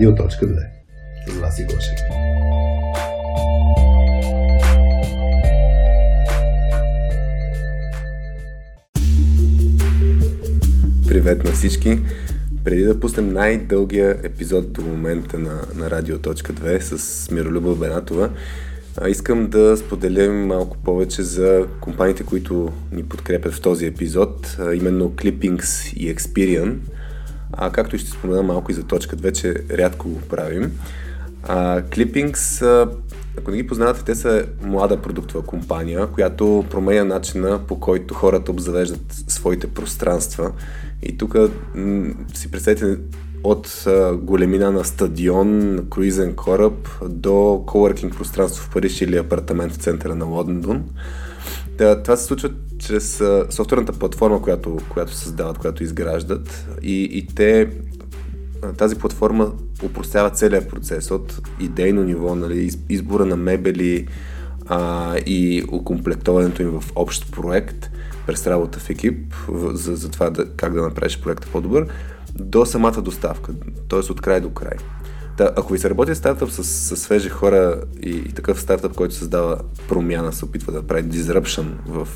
Радиоточка 2. Васи Гошев. Привет на всички! Преди да пуснем най-дългия епизод до момента на Радиоточка 2 с Миролюба Бенатова, искам да споделим малко повече за компаниите, които ни подкрепят в този епизод, именно Clippings и Experian. Както и ще спомена малко и за точка 2, че рядко го правим. Clippings, ако не ги познавате, те са млада продуктова компания, която променя начина, по който хората обзавеждат своите пространства. И тук си представете от големина на стадион, на круизен кораб до коворкинг пространство в Париж или апартамент в центъра на Лондон. Това се случва чрез софтуерната платформа, която създават, която изграждат, и те тази платформа опростява целия процес от идейно ниво, нали, избора на мебели и окомплектоването им в общ проект през работа в екип за това как да направиш проекта по-добър, до самата доставка, т.е. от край до край. Ако ви се работи стартъп с свежи хора и такъв стартъп, който създава промяна, се опитва да прави disruption в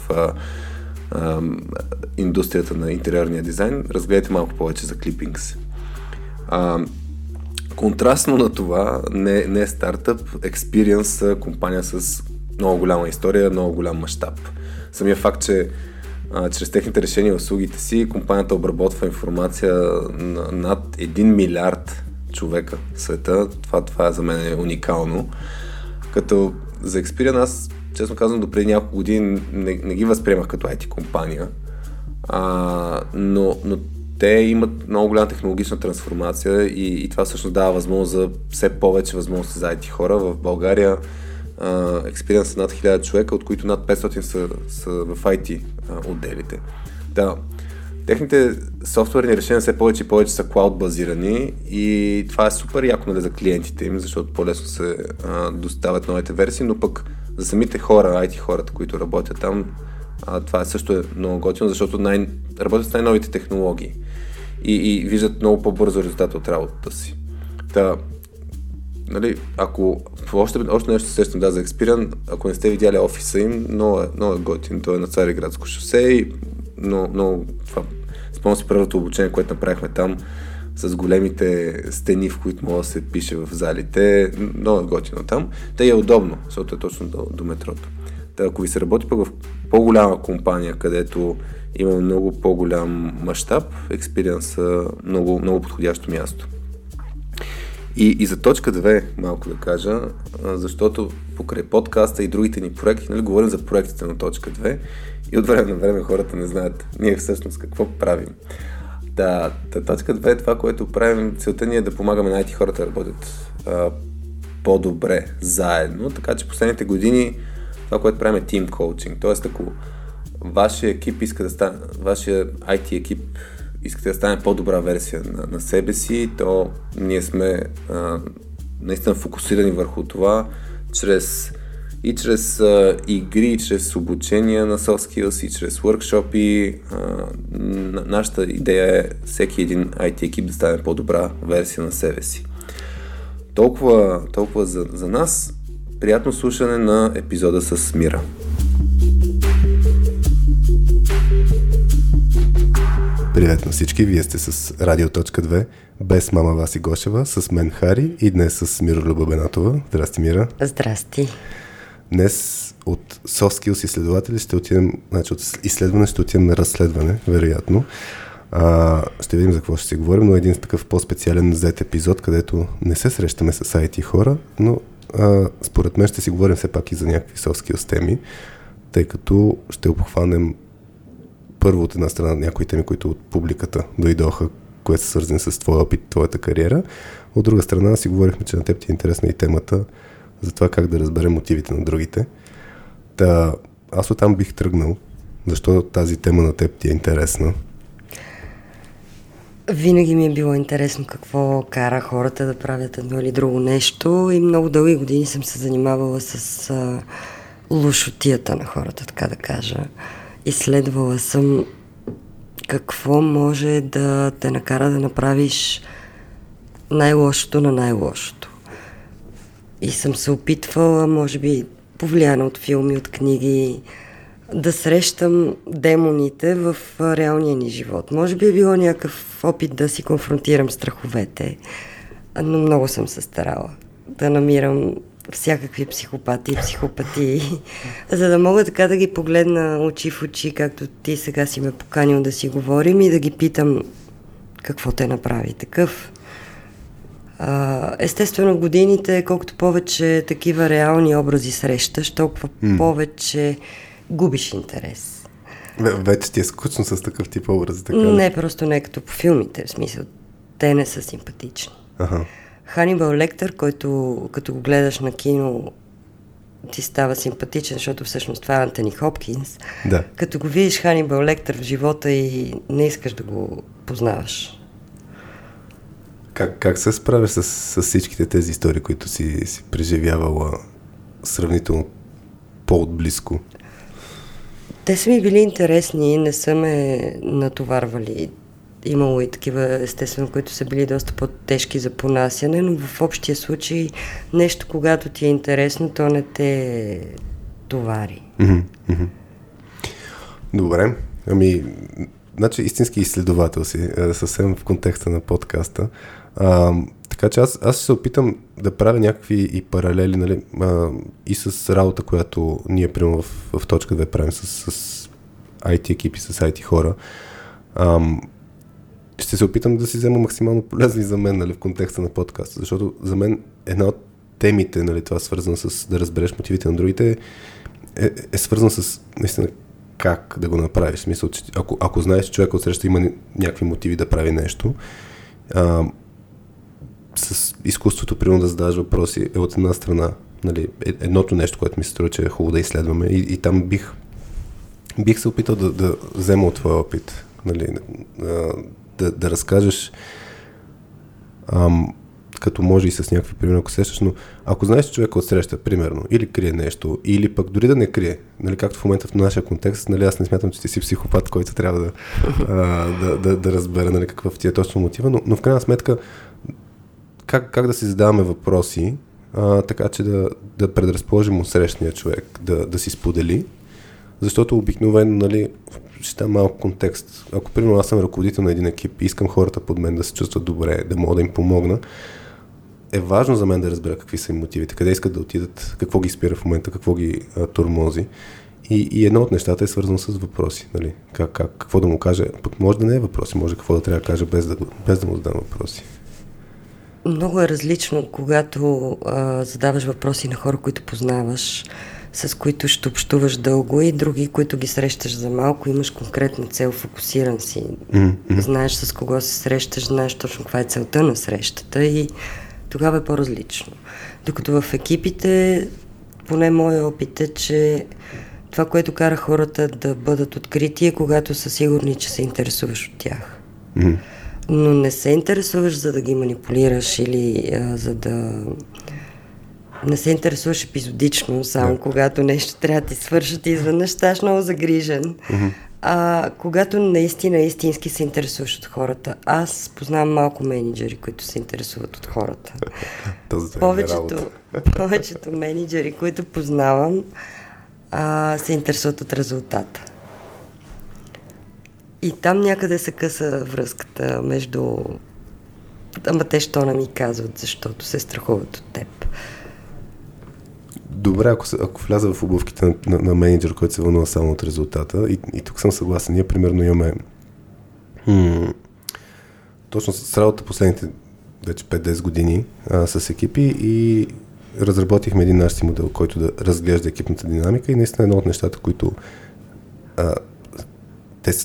индустрията на интериорния дизайн, разгледайте малко повече за Clippings. Контрастно на това, не е стартъп, Experian, компания с много голяма история, много голям мащаб. Самия факт, че чрез техните решения и услугите си, компанията обработва информация на над 1 милиард човека в света. Това за мен е уникално. Като за Experian аз, честно казвам, до преди няколко години не ги възприемах като IT компания, но те имат много голяма технологична трансформация и това всъщност дава възможност за все повече възможности за IT хора. В България Experian са над 1000 човека, от които над 500 са в IT отделите. Да. Техните софтуерни решения все повече и повече са клауд базирани и това е супер яко, нали, за клиентите им, защото по-лесно се доставят новите версии, но пък за самите хора, IT хората, които работят там, това също е много готино, защото работят с най-новите технологии и виждат много по-бързо резултата от работата си. Та, нали, ако още нещо сещам за Experian, ако не сте видяли офиса им, много е готин, той е на Цариградско шосе и но спомням си първото обучение, което направихме там с големите стени, в които може да се пише в залите, много е готино там, да е удобно, защото е точно до метрото. Та, ако ви се работи пък в по-голяма компания, където има много по-голям мащаб, Experian е много, много подходящо място. И за точка 2 малко да кажа, защото покрай подкаста и другите ни проекти, нали, говорим за проектите на точка 2 и от време на време хората не знаят ние всъщност какво правим. Точка 2 е това, което правим. Целта ни е да помагаме на IT хората да работят по-добре заедно, така че последните години това, което правим е team coaching, т.е. ако вашия екип иска да стане, вашия IT екип искате да стане по-добра версия на себе си, то ние сме наистина фокусирани върху това, чрез игри, и чрез обучение на soft skills и чрез workshop-и. Нашата идея е всеки един IT екип да стане по-добра версия на себе си. Толкова за нас. Приятно слушане на епизода с Мира. Привет на всички, вие сте с Радиоточка 2, без мама Васи Гошева, с мен Хари и днес с Миролюба Бенатова. Здрасти, Мира. Здрасти. Днес от soft skills изследователи ще отидем, значи от изследване ще отидем на разследване, вероятно. Ще видим за какво ще си говорим, но един такъв по-специален зет епизод, където не се срещаме с IT хора, но според мен ще си говорим все пак и за някакви soft skills теми, тъй като ще обхванем първо от една страна някои теми, които от публиката дойдоха, които са свързани с твоя опит, твоята кариера. От друга страна си говорихме, че на теб ти е интересна и темата за това как да разберем мотивите на другите. Аз оттам бих тръгнал. Защо тази тема на теб ти е интересна? Винаги ми е било интересно какво кара хората да правят едно или друго нещо и много дълги години съм се занимавала с лошотията на хората, така да кажа. Изследвала съм какво може да те накара да направиш най-лошото на най-лошото. И съм се опитвала, може би, повлияна от филми, от книги, да срещам демоните в реалния ни живот. Може би е било някакъв опит да си конфронтирам страховете, но много съм се старала да намирам всякакви психопати и психопатии, за да мога така да ги погледна очи в очи, както ти сега си ме поканил да си говорим, и да ги питам какво те направи такъв. Естествено, годините, колкото повече такива реални образи срещаш, толкова повече губиш интерес. Вече ти е скучно с такъв тип образи, така ли? Не, просто не като по филмите, в смисъл, те не са симпатични. Ага. Ханнибал Лектер, който като го гледаш на кино, ти става симпатичен, защото всъщност това е Антони Хопкинс. Да. Като го видиш Ханнибал Лектер в живота и не искаш да го познаваш. Как се справяш с всичките тези истории, които си преживявала сравнително по-отблизко? Те са ми били интересни, не са ме натоварвали. Имало и такива, естествено, които са били доста по-тежки за понасяне, но в общия случай нещо, когато ти е интересно, то не те товари. Mm-hmm. Добре. Ами, значи истински изследовател си, съвсем в контекста на подкаста. Така че аз ще се опитам да правя някакви и паралели, нали, и с работа, която ние приема в точка 2 правим с IT екипи, с IT хора. Ще се опитам да си взема максимално полезни за мен, нали, в контекста на подкаста, защото за мен една от темите, нали, това свързано с да разбереш мотивите на другите, е свързано с наистина как да го направиш. В смисъл, че ако знаеш, че човек отсреща има някакви мотиви да прави нещо, с изкуството, примерно да задаваш въпроси, е от една страна, нали, едното нещо, което ми се струва, че е хубаво да изследваме, и там бих се опитал да взема от твоя опит, нали, да разкажеш, като може и с някакви примери, ако сещаш, но ако знаеш, че човек отсреща, примерно, или крие нещо, или пък дори да не крие, нали, както в момента в нашия контекст, нали, аз не смятам, че ти си психопат, който трябва да разбере, нали, какъв ти е точно мотива, но в крайна сметка как да си задаваме въпроси, така че да предразположим отсрещния човек, да си сподели, защото обикновено, нали, ще дам малко контекст. Ако, примерно, аз съм ръководител на един екип и искам хората под мен да се чувстват добре, да мога да им помогна, е важно за мен да разбера какви са им мотивите, къде искат да отидат, какво ги спира в момента, какво ги тормози. И едно от нещата е свързано с въпроси. Нали? Какво да му кажа? Пък може да не е въпроси, може какво да трябва да кажа, без да му задам въпроси. Много е различно, когато задаваш въпроси на хора, които познаваш, с които ще общуваш дълго, и други, които ги срещаш за малко, имаш конкретна цел, фокусиран си. Mm-hmm. Знаеш с кого се срещаш, знаеш точно каква е целта на срещата, и тогава е по-различно. Докато в екипите, поне моя опит е, че това, което кара хората да бъдат открити, е когато са сигурни, че се интересуваш от тях. Mm-hmm. Но не се интересуваш, за да ги манипулираш, или за да... Не се интересуваш епизодично, само когато нещо трябва да ти свършат изведнъж, сташ много загрижен. Mm-hmm. Когато наистина, истински се интересуваш от хората. Аз познавам малко менеджери, които се интересуват от хората. Повечето менеджери, които познавам, се интересуват от резултата. И там някъде се къса връзката между... Ама те що не ми казват, защото се страхуват от теб. Добре, ако вляза в обувките на менеджер, който се вълнува само от резултата, и тук съм съгласен, ние примерно имаме точно с работа последните вече 5-10 години с екипи, и разработихме един наш модел, който да разглежда екипната динамика, и наистина едно от нещата, които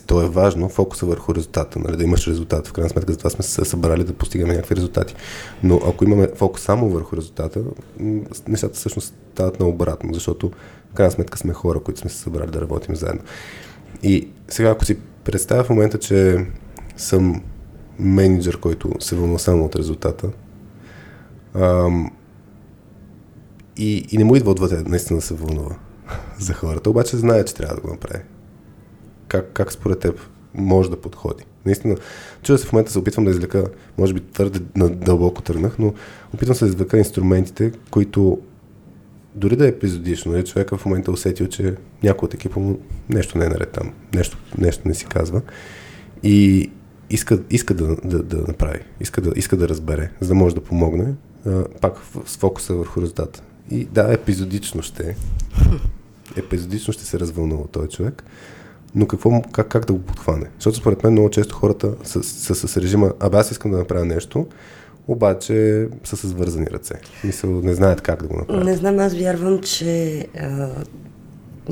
то е важно, фокуса върху резултата, нали, да имаш резултат. В крайна сметка, затова сме се събрали да постигаме някакви резултати. Но ако имаме фокус само върху резултата, нещата всъщност стават наобратно, защото в крайна сметка сме хора, които сме се събрали да работим заедно. И сега, ако си представя в момента, че съм менеджер, който се вълнува само от резултата, и не му идва отвътре наистина да се вълнува за хората, обаче знае, че трябва да го направи. Как според теб може да подходи? Наистина, чудо се в момента се опитвам да извлека, може би твърде дълбоко тръгнах, но опитвам се да извлека инструментите, които дори да е епизодично, човека в момента усетил, че някой от екипа му нещо не е наред там, нещо не си казва и иска да направи, иска да разбере, за да може да помогне, пак с фокуса върху резултата. И да, епизодично ще се развълнува този човек, но как да го подхване? Защото според мен много често хората са с режима, аз искам да направя нещо, обаче са с вързани ръце. Мисля, не знаят как да го направят. Не знам, аз вярвам, че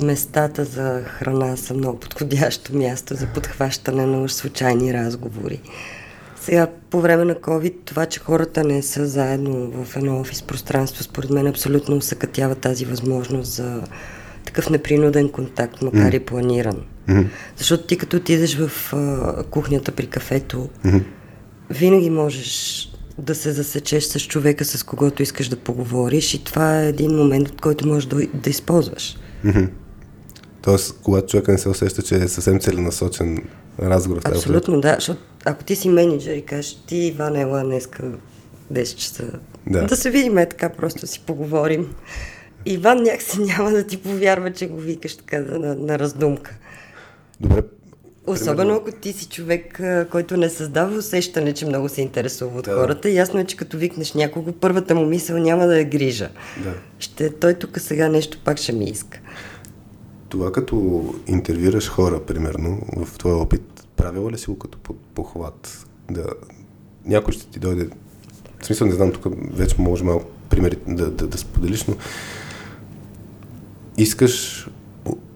местата за храна са много подходящо място за подхващане на случайни разговори. Сега, по време на COVID, това, че хората не са заедно в едно офис пространство, според мен абсолютно усъкътява тази възможност за такъв непринуден контакт, макар и планиран. Защото ти като отидеш в кухнята при кафето, винаги можеш да се засечеш с човека, с когото искаш да поговориш и това е един момент, от който можеш да използваш. Тоест, когато човек не се усеща, че е съвсем целенасочен разговор. Абсолютно, да, защото ако ти си менеджер и кажеш, ти, Иван, ела днеска 10 часа, да се видим, така просто си поговорим. Иван някакси няма да ти повярва, че го викаш така на раздумка. Добре. Особено ако ти си човек, който не създава усещане, че много се интересува от хората. Ясно е, че като викнеш някого, първата му мисъл няма да я грижа. Да. Той тук сега нещо пак ще ми иска. Това като интервюираш хора, примерно, в твой опит, правила ли си го като похват? Да, някой ще ти дойде... В смисъл не знам, тук вече може малко примери да споделиш, но искаш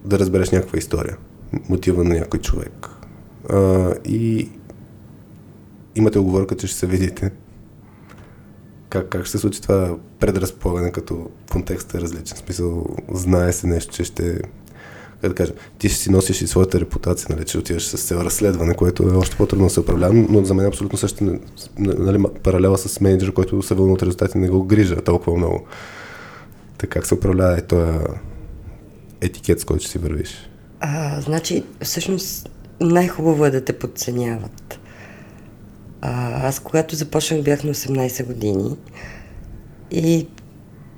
да разбереш някаква история, мотива на някой човек. И имате оговорка, че ще се видите. Как ще се случи това предразполагане, като контекстът е различен? В смисъл, знае се нещо, че ще... Как да кажа, ти ще си носиш и своята репутация, нали, че отиваш с цел разследване, което е още по-трудно да се управлява, но за мен абсолютно също, нали, паралела с менеджера, който се вълна от резултати, не го грижа толкова много. Така как се управлява и този етикет, с който ще си вървиш? Значи, всъщност, най-хубаво е да те подценяват. Аз, когато започнах, бях на 18 години и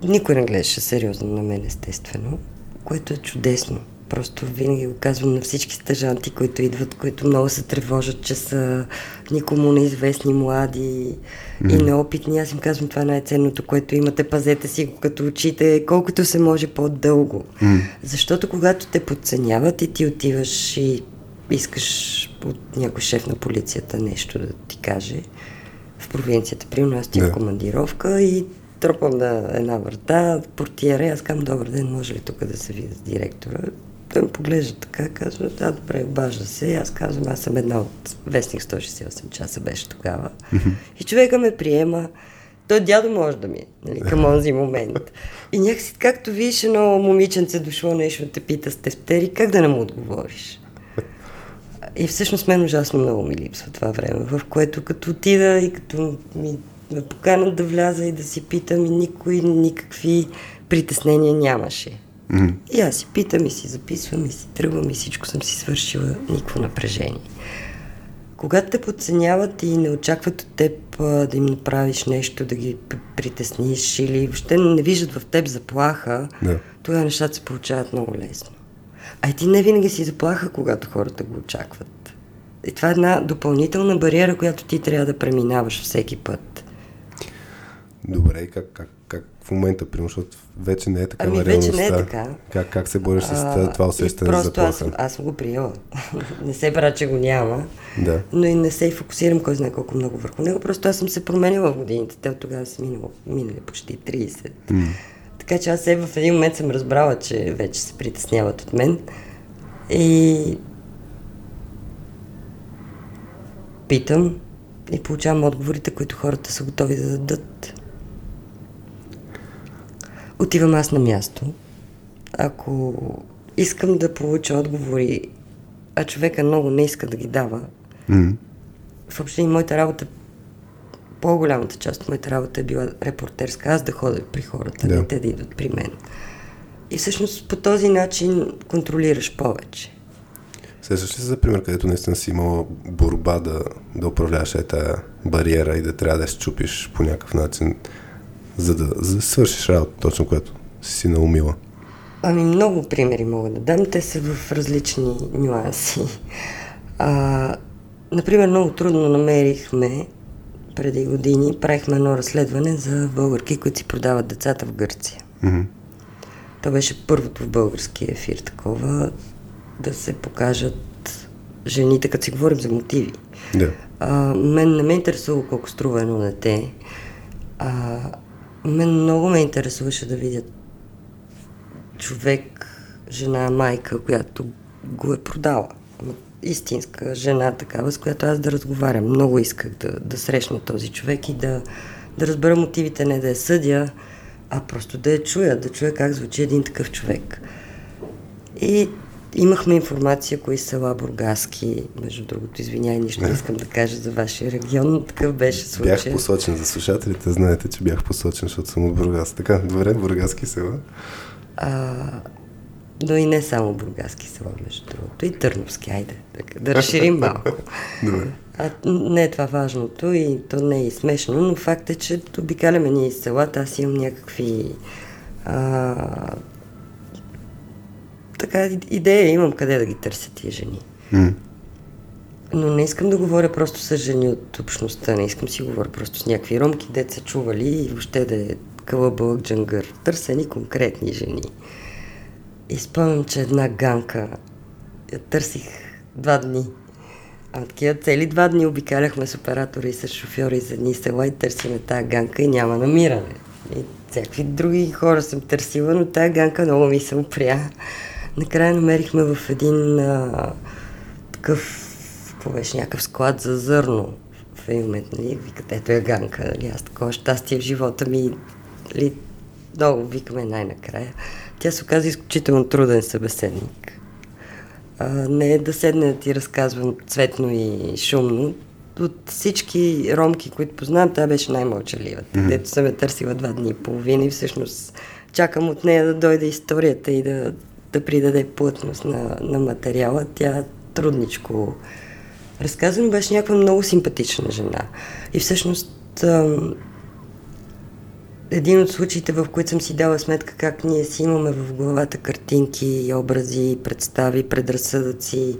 никой не гледаше сериозно на мен, естествено, което е чудесно. Просто винаги го казвам на всички стъжанти, които идват, които много се тревожат, че са никому неизвестни, млади и неопитни. Аз им казвам, това е най-ценното, което имате, пазете си го като очите, колкото се може по-дълго. Защото когато те подценяват и ти отиваш и искаш от някой шеф на полицията нещо да ти каже, в провинцията, примерно аз ти в командировка и тропам на една врата, портиера, аз казвам, добър ден, може ли тук да се видя с директора? Той ме поглежда така, казва, да, добре, обажда се. Аз казвам, аз съм една от вестник 168 часа беше тогава. И човека ме приема. Той дядо може да ми е, нали, към онзи момент. И някакси, както видиш едно момиченце дошло нещо, те пита с тефтери, как да не му отговориш? И всъщност мен ужасно много ми липсва това време, в което като отида и като ме поканат да вляза и да си питам и никой, никакви притеснения нямаше. И аз си питам и си записвам и си тръгвам и всичко съм си свършила, никакво напрежение. Когато те подценяват и не очакват от теб да им направиш нещо, да ги притесниш или въобще не виждат в теб заплаха, тогава нещата се получават много лесно. А и ти не винаги си заплаха, когато хората го очакват. И това е една допълнителна бариера, която ти трябва да преминаваш всеки път. Добре, и как в момента, защото вече не е така на реалността? Вече не е така. Как се бориш с това усещане за заплаха? Просто аз съм го приела. Не се правя, че го няма, но и не се и фокусирам кой знае колко много върху него. Просто аз съм се променила в годините. Те от тогава са минали почти 30. Така че аз в един момент съм разбрала, че вече се притесняват от мен и питам и получавам отговорите, които хората са готови да дадат. Отивам аз на място. Ако искам да получа отговори, а човека много не иска да ги дава, въобще и моята работа, по-голямата част от моята работа е била репортерска, аз да ходя при хората, не те да идват при мен. И всъщност по този начин контролираш повече. Сещаш ли се за пример, където наистина си имала борба да управляваш тая бариера и да трябва да се чупиш по някакъв начин, за да свършиш работа, точно което си наумила? Ами много примери мога да дам, те са в различни нюанси. Например, много трудно намерихме преди години, правихме едно разследване за българки, които си продават децата в Гърция. Mm-hmm. То беше първото в българския ефир такова, да се покажат жените, като си говорим за мотиви. Yeah. Мен не ме интересува колко струва едно дете. Мен много ме интересуваше да видя човек, жена, майка, която го е продала. Истинска жена такава, с която аз да разговарям. Много исках да срещна този човек и да разбера мотивите, не да я съдя, а просто да я чуя, да чуя как звучи един такъв човек. И имахме информация, кои села бургаски, между другото, извинявай, нищо не искам да кажа за вашия регион, такъв беше случай. Бях посочен за слушателите, знаете, че бях посочен, защото съм от Бургас. Така, добре, бургаски села. Но и не само бургаски села, между другото, и търновски, айде, да разширим малко. Добре. Не е това важното и то не е и смешно, но факт е, че обикаляме ние из селата, аз имам някакви... така идея имам къде да ги търся тия жени. Но не искам да говоря просто с жени от общността, не искам си говоря просто с някакви ромки, деца чували и въобще да е кълъбълък джангър. Търсени конкретни жени. И спомням, че една Ганка я търсих 2 дни. Такива цели 2 дни обикаляхме с оператори и с шофьори из едни села и търсиме тая Ганка и няма намиране. И всякакви други хора съм търсила, но тая Ганка много ми се опря. Накрая намерихме в един такъв, какво беше, някакъв склад за зърно в един момент, нали? Викат, ето я Ганка, нали? Аз такова щастие в живота ми, нали? Много викаме най-накрая. Тя се оказа изключително труден събеседник. Не е да седне да ти разказвам цветно и шумно. От всички ромки, които познавам, тя беше най-мълчаливата. Mm-hmm. Дето съм я търсила 2 дни и половина и всъщност чакам от нея да дойде историята и да придаде плътност на материала. Тя трудничко разказа, но беше някаква много симпатична жена. И всъщност един от случаите, в които съм си дала сметка как ние си имаме в главата картинки, образи, представи, предразсъдъци,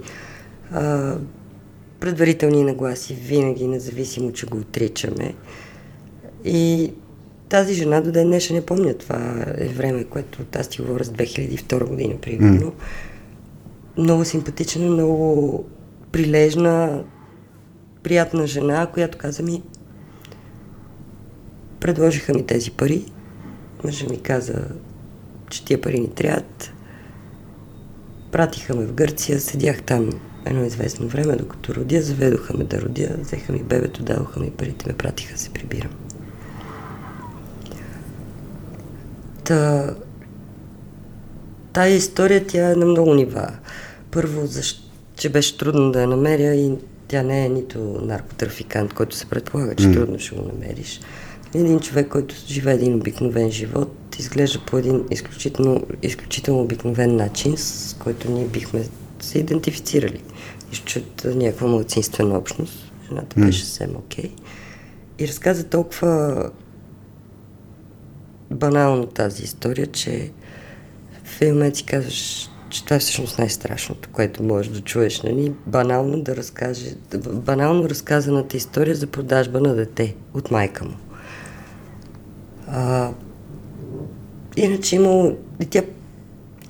предварителни нагласи, винаги, независимо, че го отричаме. И тази жена до ден днешен не помня. Това е време, което аз ти говоря с 2002 година, примерно. Много симпатична, много прилежна, приятна жена, която каза ми, предложиха ми тези пари. Мъжът ми каза, че тия пари ни трябват. Пратиха ме в Гърция, седях там едно известно време, докато родя, заведоха ме да родя, взеха ми бебето, дадоха ми парите, ме пратиха, се прибирам. Тая история, тя е на много нива. Първо, че беше трудно да я намеря и тя не е нито наркотрафикант, който се предполага, че трудно ще го намериш. Един човек, който живее един обикновен живот, изглежда по един изключително обикновен начин, с който ние бихме се идентифицирали. Ищу от някаква малцинствена общност. Жената беше съвсем окей. И разказа толкова банално тази история, че в един момент си казваш, че това е всъщност най-страшното, което можеш да чуеш. Нали? Банално да разкаже, банално разказаната история за продажба на дете от майка му. Иначе имало...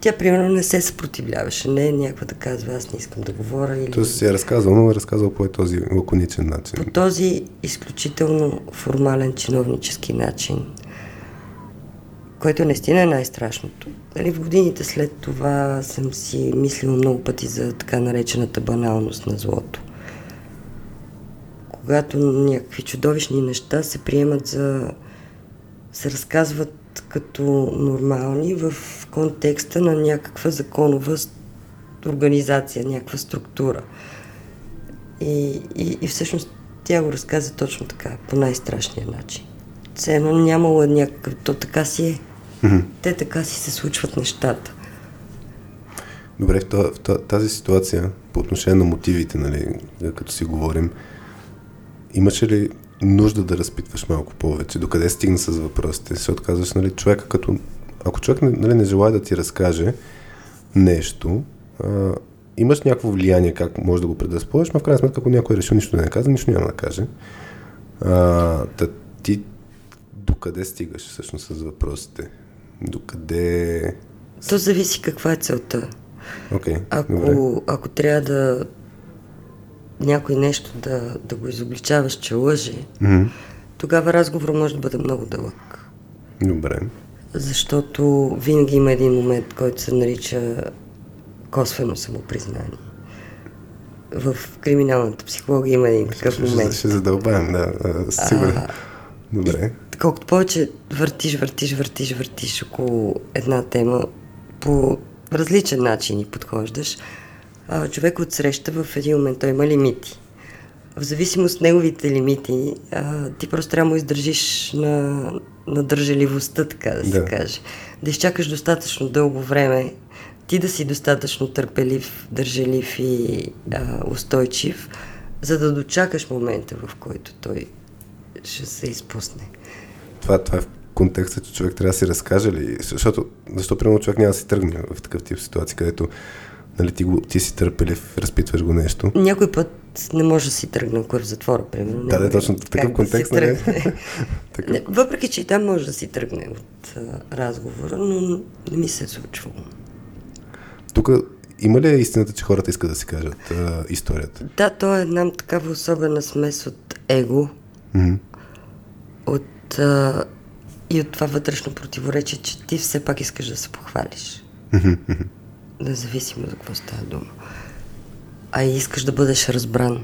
Тя примерно не се съпротивляваше. Не е някаква да казва, аз не искам да говоря. Или... Тоест си е разказал, но е разказал по този лаконичен начин. По този изключително формален чиновнически начин, който наистина е най-страшното. Нали, в годините след това съм си мислила много пъти за така наречената баналност на злото. Когато някакви чудовищни неща се приемат за... се разказват като нормални в контекста на някаква законова организация, някаква структура. И всъщност тя го разказа точно така, по най-страшния начин. Все едно нямало някакъв... То така си е. Те така си се случват нещата. Добре, в тази ситуация, по отношение на мотивите, нали, като си говорим, имаше ли нужда да разпитваш малко повече? Докъде стигна с въпросите? Се отказваш, нали, човека като... Ако човек, нали, не желая да ти разкаже нещо, имаш някакво влияние как може да го предразположиш, но в крайна сметка, ако някой е решил нищо да не казва, нищо няма да каже. Ти докъде стигаш всъщност с въпросите? Докъде... То зависи каква е целта. Okay, ако трябва да някой нещо да го изобличаваш, че лъжи, mm-hmm. тогава разговорът може да бъде много дълъг. Добре. Защото винаги има един момент, който се нарича косвено самопризнание. В криминалната психология има един такъв момент. Ще задълбаем, да, сигурно. Добре. Колкото повече въртиш около една тема, по различен начин и подхождаш, човек отсреща в един момент, той има лимити. В зависимост от неговите лимити, ти просто трябва да издържиш на държаливостта, така да се каже. Да изчакаш достатъчно дълго време, ти да си достатъчно търпелив, държалив и устойчив, за да дочакаш момента, в който той ще се изпусне. Това е в контекста, че човек трябва да си разкаже ли? Защо примерно човек няма да си тръгне в такъв тип ситуация, където, нали, ти си търпелив, разпитваш го нещо? Някой път не може да си тръгне, ако е в затвора, примерно. Да, да, точно в такъв контекст. Да, нали? Въпреки че и там може да си тръгне от разговора, но не ми се е случвало. Тук има ли истината, че хората искат да си кажат историята? Да, то е една такава особена смес от его, mm-hmm. И от това вътрешно противоречие, че ти все пак искаш да се похвалиш. Mm-hmm. Независимо за какво става дума. А и искаш да бъдеш разбран.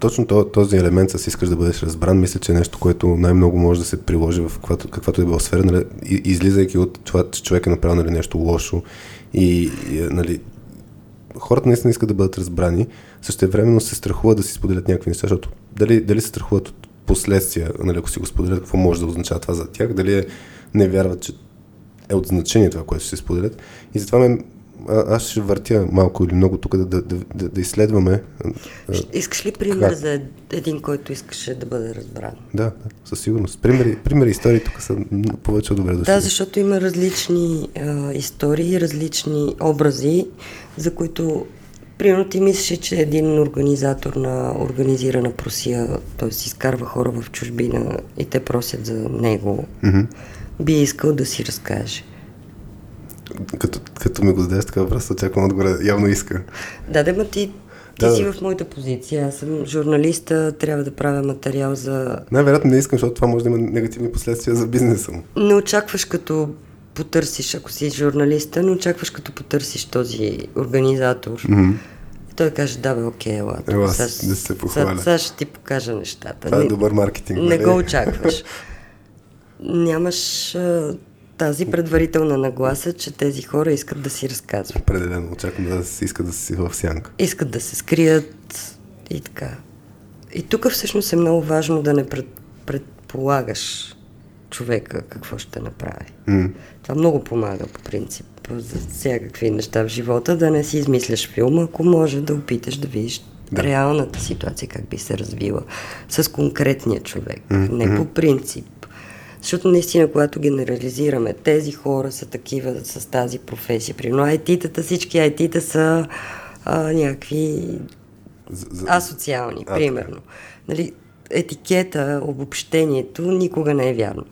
Точно този елемент с искаш да бъдеш разбран, мисля, че е нещо, което най-много може да се приложи в каквато е била сфера, нали, излизайки от това, че човек е направил, нали, нещо лошо и нали, хората наистина искат да бъдат разбрани, същевременно се страхуват да си споделят някакви неща, защото дали се страхуват от последствия, нали, ако си го споделят, какво може да означава това за тях, дали не вярват, че е от значение това, което ще се споделят. И затова аз ще въртя малко или много тук да изследваме. Искаш ли пример за един, който искаше да бъде разбран? Да, със сигурност. Примери истории тук са повече добре дошли. Да, защото има различни истории, различни образи, за които, примерно, ти мислиш, че един организатор на организирана просия, т.е. изкарва хора в чужбина и те просят за него, mm-hmm. би искал да си разкаже. Като ми го зададеш така въпрос, очаквам отгоре, явно иска. Да, да, ти си в моята позиция. Аз съм журналиста, трябва да правя материал за... Най-вероятно не искам, защото това може да има негативни последствия за бизнеса му. Не очакваш като потърсиш, ако си журналиста, не очакваш като потърсиш този организатор. Mm-hmm. Той каже, да бе, окей, ела, сега ще ти покажа нещата. Това е добър маркетинг. Не го очакваш. Нямаш... тази предварителна нагласа, че тези хора искат да си разказват. Определено, очаквам да искат да си в сянка. Искат да се скрият и така. И тук всъщност е много важно да не предполагаш човека какво ще направи. Това много помага по принцип за всякакви неща в живота, да не си измисляш филма, ако може да опиташ да видиш реалната ситуация, как би се развила с конкретния човек, не по принцип. Защото наистина, когато генерализираме, тези хора са такива с тази професия. Примерно IT-тата, всички IT-та са някакви асоциални, примерно. Нали, етикета, обобщението никога не е вярно.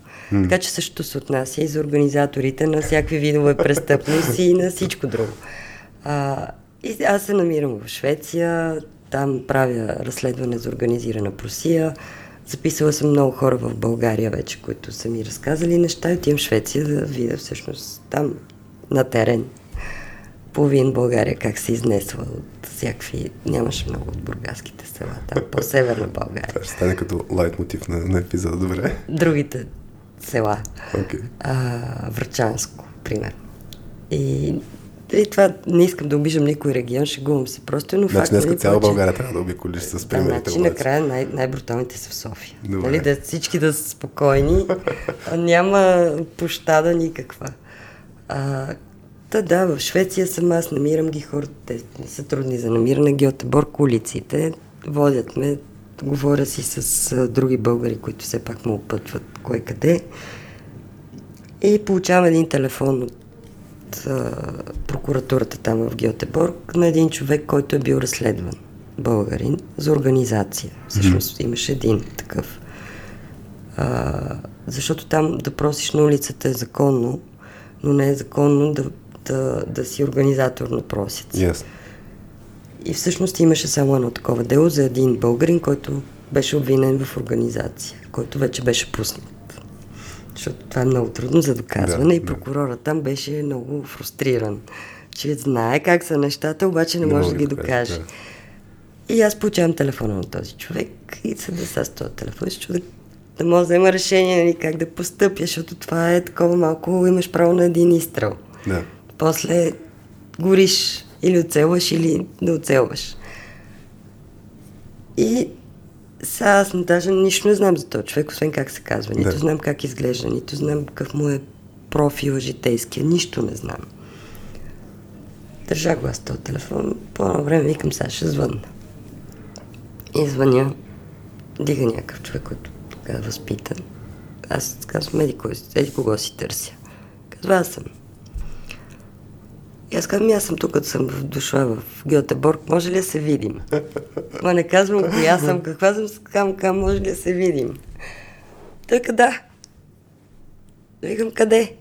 Така че също се отнася и за организаторите на всякакви видове престъпност и на всичко друго. И аз се намирам в Швеция, там правя разследване за организирана просия. Записала съм много хора в България вече, които са ми разказали неща и отивам в Швеция да видя всъщност там на терен половин България как се изнесла от всякакви... Нямаше много от бургаските села, там по-северна България. Това ще стане като лайтмотив на епизода, добре? Другите села. Okay. Врачанско, примерно. И това не искам да обижам никой регион, шегувам се просто, но факт... Значи днес цяла България трябва да обиколиш с примерите. Значи накрая най-бруталните са в София. Нали, да всички да са спокойни, няма пощада никаква. Та да, в Швеция съм аз, намирам ги хората, те не са трудни за намиране. Гьотеборг, улиците, водят ме, говоря си с други българи, които все пак му опътват кой къде. И получавам един телефон от прокуратурата там в Гьотеборг на един човек, който е бил разследван, българин, за организация. Всъщност имаше един такъв. Защото там да просиш на улицата е законно, но не е законно да си организатор на просец. Yes. И всъщност имаше само едно такова дело за един българин, който беше обвинен в организация, който вече беше пуснат. Защото това е много трудно за доказване, да, и прокурора там беше много фрустриран, че знае как са нещата, обаче не може да ги докаже. Да. И аз получавам телефона на този човек и съда с този телефон, защото да може да взема решение, нали, как да постъпя, защото това е такова малко, имаш право на един изстрел. Да. После гориш или оцелваш, или не оцелваш. И сега аз даже нищо не знам за този човек, освен как се казва. Нито знам как изглежда, нито знам какъв му е профила житейския. Нищо не знам. Държа го аз този телефон. По едно време викам, сега ще звънна. И звъня. Дига някакъв човек, който така възпитан. Аз казвам, еди кого си търся. Казва, аз съм. И аз казвам, аз съм тук, като съм дошла в Гьотеборг, може ли да се видим? Ма не казвам, коя съм, каква съм, кам, може ли да се видим? Той да. Викам, къде?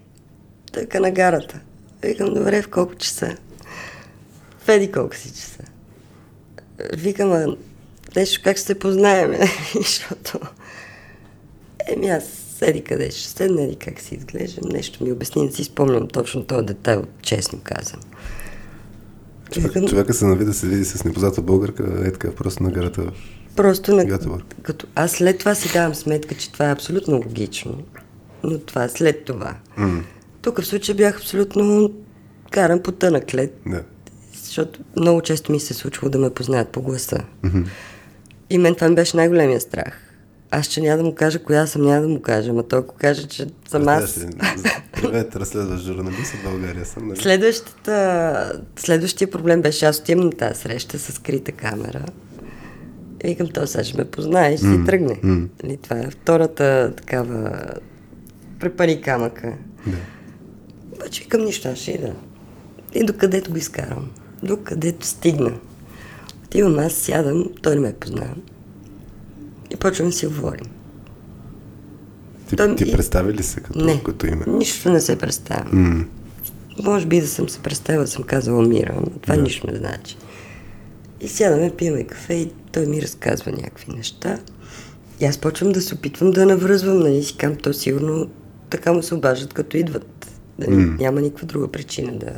Той на гарата. Викам, добре, в колко часа? В еди колко си часа. Викам, нещо как ще се познаем, защото... аз седи къде ще седна, еди как си изглеждам, нещо ми обясни, не си спомням точно този детайл, честно казвам. Човека се нави да се види с непозната българка, е така, просто на гарата. Просто на като аз след това си давам сметка, че това е абсолютно логично, но това е след това. Тук в случая бях абсолютно каран по тънък лед, защото много често ми се случва да ме познаят по гласа. И мен това ми беше най-големия страх. Аз ще няма да му кажа коя съм, няма да му кажа, ама той ако каже, че съм аз... Привет, разследваш журналист от България съм, нали? Следващия проблем беше, аз отивам на тази среща с скрита камера. И викам, той сега ще ме познае, ще си тръгне. Това е втората такава... препари камъка. Обаче викам, нищо, ще ида. И докъдето го изкарам, докъдето стигна. Отивам аз, сядам, той не ме познава. И почваме да си говорим. Ти представи ли се като име? Не, нищо не се представя. Може би да съм се представила, съм казала Мира, но това нищо не значи. И сядаме, пиеме кафе и той ми разказва някакви неща. И аз почвам да се опитвам да навръзвам, нали си кам, то сигурно така му се обаждат като идват. Няма никаква друга причина да...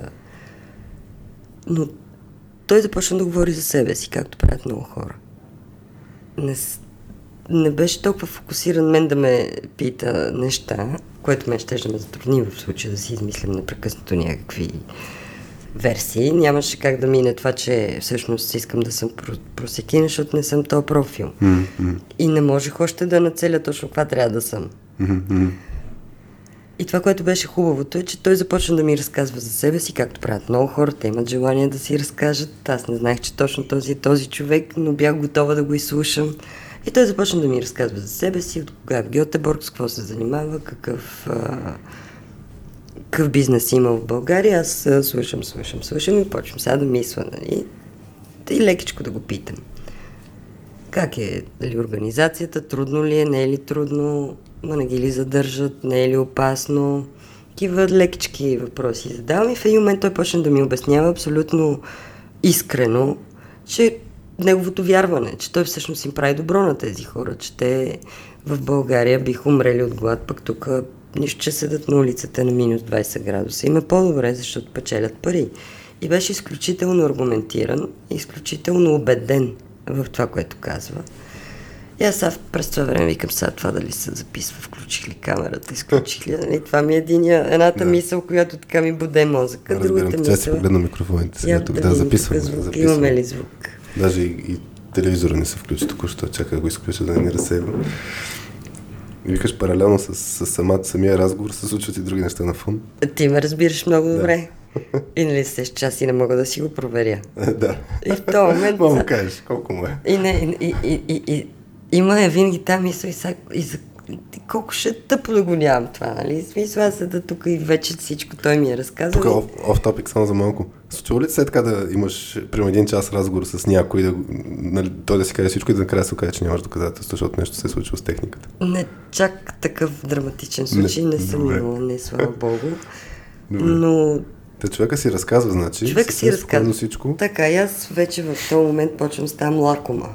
Но той започна да говори за себе си, както правят много хора. Не беше толкова фокусиран мен да ме пита неща, което мен ще ме затрудни в случая да си измислям непрекъснато някакви версии. Нямаше как да мине това, че всъщност искам да съм просекина, защото не съм този профил. И не можех още да нацеля точно каква трябва да съм. И това, което беше хубавото е, че той започна да ми разказва за себе си, както правят много хора, те имат желание да си разкажат. Аз не знаех, че точно този е този човек, но бях готова да го изслушам. И той започна да ми разказва за себе си, от кога е в Гьотеборг, с какво се занимава, какъв бизнес има в България. Аз слушам и почвам сега да мисля, нали? И лекичко да го питам. Как е, дали организацията, трудно ли е, не е ли трудно, не ги ли задържат, не е ли опасно. Такива лекички въпроси задавам и в един момент той почна да ми обяснява абсолютно искрено, че неговото вярване, че той всъщност им прави добро на тези хора, че те в България биха умрели от глад, пък тук нищо, че седат на улицата на минус 20 градуса. Им е по-добре, защото печелят пари. И беше изключително аргументиран, изключително убеден в това, което казва. И аз сега през това време викам, сега това дали се записва, включих ли камерата, изключих ли, нали? Това ми е едната мисъл, която така ми буде мозъка. Другата мисъл... Сега си погледна микрофоните, сега тук да записвам. Имаме ли звук? Даже и телевизора не се включи току-що, чакай да го изключа, да не разсейва. И викаш, паралелно с самия разговор се случват и други неща на фон. Ти ме разбираш много добре. И нали след час и не мога да си го проверя. Да. И в този момент... Мога му кажеш, колко му е. Има я винаги там мисля и за колко ще тъпо да го нямам това, нали? Смисъл, аз да тук и вече всичко той ми е разказал. Тук оф-топик само за малко. Случва ли се така да имаш примерно един час разговор с някой, да, нали, той да си каже всичко и да накрая се окаже, че нямаш доказателство, защото нещо се е случило с техниката? Не, чак такъв драматичен случай не съм имал, не слава богу. Но... Та човека си разказва, значи. Човек си разказва всичко. Така, и аз вече в този момент почвам ставам лакома.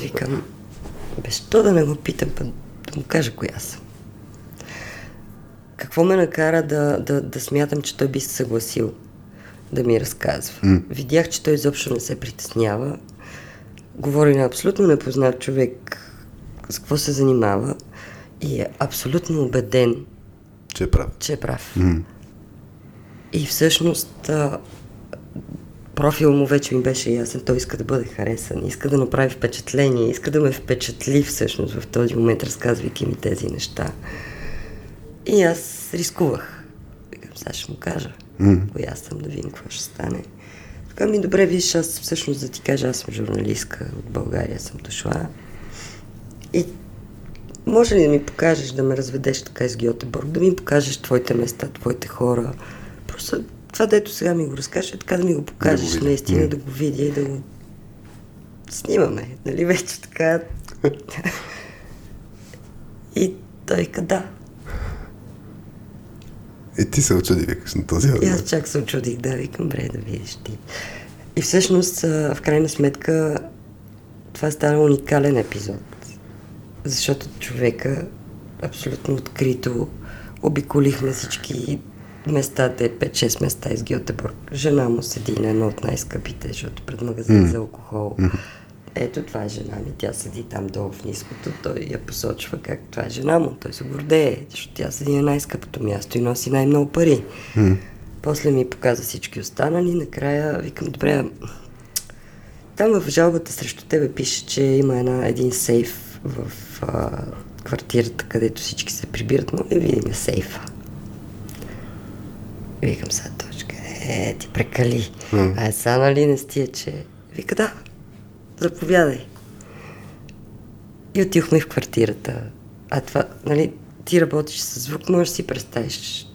Викам, безщо да не го питам, път да му кажа коя съм. Какво ме накара да смятам, че той би се съгласил да ми разказва? Видях, че той изобщо не се притеснява. Говори на абсолютно непознат човек с какво се занимава и е абсолютно убеден, че е прав. И всъщност профил му вече ми беше ясен. Той иска да бъде харесан, иска да направи впечатление, иска да ме впечатли всъщност в този момент, разказвайки ми тези неща. И аз рискувах. Викам, сега ще му кажа. Коя съм, да видим какво ще стане. Така ми, добре, виж, аз всъщност да ти кажа, аз съм журналистка, от България съм дошла. И може ли да ми покажеш, да ме разведеш така из Гьотеборг, да ми покажеш твоите места, твоите хора. Просто това, дето сега ми го разкажеш, така да ми го покажеш, да го наистина, да го видя и да го снимаме, нали вече така. И той да. И ти се очуди, викаш, на този въпрос. И аз чак се очудих, да, викам, бре, да видиш ти. И всъщност, в крайна сметка, това стана уникален епизод. Защото човека абсолютно открито обиколихме всички местата, 5-6 места из Гьотеборг. Жена му седи на едно от най-скъпите, защото пред магазин за алкохол. Ето, това е жена ми, тя седи там долу в ниското, той я посочва как това е жена му, той се гордее, защото тя седи на най-скъпото място и носи най-много пари. После ми показа всички останали, накрая викам, добре, там в жалбата срещу тебе пише, че има един сейф в квартирата, където всички се прибират, но не видим сейфа. Викам, сега точка, ти прекали. А е сега, нали, не стия, че... Вика, да, заповядай. И отидохме в квартирата. А това, нали, ти работиш с звук, можеш да си представиш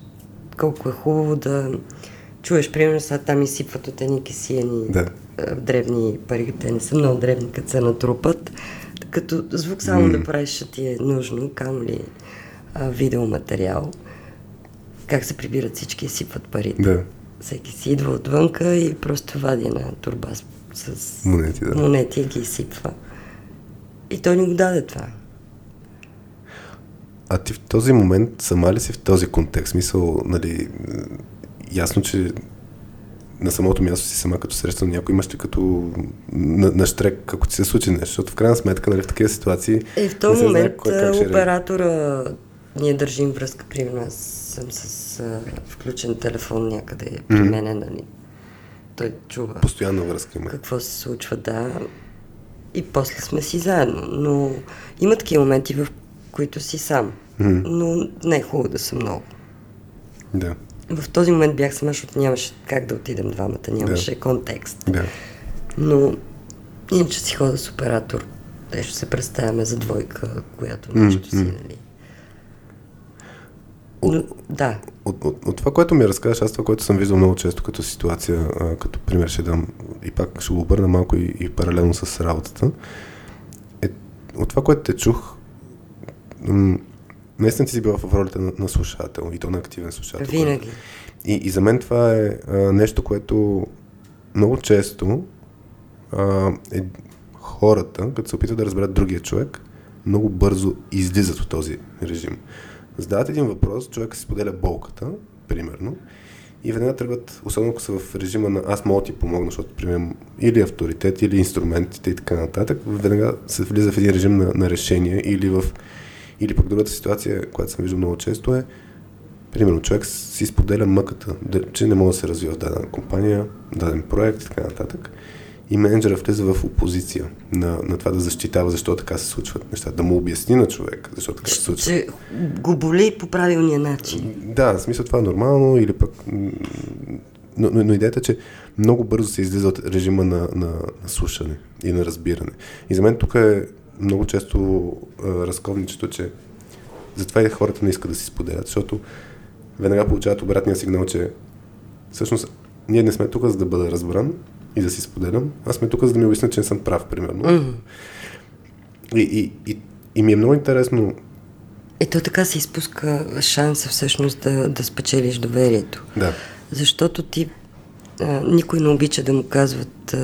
колко е хубаво да чуеш, примерно, сега там изсипват от едни кесияни древни пари, те не са много древни, като се натрупат. Като звук само да правиш, ще ти е нужно, камо ли видеоматериал. Как се прибират всички и сипват парите. Да. Всеки си идва отвънка и просто вади една турба с монети, монети и ги изсипва. И той ни го даде това. А ти в този момент сама ли си в този контекст? Мисъл, нали, ясно, че на самото място си сама, като срещам някой, имаш ти като на штрек, ако ти се случи нещо, защото в крайна сметка, нали, в такива ситуации... И в този момент оператора... Ние държим връзка, примерно аз съм с включен телефон някъде при мене, нали, той чува. Постоянна връзка има. Какво се случва, да. И после сме си заедно, но има такива моменти, в които си сам, но не е хубаво да съм много. Да. В този момент бях сама, защото нямаше как да отидем двамата, нямаше контекст. Да. Но иначе си хода с оператор, те ще се представяме за двойка, която нещо си, нали. От това, което ми разказваш, аз това, което съм виждал много често като ситуация, като пример ще дам и пак ще го обърна малко и паралелно с работата, от това, което те чух, наистина ти си била в ролята на слушател и то на активен слушател. Винаги. И за мен това е нещо, което много често хората, като се опитват да разберат другия човек, много бързо излизат от този режим. Задават един въпрос, човек си споделя болката, примерно, и веднага тръгват, особено ако са в режима на аз мога ти помогна, защото, примерно, или авторитет, или инструментите и така нататък, веднага се влиза в един режим на решение, или пък другата ситуация, която съм виждал много често е, примерно, човек си споделя мъката, че не може да се развива в дадена компания, даден проект и така нататък. и менеджера влезе в опозиция на това да защитава защо така се случват нещата, да му обясни на човек защо така се случва. Че го боли по правилния начин. Да, в смисъл това е нормално или пък... Но идеята е, че много бързо се излиза от режима на слушане и на разбиране. И за мен тук е много често разковничето, че затова и хората не искат да си споделят, защото веднага получават обратния сигнал, че всъщност ние не сме тук, за да бъда разбран и да си споделям, аз сме тук, за да ми обясня, че не съм прав, примерно. Mm-hmm. И ми е много интересно. Ето така се изпуска шанса всъщност да спечелиш доверието. Да. Защото ти никой не обича да му казват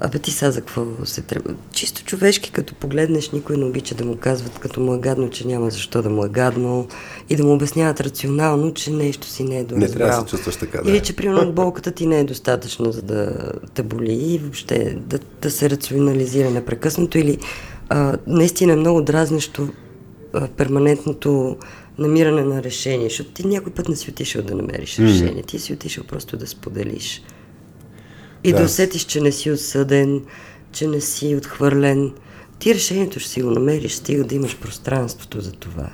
абе ти са за какво се трябва. Чисто човешки, като погледнеш, никой не обича да му казват, като му е гадно, че няма защо да му е гадно и да му обясняват рационално, че нещо си не е доразбрал. Не трябва да се чувстваш така, да. Или че, примерно, болката ти не е достатъчна, за да те боли и въобще да се рационализира непрекъснато. Или наистина е много дразнещо перманентното намиране на решение, защото ти някой път не си отишъл да намериш решение, ти си отишъл просто да споделиш. И да усетиш, че не си осъден, че не си отхвърлен. Ти решението ще си го намериш, стига да имаш пространството за това.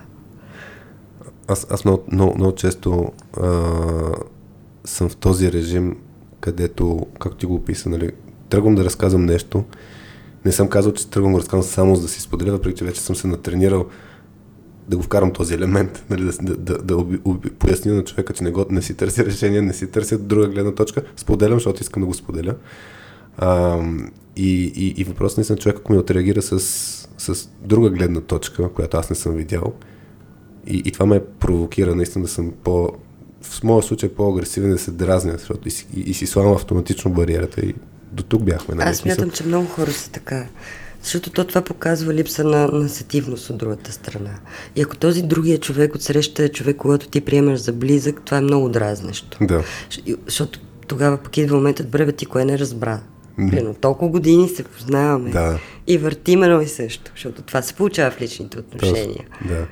Аз много често съм в този режим, където, както ти го описа, нали, тръгвам да разказвам нещо. Не съм казал, че тръгвам да разказвам само за да си споделя, въпреки че вече съм се натренирал да го вкарам този елемент, нали, да поясня на човека, че не си търси решение, не си търся друга гледна точка. Споделям, защото искам да го споделя. И въпросът наистина човек, ако ми отреагира с друга гледна точка, която аз не съм видял, и това ме провокира наистина да съм в моя случай по-агресивен, да се дразня, защото и си слагам автоматично бариерата и до тук бяхме. Аз смятам, че много хора са така. Защото това показва липса на сетивност от другата страна. И ако този другия човек отсреща е човек, когато ти приемаш за близък, това е много дразнещо. Да. Защото тогава пък идва моментът, бре, ти кое не разбра. Примерно, толкова години се познаваме. Да. И въртим едно и също. Защото това се получава в личните отношения. Да.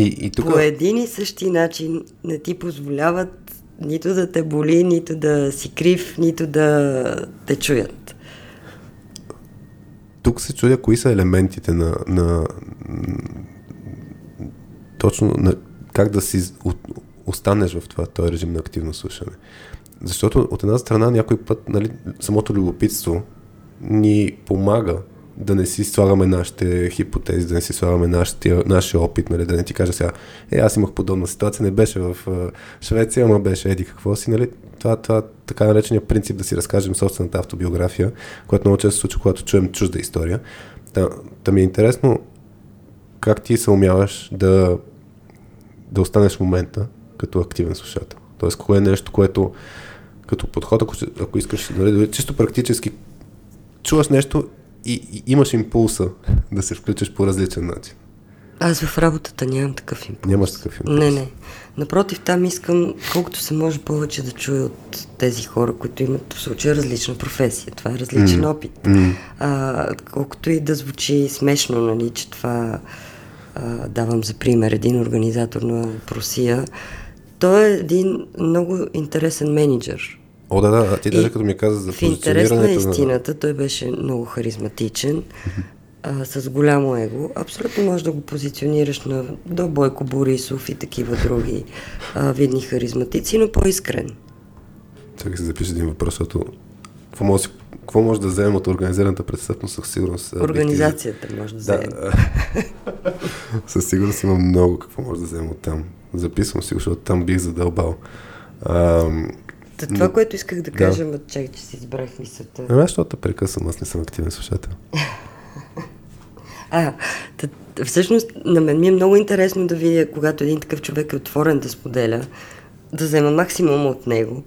И тук... По един и същи начин не ти позволяват нито да те боли, нито да си крив, нито да те чуят. Тук се чудя кои са елементите на как да си останеш в този режим на активно слушане. Защото от една страна някой път, нали, самото любопитство ни помага да не си слагаме нашите хипотези, да не си слагаме нашия опит, нали, да не ти кажа сега, аз имах подобна ситуация, не беше в Швеция, ама беше еди какво си, нали, това така наречения принцип да си разкажем собствената автобиография, което много често се случва, когато чуем чужда история. Та ми е интересно как ти се умяваш да останеш в момента като активен слушател. Тоест, кое е нещо, което като подход, ако искаш, нали, чисто практически чуваш нещо и имаш импулса да се включиш по различен начин. Аз в работата нямам такъв импулс. Нямаш такъв импулс? Не. Напротив, там искам колкото се може повече да чуя от тези хора, които имат в случая различна професия. Това е различен опит. Колкото и да звучи смешно, нали, че това давам за пример един организатор на Русия. Той е един много интересен мениджър. О, да, ти даже като ми каза за позиционирането... В интерес на истината, той беше много харизматичен, с голямо его. Абсолютно можеш да го позиционираш до Бойко Борисов и такива други видни харизматици, но по-искрен. Чакай се запиша един въпрос, защото какво може да вземем от организираната престъпност със сигурност? Организацията може да вземем. Да. Със сигурност има много какво може да вземем от там. Записвам си, защото там бих задълбал. Това, което исках да кажа, ма чак, че си избрах мисълта. Ама, защото прекъсвам, аз не съм активен слушател. Всъщност, на мен ми е много интересно да видя, когато един такъв човек е отворен да споделя, да взема максимум от него,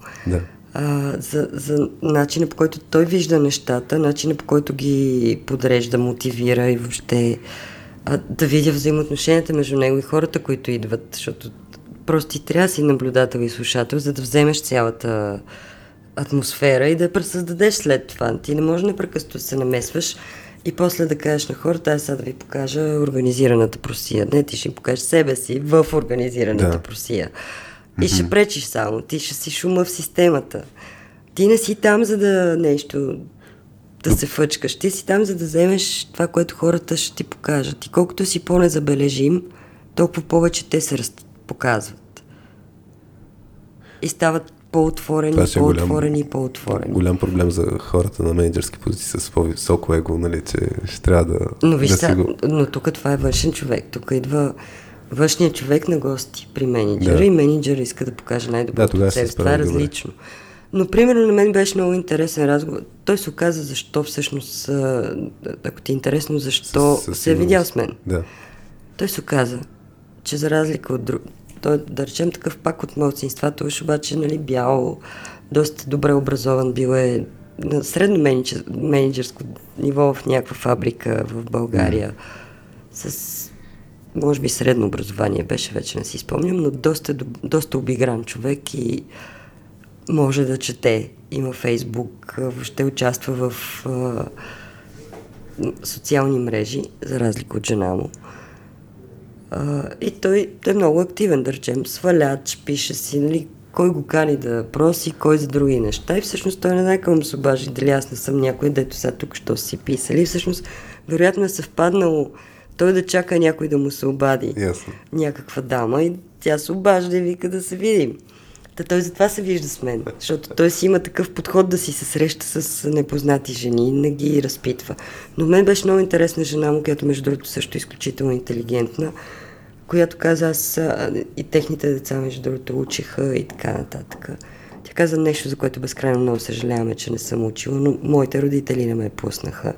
за начина, по който той вижда нещата, начина, по който ги подрежда, мотивира и въобще да видя взаимоотношенията между него и хората, които идват, защото просто ти трябва да си наблюдател и слушател, за да вземеш цялата атмосфера и да я пресъздадеш след това. Ти не можеш непрекъснато да се намесваш и после да кажеш на хората, аз сега да ви покажа организираната просия. Не, ти ще им покажеш себе си в организираната просия. И ще пречиш само, ти ще си шума в системата. Ти не си там, за да нещо, да се фъчкаш. Ти си там, за да вземеш това, което хората ще ти покажат. И колкото си по-незабележим, толкова повече те се показват. И стават по-отворени, по-отворени. Голям проблем за хората на менеджерски позиции с по-високо его, нали, че ще трябва да... Но виж, да са, но тук това е външен човек. Тук идва външният човек на гости при менеджера, да. И менеджера иска да покаже най-доброто от себе. Това е различно. Но, примерно, на мен беше много интересен разговор. Той се оказа защо всъщност, ако ти е интересно, защо се е видял с мен. Да. Той се оказа, че за разлика от друг... Той, да речем, такъв пак от малцинствата, обаче, нали, бял, доста добре образован, бил е на средно менеджерско ниво в някаква фабрика в България. С, може би, средно образование беше, вече не си спомням, но доста обигран човек и може да чете. Има Фейсбук, въобще участва в социални мрежи, за разлика от жена му. И той е много активен, да речем, сваляч, пише си, нали, кой го кани да проси, кой за други неща. И всъщност той не знае към се обажи, дали аз не съм някой, дето сега тук, що си писали. И всъщност, вероятно е съвпаднало той да чака някой да му се обади. Ясно. Някаква дама и тя се обажда и вика да се видим. Та той затова се вижда с мен, защото той си има такъв подход да си се среща с непознати жени, не ги разпитва. Но мен беше много интересна жена му, която между другото също е изключително интелигентна, която каза, аз и техните деца между другото учиха и така нататък. Тя каза нещо, за което безкрайно много съжаляваме, че не съм учила, но моите родители не ме пуснаха.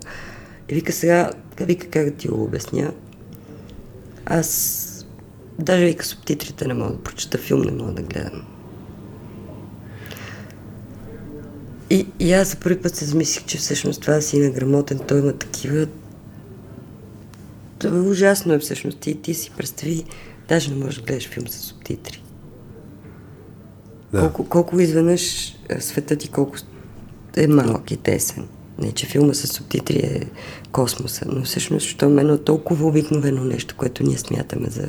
И вика сега, вика как да ти го обясня. Аз даже вика субтитрите не мога да прочета, филм не мога да гледам. И аз за първи път се замислих, че всъщност това си неграмотен, той има такива... Това е ужасно е всъщност. И ти си представи, даже не можеш да гледаш филм с субтитри. Да. Колко изведнъж светът и колко е малък и тесен. Не, че филма с субтитри е космоса, но всъщност, защото мен е толкова обикновено нещо, което ние смятаме за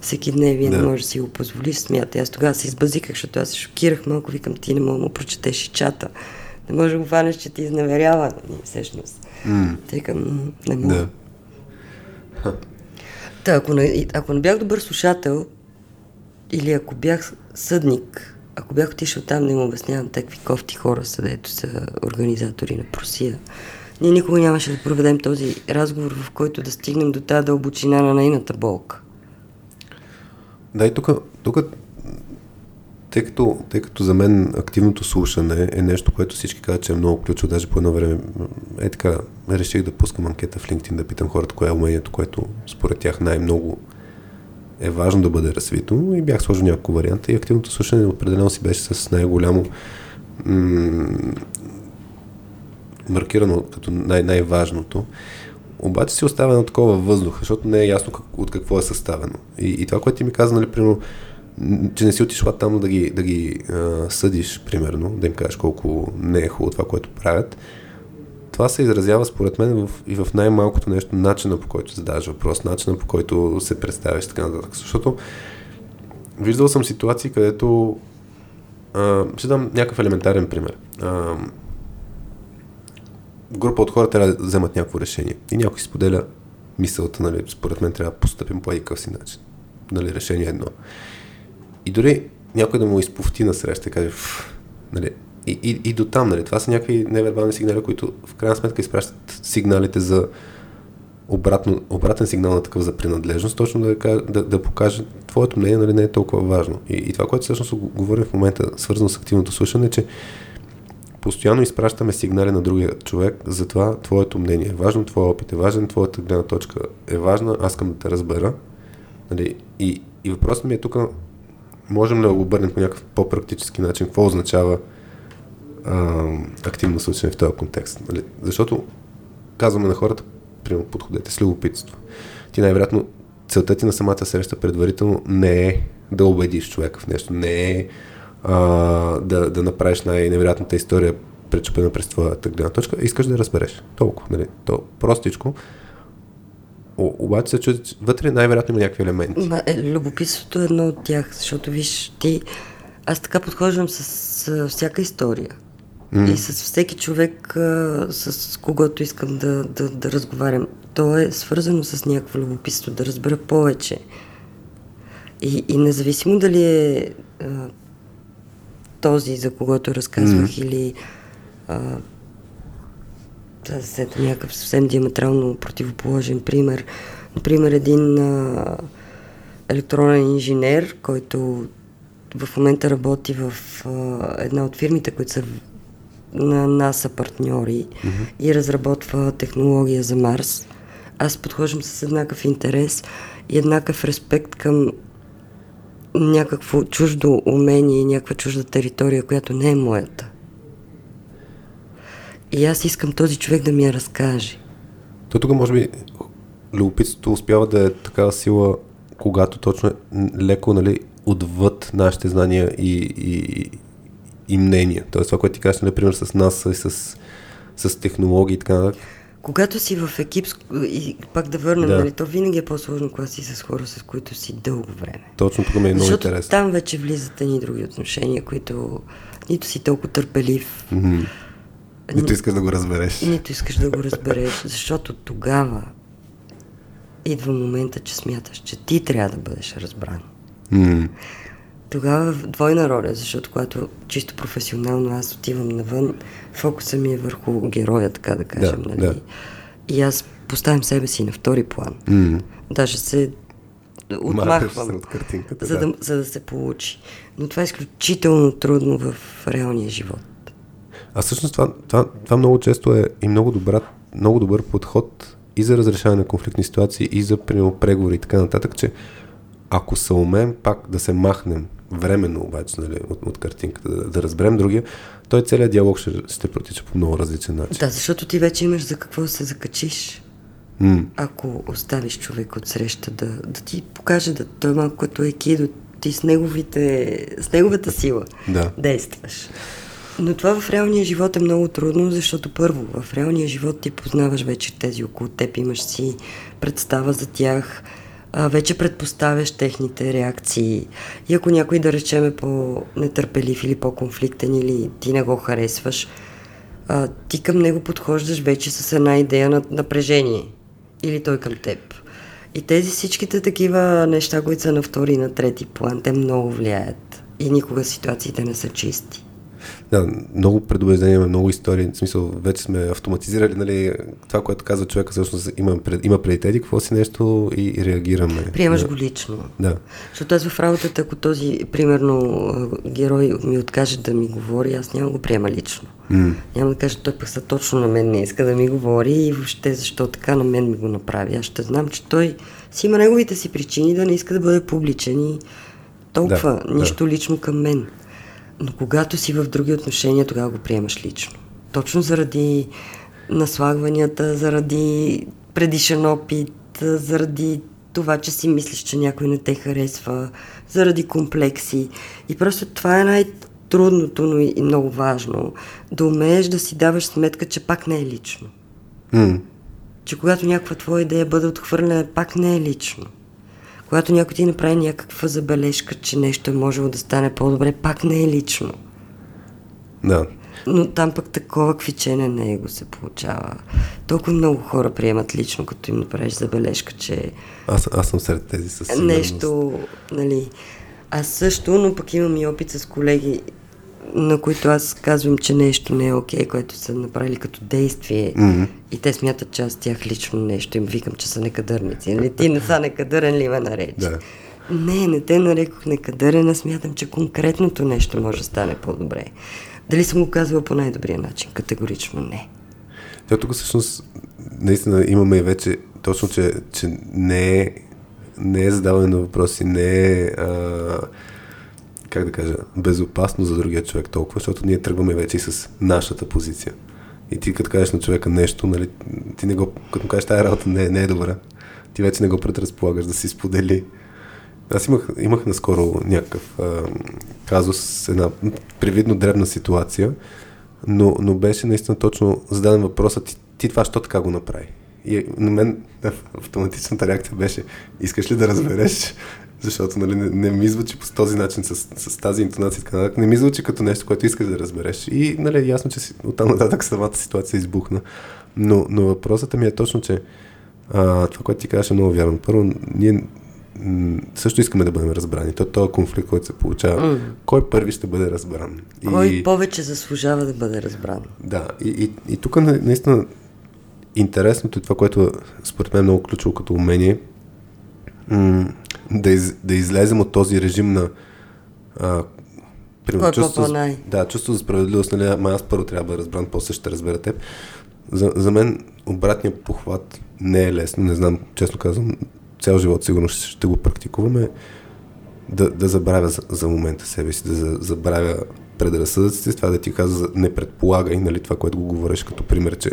всеки днев, вие не може да си го позволиш, смятай. Аз тогава се избазиках, защото аз се шокирах малко, викам, ти не мога да му прочетеш и чата. Не може да го фанеш, че ти изневерява, всъщност. Тъйкам, не мога. Да. Та, ако не бях добър слушател, или ако бях съдник, ако бях отишъл там, да им обяснявам такви кофти хора са, дето са организатори на Прусия, ние никога нямаше да проведем този разговор, в който да стигнем до тази дълбочина на нейната болка. Да, и тук тъй като за мен активното слушане е нещо, което всички казват, че е много ключово. Даже по едно време е така, реших да пускам анкета в LinkedIn, да питам хората кое е умението, което според тях най-много е важно да бъде развито, и бях сложил няколко варианта и активното слушане определено си беше с най-голямо маркирано като най-важното. Обаче си оставя на такова въздуха, защото не е ясно от какво е съставено. И това, което ти ми каза, нали, примерно, че не си отишла там да ги съдиш, примерно, да им кажеш колко не е хубаво това, което правят, това се изразява според мен в най-малкото нещо, начина по който задаваш въпрос, начина по който се представиш, така нататък. Защото виждал съм ситуации, където ще дам някакъв елементарен пример. Група от хора трябва да вземат някакво решение. И някой споделя мисълта, нали, според мен трябва да постъпим по едикъв си начин. Нали, решение едно. И дори някой да му изповти на среща, каже, нали, и до там, нали, това са някакви невербални сигнали, които в крайна сметка изпращат сигналите за обратен сигнал на такъв за принадлежност, точно да покаже твоето мнение, нали, не е толкова важно. И това, което всъщност говорим в момента, свързано с активното слушане, е, че постоянно изпращаме сигнали на другия човек, затова твоето мнение е важно, твоя опит е важен, твоята гледна точка е важна, аз искам да те разбера. Нали? И въпросът ми е тук, можем ли да го обърнем по някакъв по-практически начин, какво означава активно слушане в този контекст? Нали? Защото казваме на хората, примерно, подходете с любопитство. Ти най-вероятно, целта ти на самата среща предварително не е да убедиш човека в нещо, не е да направиш най-невероятната история, пречупена през твоята гледна точка, искаш да я разбереш. Толкова, нали? То простичко. Обаче се чуди, вътре най-вероятно има някакви елементи. Любопитството е едно от тях, защото виж, аз така подхождам с всяка история. И с всеки човек, с когото искам да разговарям. То е свързано с някакво любопитство, да разбера повече. И независимо дали е този, за когото разказвах, или след някакъв съвсем диаметрално противоположен пример. Например, един електронен инженер, който в момента работи в една от фирмите, които са на НАСА партньори и разработва технология за Марс. Аз подхождам с еднакъв интерес и еднакъв респект към някакво чуждо умение, някаква чужда територия, която не е моята. И аз искам този човек да ми я разкаже. То тук може би любопитството успява да е такава сила, когато точно е леко, нали, отвъд нашите знания и мнения. Тоест това, което ти кажеш, например, с нас и с технологии и така. Когато си в екип, и пак да върнем, нали, то винаги е по-сложно, когато си с хора, с които си дълго време. Точно тук ми е много интересно. Защото там вече влизат едни други отношения, които нито си толкова търпелив. Нито искаш да го разбереш. Нито искаш да го разбереш, защото тогава идва момента, че смяташ, че ти трябва да бъдеш разбран. Тогава двойна роля, защото когато чисто професионално аз отивам навън, фокуса ми е върху героя, така да кажем. Да, нали? Да. И аз поставям себе си на втори план. Даже се отмахвам, от картинката, за да се получи. Но това е изключително трудно в реалния живот. А всъщност това много често е и много добър подход и за разрешаване на конфликтни ситуации, и за преговори и така нататък, че ако се умеем пак да се махнем временно обаче, нали, от картинката, да разберем другия, той целият диалог ще протича по много различен начин. Да, защото ти вече имаш за какво да се закачиш, ако оставиш човек отсреща да ти покаже, да той малко като екидо, ти с неговата сила действаш. Но това в реалния живот е много трудно, защото първо, в реалния живот ти познаваш вече тези около теб, имаш си представа за тях, вече предпоставяш техните реакции. И ако някой, да речем, е по-нетърпелив или по-конфликтен, или ти не го харесваш, ти към него подхождаш вече с една идея на напрежение. Или той към теб. И тези всичките такива неща, които са на втори и на трети план, те много влияят. И никога ситуациите не са чисти. Да, много предубеждения, много истории, в смисъл вече сме автоматизирали, нали, това, което казва човека, всъщност има предитеди, какво си нещо и реагираме. Приемаш го лично. Да. Защото аз в работата, ако този, примерно, герой ми откаже да ми говори, аз няма го приема лично. Няма да кажа, той пък са точно на мен не иска да ми говори и въобще защо така на мен ми го направи. Аз ще знам, че той си има неговите си причини да не иска да бъде публичен и толкова, нищо лично към мен. Но когато си в други отношения, тогава го приемаш лично. Точно заради наслагванията, заради предишен опит, заради това, че си мислиш, че някой не те харесва, заради комплекси. И просто това е най-трудното, но и много важно. Да умееш да си даваш сметка, че пак не е лично. Че когато някаква твоя идея бъде отхвърлена, пак не е лично. Когато някой ти направи някаква забележка, че нещо е можело да стане по-добре, пак не е лично. Да. Но там пък такова квичене не го се получава. Толкова много хора приемат лично, като им направиш забележка, че... Аз съм сред тези със сигурност. Нещо, нали... Аз също, но пък имам и опит с колеги, на които аз казвам, че нещо не е окей, което са направили като действие и те смятат, че аз тях лично нещо им викам, че са некадърници. Нали? Ти не са некадърен ли ме наречи? Да. Не те нарекох некадърен, а смятам, че конкретното нещо може да стане по-добре. Дали съм го казвала по най-добрия начин? Категорично не. Тя тук всъщност наистина имаме и вече точно, че не е задаване на въпроси, не е... как да кажа, безопасно за другия човек толкова, защото ние тръгваме вече и с нашата позиция. И ти като кажеш на човека нещо, нали, ти не го, като му кажеш, тая работа не е добра, ти вече не го предразполагаш да си сподели. Аз имах наскоро някакъв казус, една привидно дребна ситуация, но беше наистина точно зададен въпросът, ти това що така го направи? И на мен автоматичната реакция беше, искаш ли да разбереш Защото нали, не ми звучи по този начин, с тази интонация, не ми звучи като нещо, което искаш да разбереш. И нали, ясно, че оттам нататък самата ситуация избухна. Но въпросът ми е точно, че това, което ти казваш, е много вярно. Първо, ние също искаме да бъдем разбрани. Този конфликт, който се получава, кой първи ще бъде разбран? Кой повече заслужава да бъде разбран? Да, и тук наистина интересното е това, което според мен е много ключово като умение, да излезем от този режим на чувство за справедливост, нали, ама аз първо трябва да разбран, после ще разбера теб. За мен обратният похват не е лесно, не знам, честно казвам, цял живот сигурно ще го практикуваме, да забравя за момента себе си, да забравя предразсъдъците, това да ти казва, не предполагай, нали, това, което го говориш като пример, че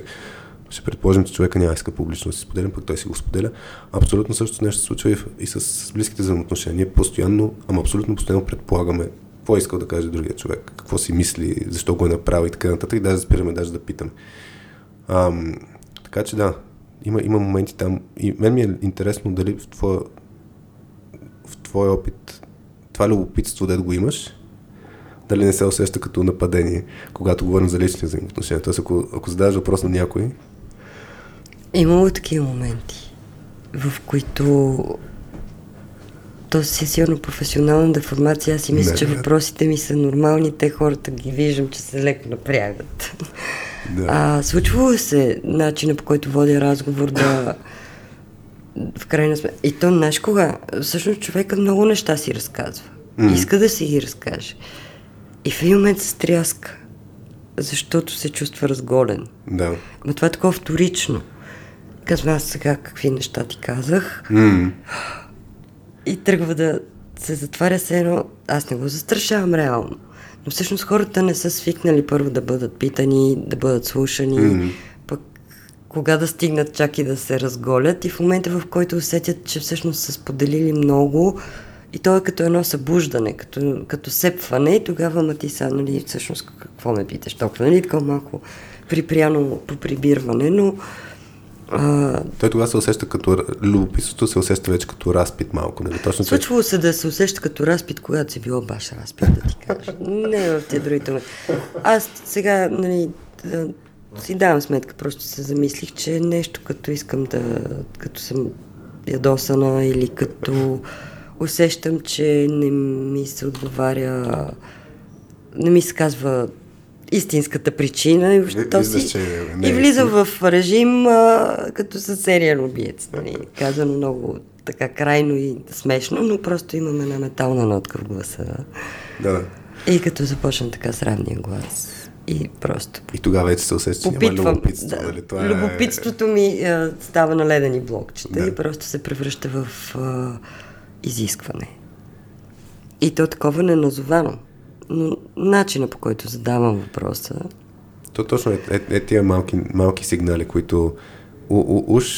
ще предположим, че човека няма иска публично да си споделя, пък той си го споделя. Абсолютно същото нещо се случва и с близките взаимоотношения. Постоянно, ама абсолютно постоянно предполагаме какво е искал да каже другия човек, какво си мисли, защо го е направил и така нататък, и даже спираме даже да питаме. Така че да, има моменти там и мен ми е интересно дали в твой опит това любопитство, дето го имаш, дали не се усеща като нападение, когато говорим за лични взаимоотношения. Тоест, ако задаваш въпрос на някой... Имало такива моменти, в които то си е силно професионална деформация. Аз си мисля, че въпросите ми са нормални, те хората ги виждам, че се леко напрягат. Да. Случвало се начина, по който водя разговор, да в крайна сметка. И то знаеш кога? Всъщност човека много неща си разказва. Иска да си ги разкаже. И в един момент се стряска, защото се чувства разголен. Да. Но това е такова вторично. Казвам аз сега какви неща ти казах. И тръгва да се затваря се едно. Аз не го застрашавам реално. Но всъщност хората не са свикнали първо да бъдат питани, да бъдат слушани, пък кога да стигнат чак и да се разголят. И в момента, в който усетят, че всъщност са споделили много, и то е като едно събуждане, като сепване, и тогава ти са, нали, всъщност какво ме питаш толкова, нали, така малко припряно по прибирване, но... Той тогава се усеща като любопитството, се усеща вече като разпит малко. Нали? Точно случвало се да се усеща като разпит, когато си било баш разпит, да ти кажа. Не в тези другите ме. Аз сега, нали, си давам сметка, просто се замислих, че нещо като искам да... като съм ядосана или като усещам, че не ми се отговаря, не ми се казва истинската причина и въобще то си... И влиза в режим като със сериен убиец. Нали? Казано много така крайно и смешно, но просто имаме една метална нотка в гласа. Да. И като започна така с равния глас. И просто... И тогава вече се усеща, че няма любопитство. Да, дали това любопитството ми става на ледени блокчета и просто се превръща в изискване. И то такова неназовано. Но начина, по който задавам въпроса... То точно е тия малки сигнали, които уж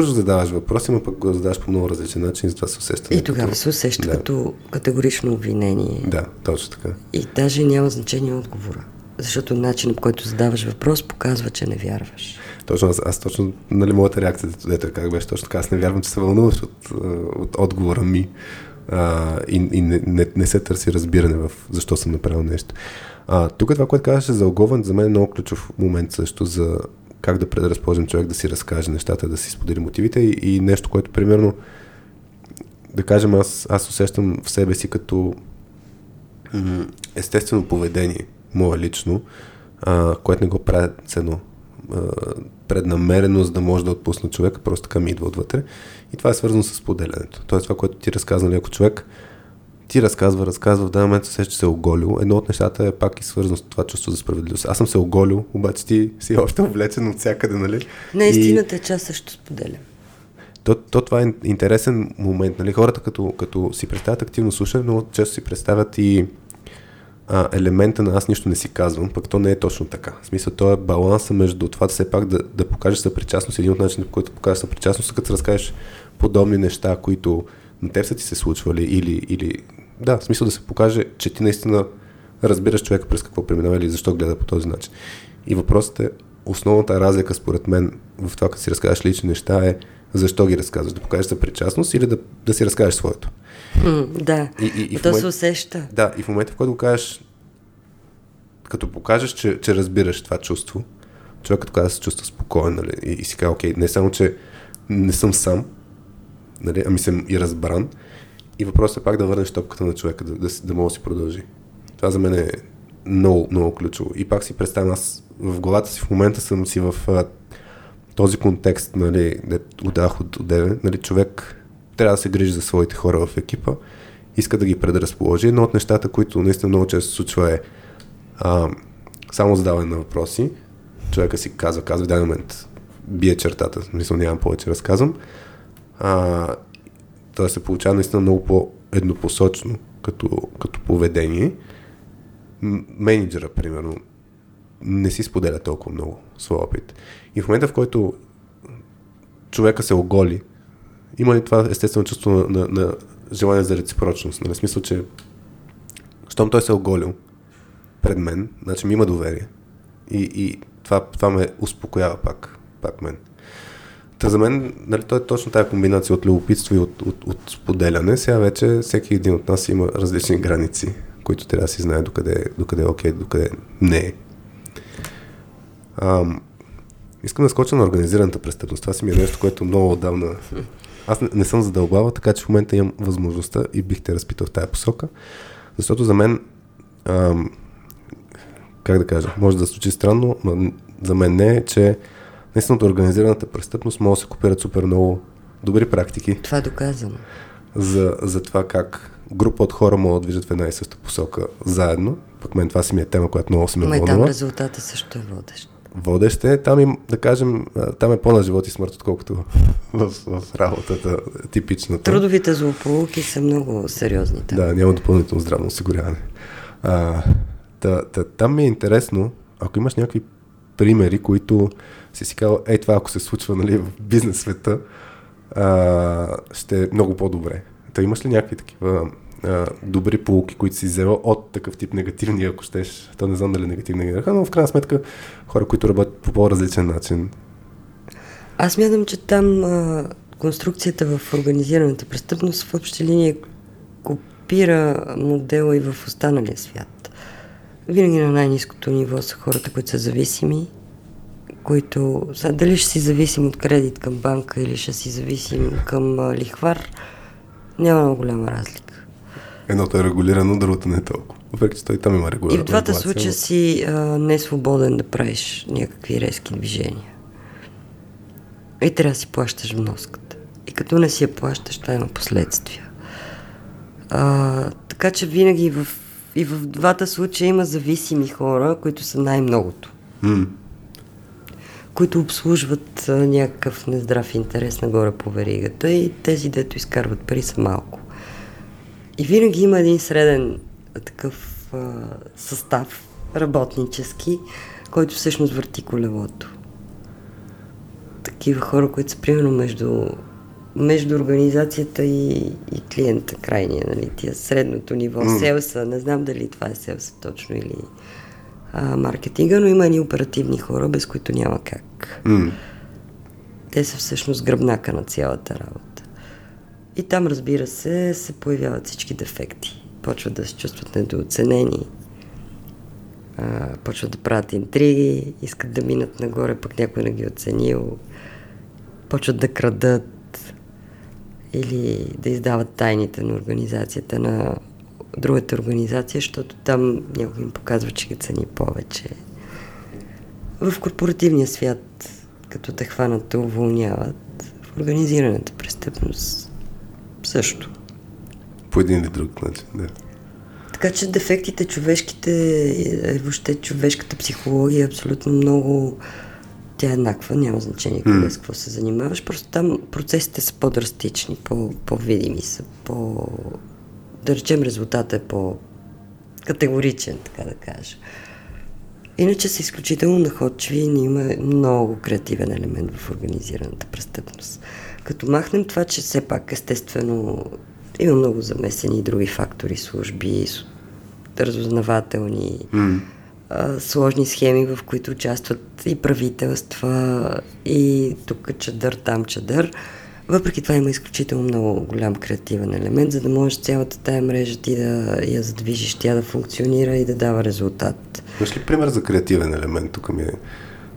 задаваш въпроси, но пък го задаваш по много различен начин, затова се усеща. И тогава се усеща като категорично обвинение. Да, точно така. И даже няма значение отговора. Защото начинът, по който задаваш въпрос, показва, че не вярваш. Точно, аз точно, нали, моята реакция, дето как беше точно така, аз не вярвам, че се вълнуваш от отговора ми. И не се търси разбиране в защо съм направил нещо. Тук това, което казваше за огован, за мен е много ключов момент също за как да предразположим човек да си разкаже нещата, да си сподели мотивите и нещо, което примерно да кажем, аз усещам в себе си като естествено поведение, мое лично, което не го правя ценно. Преднамерено, за да може да отпусна човека, просто така ми идва отвътре. И това е свързано с споделянето. Тоест това, което ти разказва, ако човек ти разказва, в даден момент усеща, че се оголил. Едно от нещата е пак и свързано с това чувство за справедливост. Аз съм се оголил, обаче ти си още увлечен от всякъде, нали? Наистината е, че аз също споделям. То това е интересен момент, нали? Хората, като си представят активно слушане, много често си представят и елемента на аз нищо не си казвам, пък то не е точно така. В смисъл, то е баланса между това все пак да покажеш съпричастност. Един от начините, по който покажеш съпричастност, като разкажеш подобни неща, които на теб са ти се случвали или да, в смисъл да се покаже, че ти наистина разбираш човека през какво преминава или защо гледа по този начин. И въпросът е, основната разлика според мен в това, като си разкажеш лични неща е защо ги разказваш, да покажеш съпричастност или да си разкажеш своето. Да, и то се усеща. Да, и в момента, в който го кажеш, като покажеш, че разбираш това чувство, човекът казва да се чувства спокоен, нали? И си казва, окей, не само, че не съм сам, нали? Ами съм и разбран. И въпросът е пак да върнеш топката на човека, да мога да си продължи. Това за мен е много, много ключово. И пак си представям, аз в главата си в момента съм си в този контекст, нали, отдах от девен, нали, човек трябва да се грижи за своите хора в екипа, иска да ги предразположи. Едно от нещата, които наистина много често се случва е само задаване на въпроси. Човека си казва в даден момент бие чертата, мисля, нямам повече разказвам. Това се получава наистина много по-еднопосочно като поведение. Менеджера, примерно, не си споделя толкова много своя опит. И в момента, в който човека се оголи, има ли това естествено чувство на желание за реципрочност? Нали? В смисъл, че щом той се оголил пред мен, значи ми има доверие. И това ме успокоява пак мен. Та за мен, нали, то е точно тази комбинация от любопитство и от споделяне. Сега вече всеки един от нас има различни граници, които трябва да си знае докъде е окей, докъде не е. Искам да скоча на организираната престъпност. Това си ми е нещо, което много отдавна... Аз не съм задълбавал, така че в момента имам възможността и бих те разпитал в тая посока. Защото за мен... как да кажа, може да се случи странно, но за мен не е, че наистина организираната престъпност може да се копират супер много добри практики. Това е доказано. За това как група от хора могат да движат в една и съща посока заедно. Пък мен това си ми е тема, която много си ме водила. Там резултата също е водещ. Водещ е, там им, да кажем, там е по-на живот и смърт, отколкото в работата типичната. Трудовите злополуки са много сериозни. Там. Да, няма допълнително здравно осигуряване. Там ми е интересно, ако имаш някакви примери, които си казал, ей това ако се случва, нали, в бизнес света, ще е много по-добре. Та имаш ли някакви такива добри поуки, които си взела от такъв тип негативни, ако щеш, то не знам дали негативни греха, но в крайна сметка хора, които работят по по-различен начин. Аз смятам, че там конструкцията в организираната престъпност в общи линии копира модела и в останалия свят. Винаги на най-ниското ниво са хората, които са зависими, които са, дали ще си зависим от кредит към банка или ще си зависим към лихвар, няма много голяма разлика. Едното е регулирано, другото не е толкова. Въпреки, че той там има регулирано. И в двата случая си не е свободен да правиш някакви резки движения. И трябва да си плащаш вноската. И като не си я плащаш, това има последствия. Така че винаги и в двата случая има зависими хора, които са най-многото. Които обслужват някакъв нездрав интерес нагоре по веригата и тези, дето изкарват пари, са малко. И винаги има един среден такъв състав, работнически, който всъщност върти колелото. Такива хора, които са примерно между организацията и клиента крайния, нали, тия средното ниво, селса, не знам дали това е селса точно или маркетинга, но има и оперативни хора, без които няма как. Те са всъщност гръбнака на цялата работа. И там, разбира се, се появяват всички дефекти. Почват да се чувстват недооценени, почват да правят интриги, искат да минат нагоре, пък някой не ги оценил, почват да крадат, или да издават тайните на организацията на другата организация, защото там някой им показва, че ги цени повече. В корпоративния свят, като те хванат, те уволняват. В организираната престъпност също. По един или друг начин, да. Така че дефектите, човешките, въобще човешката психология е абсолютно много... Тя е еднаква, няма значение къде с какво се занимаваш, просто там процесите са по-драстични, по-видими са, да речем резултатът е по-категоричен, така да кажа. Иначе са изключително находчиви и има много креативен елемент в организираната престъпност. Като махнем това, че все пак естествено има много замесени други фактори, служби, разузнавателни... сложни схеми, в които участват и правителства, и тук чадър, там чадър. Въпреки това има изключително много голям креативен елемент, за да можеш цялата тая мрежа ти да я задвижиш, тя да функционира и да дава резултат. Имаш ли пример за креативен елемент? Тук ми е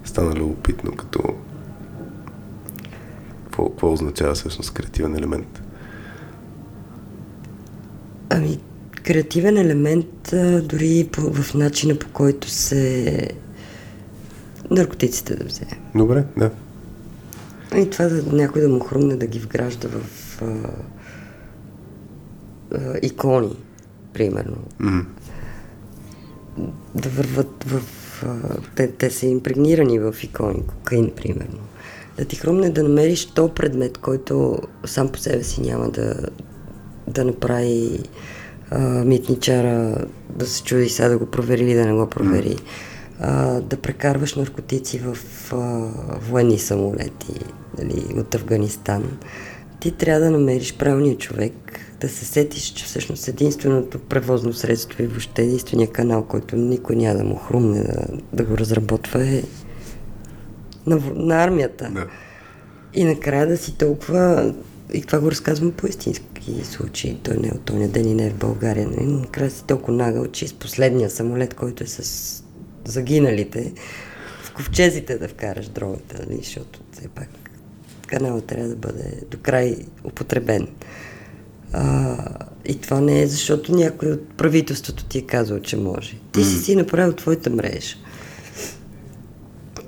стана любопитно, като какво означава всъщност креативен елемент? Ами, креативен елемент дори в начина, по който се наркотиците да вземе. Добре, да. И това да някой да му хрумне да ги вгражда в икони, примерно. Mm-hmm. Да върват в... Те са импрегнирани в икони, кокаин, примерно. Да ти хрумне да намериш то предмет, който сам по себе си няма да направи митничара да се чуди сега да го провери или да не го провери. Да прекарваш наркотици в военни самолети, дали, от Афганистан. Ти трябва да намериш правилния човек, да се сетиш, че всъщност единственото превозно средство и въобще единствения канал, който никой няма да му хрумне да го разработва, е на армията. Да. И накрая да си толкова... И това го разказвам по истински случаи. Той не е от този ден и не е в България. Но накрая си толкова нагъл, че с последния самолет, който е с загиналите, в ковчезите да вкараш дрогата, защото все пак каналът трябва да бъде до край употребен. И това не е защото някой от правителството ти е казал, че може. Ти си направил твоята мрежа.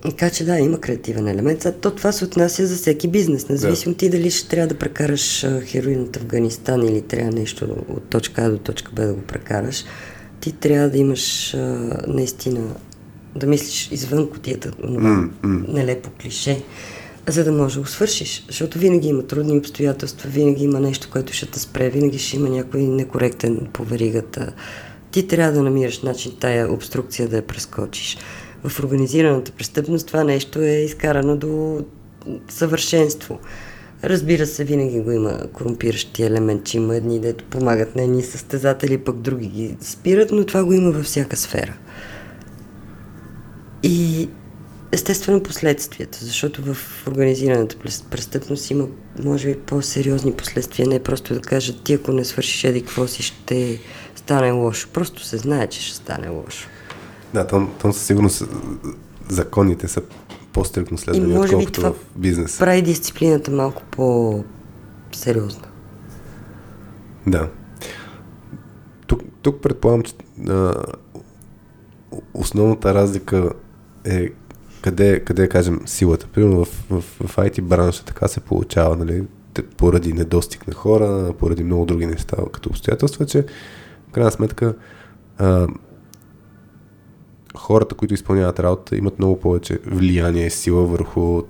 Така че да, има креативен елемент. То това се отнася за всеки бизнес. Независимо ти дали ще трябва да прекараш хероин от Афганистан или трябва нещо от точка А до точка Б да го прекараш, ти трябва да имаш наистина да мислиш извън кутията, нелепо клише, за да можеш да го свършиш. Защото винаги има трудни обстоятелства, винаги има нещо, което ще те спре, винаги ще има някой некоректен по веригата. Ти трябва да намираш начин тая обструкция да я прескочиш. В организираната престъпност това нещо е изкарано до съвършенство. Разбира се, винаги го има корумпиращи елемент, че има едни, дето помагат на едни състезатели, пък други ги спират, но това го има във всяка сфера. И естествено последствията, защото в организираната престъпност има, може би, по-сериозни последствия, не просто да кажат ти ако не свършиш еди какво си, ще стане лошо. Просто се знае, че ще стане лошо. Да, там със сигурност законите са по-стрикно следвани, отколкото в бизнеса. Прави дисциплината малко по-сериозна. Да. Тук предполагам, че основната разлика е къде кажем, силата. Примерно в IT бранша така се получава, нали, поради недостиг на хора, поради много други неща, като обстоятелства, че в крайна сметка хората, които изпълняват работа, имат много повече влияние и сила върху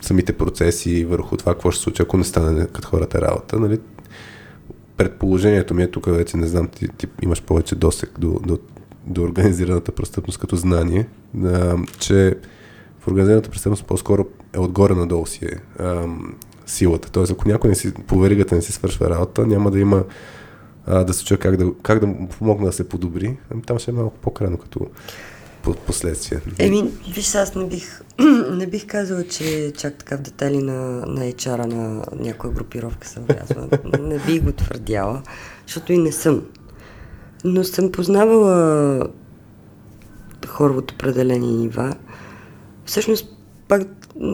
самите процеси, върху това какво ще се случи, ако не стане като хората работа. Нали? Предположението ми е тук, вече не знам, ти имаш повече досек до организираната престъпност като знание, че в организираната престъпност по-скоро е отгоре надолу си е силата. Тоест, ако някой по веригата не си свършва работа, няма да има да се чуя как да му помогна да се подобри, там ще е малко по-крайно като последствие. Еми, виж, аз не бих казала, че чак така в детайли на HR-а на някоя групировка съм влязла. Не бих го твърдяла, защото и не съм. Но съм познавала хора от определени нива. Всъщност, пак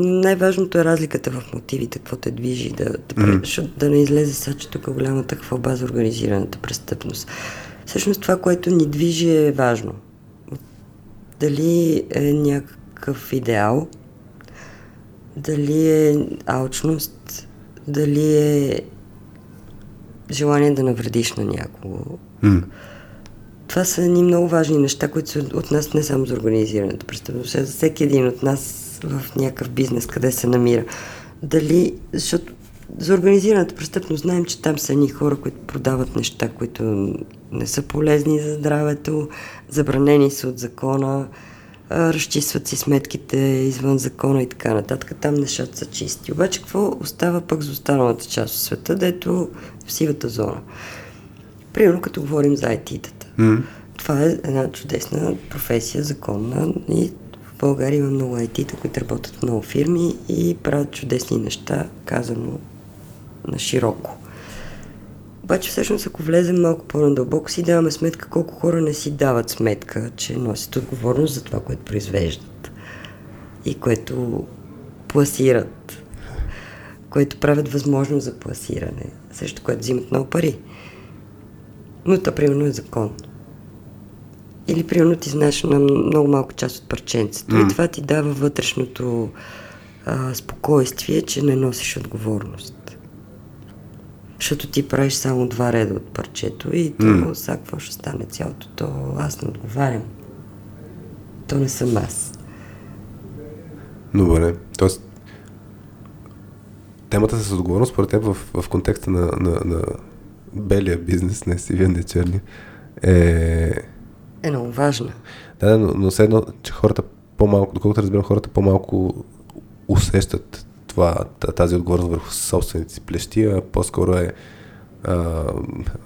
най-важното е разликата в мотивите, какво те движи, да не излезе сега, че тук голямата хвалба за организираната престъпност. Всъщност това, което ни движи, е важно. Дали е някакъв идеал, дали е алчност, дали е желание да навредиш на някого. Това са едни много важни неща, които са от нас не само за организираната престъпност, а за всеки един от нас в някакъв бизнес, къде се намира. Защото за организираната престъпност знаем, че там са едни хора, които продават неща, които не са полезни за здравето, забранени са от закона, разчистват си сметките извън закона и така нататък. Там нещата са чисти. Обаче какво остава пък за останалата част от света, дето в сивата зона? Примерно като говорим за IT-тата. Това е една чудесна професия, законна, и в България има много IT-та, които работят в много фирми и правят чудесни неща, казано на широко. Обаче всъщност, ако влезем малко по-надълбоко, си даваме сметка колко хора не си дават сметка, че носят отговорност за това, което произвеждат и което пласират, което правят възможно за пласиране, също което взимат много пари. Но това, примерно, е закон. Или, примерно, ти знаеш на много малка част от парченцето и това ти дава вътрешното спокойствие, че не носиш отговорност. Защото ти правиш само два реда от парчето и това сега какво ще стане цялото, то аз не отговарям. То не съм аз. Добре, тоест темата с отговорност, според теб, в контекста на белия бизнес, не сивия, не черния, е много важна. Да, но все едно, че хората по-малко, доколкото разбирам, хората по-малко усещат тази отговорност върху собствените си плещи, а по-скоро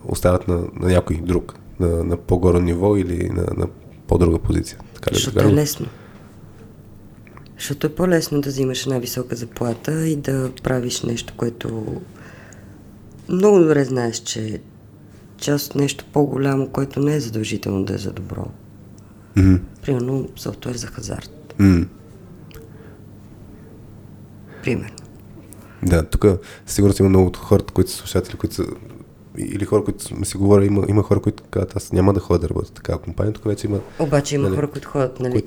остават на някой друг, на по-горо ниво или на по-друга позиция. Така ли? Защото е лесно. Защото е по-лесно да взимаш една висока заплата и да правиш нещо, което много добре знаеш, че част от нещо по-голямо, което не е задължително да е за добро. Mm-hmm. Примерно софтуер за хазарт. Mm-hmm. Примерно. Да, тук сигурно има много хора, които са слушатели, които са, или хора, които сме си говорили, има хора, които казват, аз няма да ходя да работя в такава компания, тук вече има... Обаче има хора, които ходят, нали?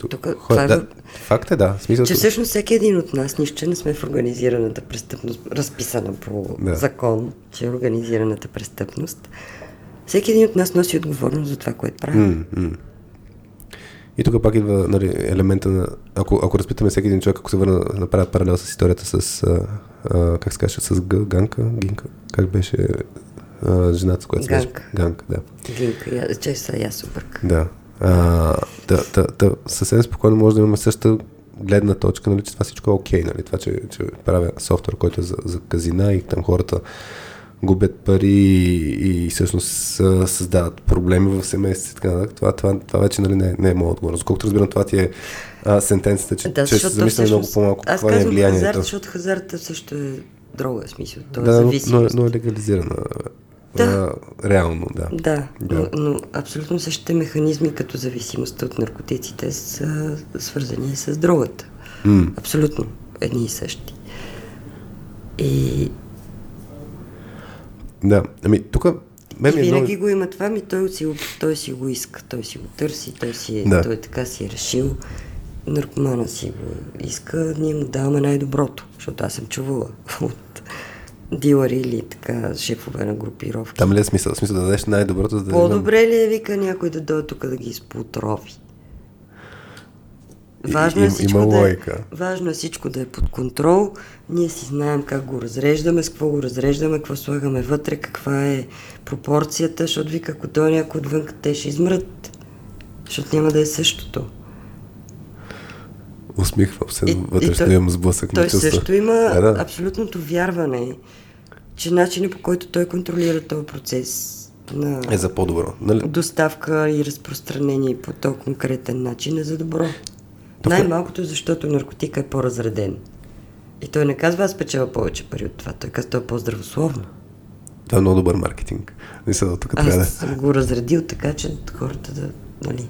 Факт е, да. Смисъл, че всъщност всеки един от нас, нищо не сме в организираната престъпност, разписана по закон, че е организираната престъпност. Всеки един от нас носи отговорност за това, което прави. И тук пак идва, нали, елемента на... Ако разпитаме всеки един човек, ако се върна, направя паралел с историята с... как се каже? С Ганка? Гинка? Как беше жената, с която се беше? Ганка, да. Гинка, че са ясобърк. Да. Съвсем спокойно може да имаме същата гледна точка, нали, че това всичко е окей, нали? Това, че правя софтуер, който е за казина и там хората губят пари и всъщност създават проблеми в семейството. Това вече, нали, не е моя отговорност. Колкото разбирам, това ти е сентенцията, че се замисля много по-малко какво е влиянието. Аз казвам хазарт, защото хазартът също е друга смисъл. Това е зависимост. Но е легализирана. Да. Реално, да. Да, но абсолютно същите механизми като зависимостта от наркотиците са свързани с другата. Абсолютно едни и същи. И да, ами тук... Винаги го има това, той си го иска, той си го търси, той така си е решил. Наркомана си го иска, ние му даваме най-доброто, защото аз съм чувала от дилъри или така шефове на групировки. Там ли е смисъл? Смисъл да дадеш най-доброто, за да... По-добре ли е, вика някой, да дойде тук да ги изпотрови? Важно е всичко да е под контрол. Ние си знаем как го разреждаме, с какво го разреждаме, какво слагаме вътре, каква е пропорцията, защото вика, ако дойде някой отвън, те ще измрат, защото няма да е същото. Усмихвам се, вътрешно имам сблъсък на чувства. Той също има абсолютното вярване, че начинът, по който той контролира този процес на е за по-добро. Доставка и разпространение по този конкретен начин е за добро. Най-малкото, защото наркотика е по-разреден. И той не казва, аз печеля повече пари от това. Той казва, той е по-здравословно. Това е много добър маркетинг. Аз съм го разредил така, че хората да... Нали.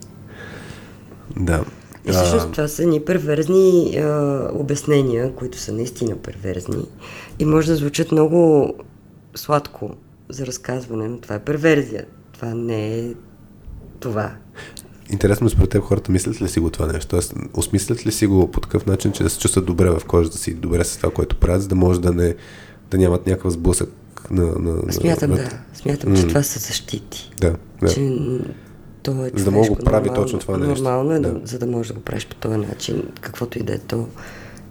Да. И всъщност това са ни перверзни обяснения, които са наистина перверзни. И може да звучат много сладко за разказване, но това е перверзия. Това не е това. Интересно, според теб хората мислят ли си го това нещо? Тоест, осмислят ли си го по такъв начин, че да се чувстват добре в кожата си, добре с това, което правят, за да може да нямат някакъв сблъсък на... Смятам, че това са защити. Да. Че то е за да може да го прави нормално, точно това нещо. Нормално е, за да можеш да го правиш по този начин, каквото и да е то.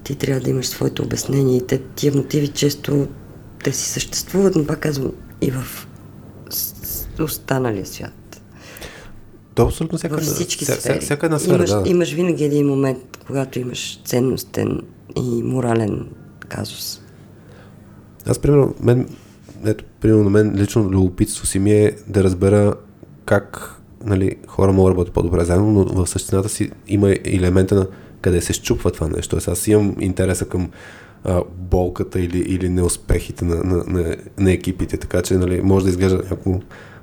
Ти трябва да имаш своите обяснения и тия мотиви често те си съществуват, но пак казвам и в останалия свят. То абсолютно всяка една сфера. Имаш винаги един момент, когато имаш ценностен и морален казус. Аз, примерно, мен лично любопитство си ми е да разбера как, нали, хора могат да работят по-добре заедно, но в същината си има елемента на къде се счупва това нещо. Аз имам интереса към болката или неуспехите на екипите. Така че, нали, може да изглежда някакво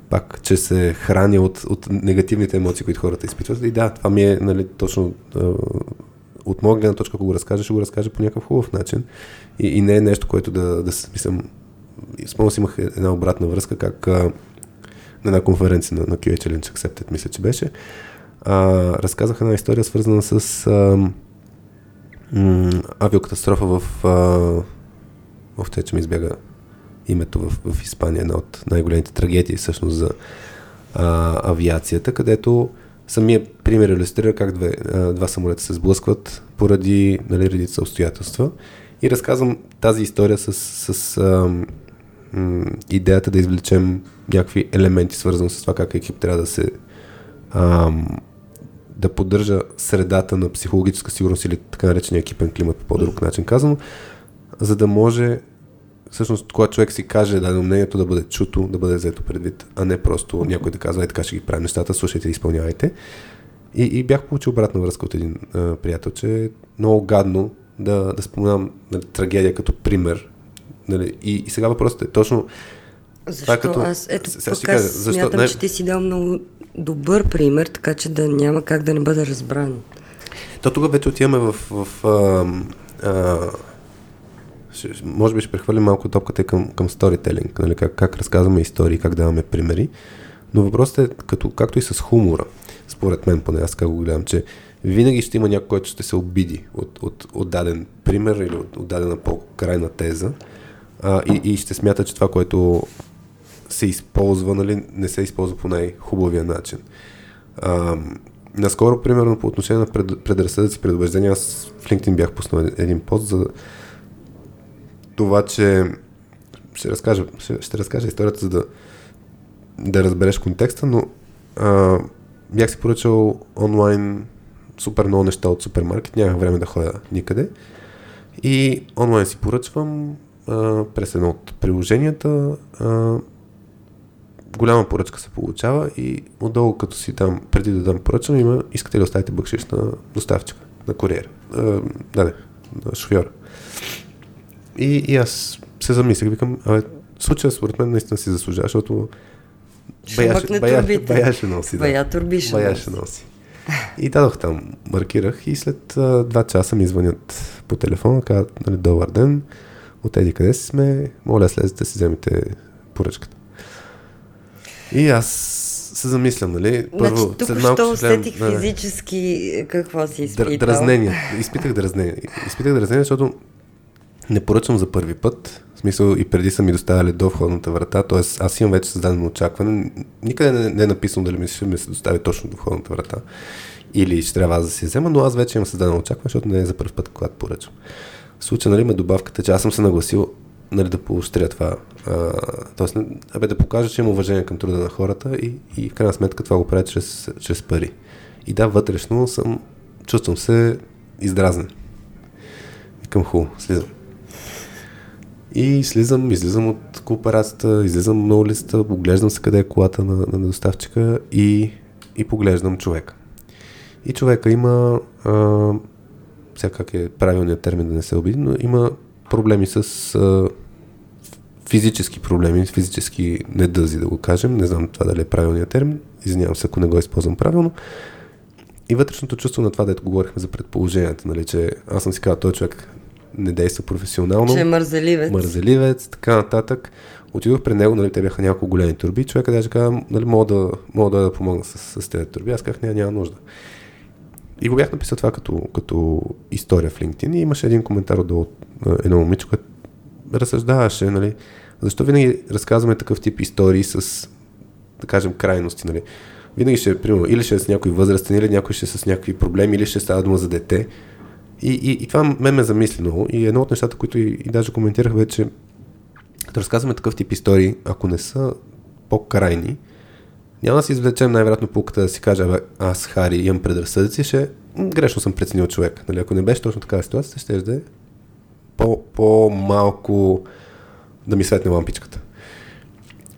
пак, че се храни от негативните емоции, които хората изпитват. И да, това ми е, нали, точно от моя гледна точка, ако го разкажа, ще го разкажа по някакъв хубав начин. И не е нещо, което да се мислям. Спомням си, имах една обратна връзка, как на една конференция на QA Challenge Accepted, мисля, че беше. Разказах една история, свързана с авиокатастрофа в още, че ми избяга името, в Испания, една от най-големите трагедии всъщност за авиацията, където самия пример илюстрира как два самолета се сблъскват поради, нали, редица обстоятелства. И разказвам тази история с идеята да извлечем някакви елементи, свързани с това как екип трябва да се да поддържа средата на психологическа сигурност или така наречения екипен климат, по по-друг начин казано, за да може всъщност, когато човек си каже дадено мнението, да бъде чуто, да бъде взето предвид, а не просто някой да казва, ей така ще ги правим нещата, слушайте, изпълнявайте. И бях получил обратна връзка от един приятел, че е много гадно да споменам, нали, трагедия като пример. Нали, и сега въпросът е точно... Защо? Като... Аз ето така смятам, че ти си дал много добър пример, така че да няма как да не бъде разбран. То тук вече отиваме може би ще прехвърлим малко топката към сторителинг, нали, как разказваме истории, как даваме примери. Но въпросът е, както и с хумора, според мен, поне аз как го гледам, че винаги ще има някой, който ще се обиди от даден пример или от дадена по-крайна теза, и ще смята, че това, което се използва, нали, не се използва по най-хубавия начин. Наскоро, примерно, по отношение на предразсъдъци, предубеждения, аз в LinkedIn бях пуснал един пост за това, че ще разкажа историята, за да разбереш контекста, но бях си поръчал онлайн супер много неща от супермаркет, нямах време да ходя никъде и онлайн си поръчвам през едно от приложенията, голяма поръчка се получава и отдолу, като си дам, преди да дам поръчка, има, искате ли оставите бъкшиш на доставчика, на куриера, на шофьора. И аз се замислях, викам, случая според мен наистина си заслужава, защото бая турбише носи. И дадох там, маркирах и след 2 часа ми звънят по телефона, казват, нали, добър ден, от еди къде си сме, моля слезете да си вземете поръчката. И аз се замислям, нали, първо... Значи тук що усетих физически какво си изпитал. Дразнение, изпитах дразнение, защото не поръчвам за първи път, в смисъл и преди са ми доставяли до входната врата, т.е. аз имам вече създадено очакване, никъде не е написано дали ми се достави точно до входната врата или ще трябва аз да си взема, но аз вече имам създадено очакване, защото не е за първи път, когато поръчвам. В случая, нали, ме добавката, че аз съм се нагласил, нали, да поощря това, т.е. Да покажа, че има уважение към труда на хората и в крайна сметка това го правя чрез пари. И да, вътрешно чувствам се издразнен. Викам, хубаво, слизам. И излизам от кооперацията, излизам на улицата, поглеждам се къде е колата на доставчика и поглеждам човека. И човека има, сега как е правилният термин да не се обиди, но има проблеми с физически недъзи, да го кажем. Не знам това дали е правилният термин, извинявам се, ако не го използвам правилно. И вътрешното чувство на това, дето говорихме за предположенията, нали, че аз съм си казал, този човек не действа професионално. Че е мързеливец, така нататък. Отидох при него, нали, те бяха няколко големи турби. Човека даже каза, нали, мога да помогна с тези турби. Аз казах, няма нужда. И го бях написал това като история в LinkedIn и имаше един коментар отдолу от едно момичко, което разсъждаваше, нали, защо винаги разказваме такъв тип истории с, да кажем, крайности, нали. Винаги ще е, примерно, или ще е с някой възрастен, или някой ще е с някакви проблеми, или ще става дума за дете. И това ме замисли много. И едно от нещата, които и даже коментирах вече, като разказваме такъв тип истории, ако не са по-крайни, няма да си извлечем най-вероятно пулката да си кажа, аз, Хари, имам предразсъдъци, ще грешно съм преценил човек. Нали, ако не беше точно такава ситуация, ще да е по-малко да ми светне лампичката.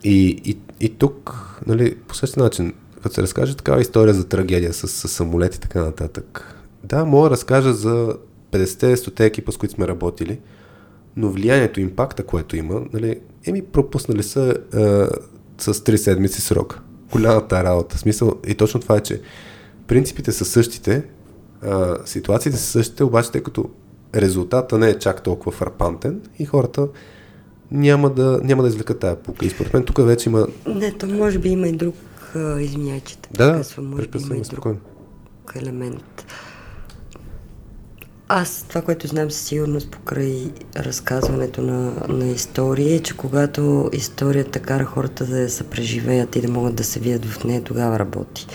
И тук, нали, по същия начин, като се разкаже такава история за трагедия с самолет и така нататък, да, мога да разкажа за 50-100 екипа, с които сме работили, но влиянието, импакта, което има, нали, пропуснали са с 3 седмици срок. Голямата работа. Смисъл, и точно това е, че принципите са същите, ситуациите са същите, обаче тъй като резултата не е чак толкова фарпантен и хората няма да извлекат тая пука. И според мен тук вече има... Не, то може би има и друг, извиняй, че може би има и друг елемент. Аз това, което знам със сигурност покрай разказването на истории, е, че когато историята кара хората да се преживеят и да могат да се вият в нея, тогава работи.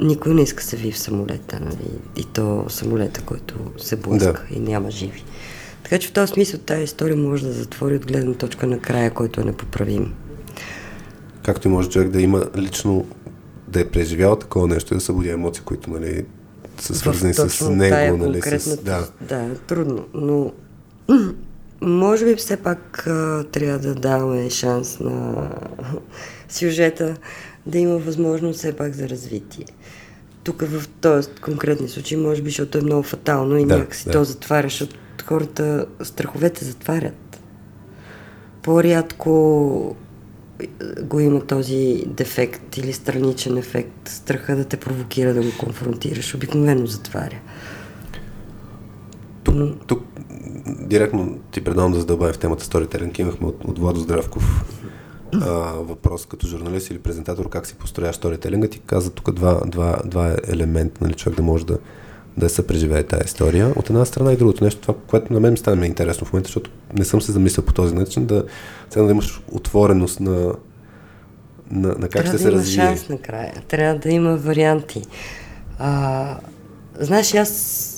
Никой не иска се вие в самолета, нали? И то самолета, който се блъска и няма живи. Така че в този смисъл тази история може да затвори от гледна точка на края, който е непоправим. Както и може човек да има лично, да е преживял такова нещо и да събудя емоции, които, нали, са свързани с него. Нали, да, трудно, но може би все пак трябва да даваме шанс на сюжета да има възможност все пак за развитие. Тук в този конкретни случай, може би, защото е много фатално и някакси то затваря, защото хората, страховете затварят. По-рядко го има този дефект или страничен ефект, страха да те провокира да го конфронтираш, обикновено затваря. Тук директно ти предавам да задълбавя в темата сторителинг. Имахме от Владо Здравков въпрос като журналист или презентатор, как си построяваш сторителинга. Ти каза тук два елемента, нали, човек да може да се преживее тази история. От една страна и другото нещо, това, което на мен ми стане интересно в момента, защото не съм се замислял по този начин, да имаш отвореност на как ще се развие. Трябва да има шанс накрая, трябва да има варианти. Знаеш, аз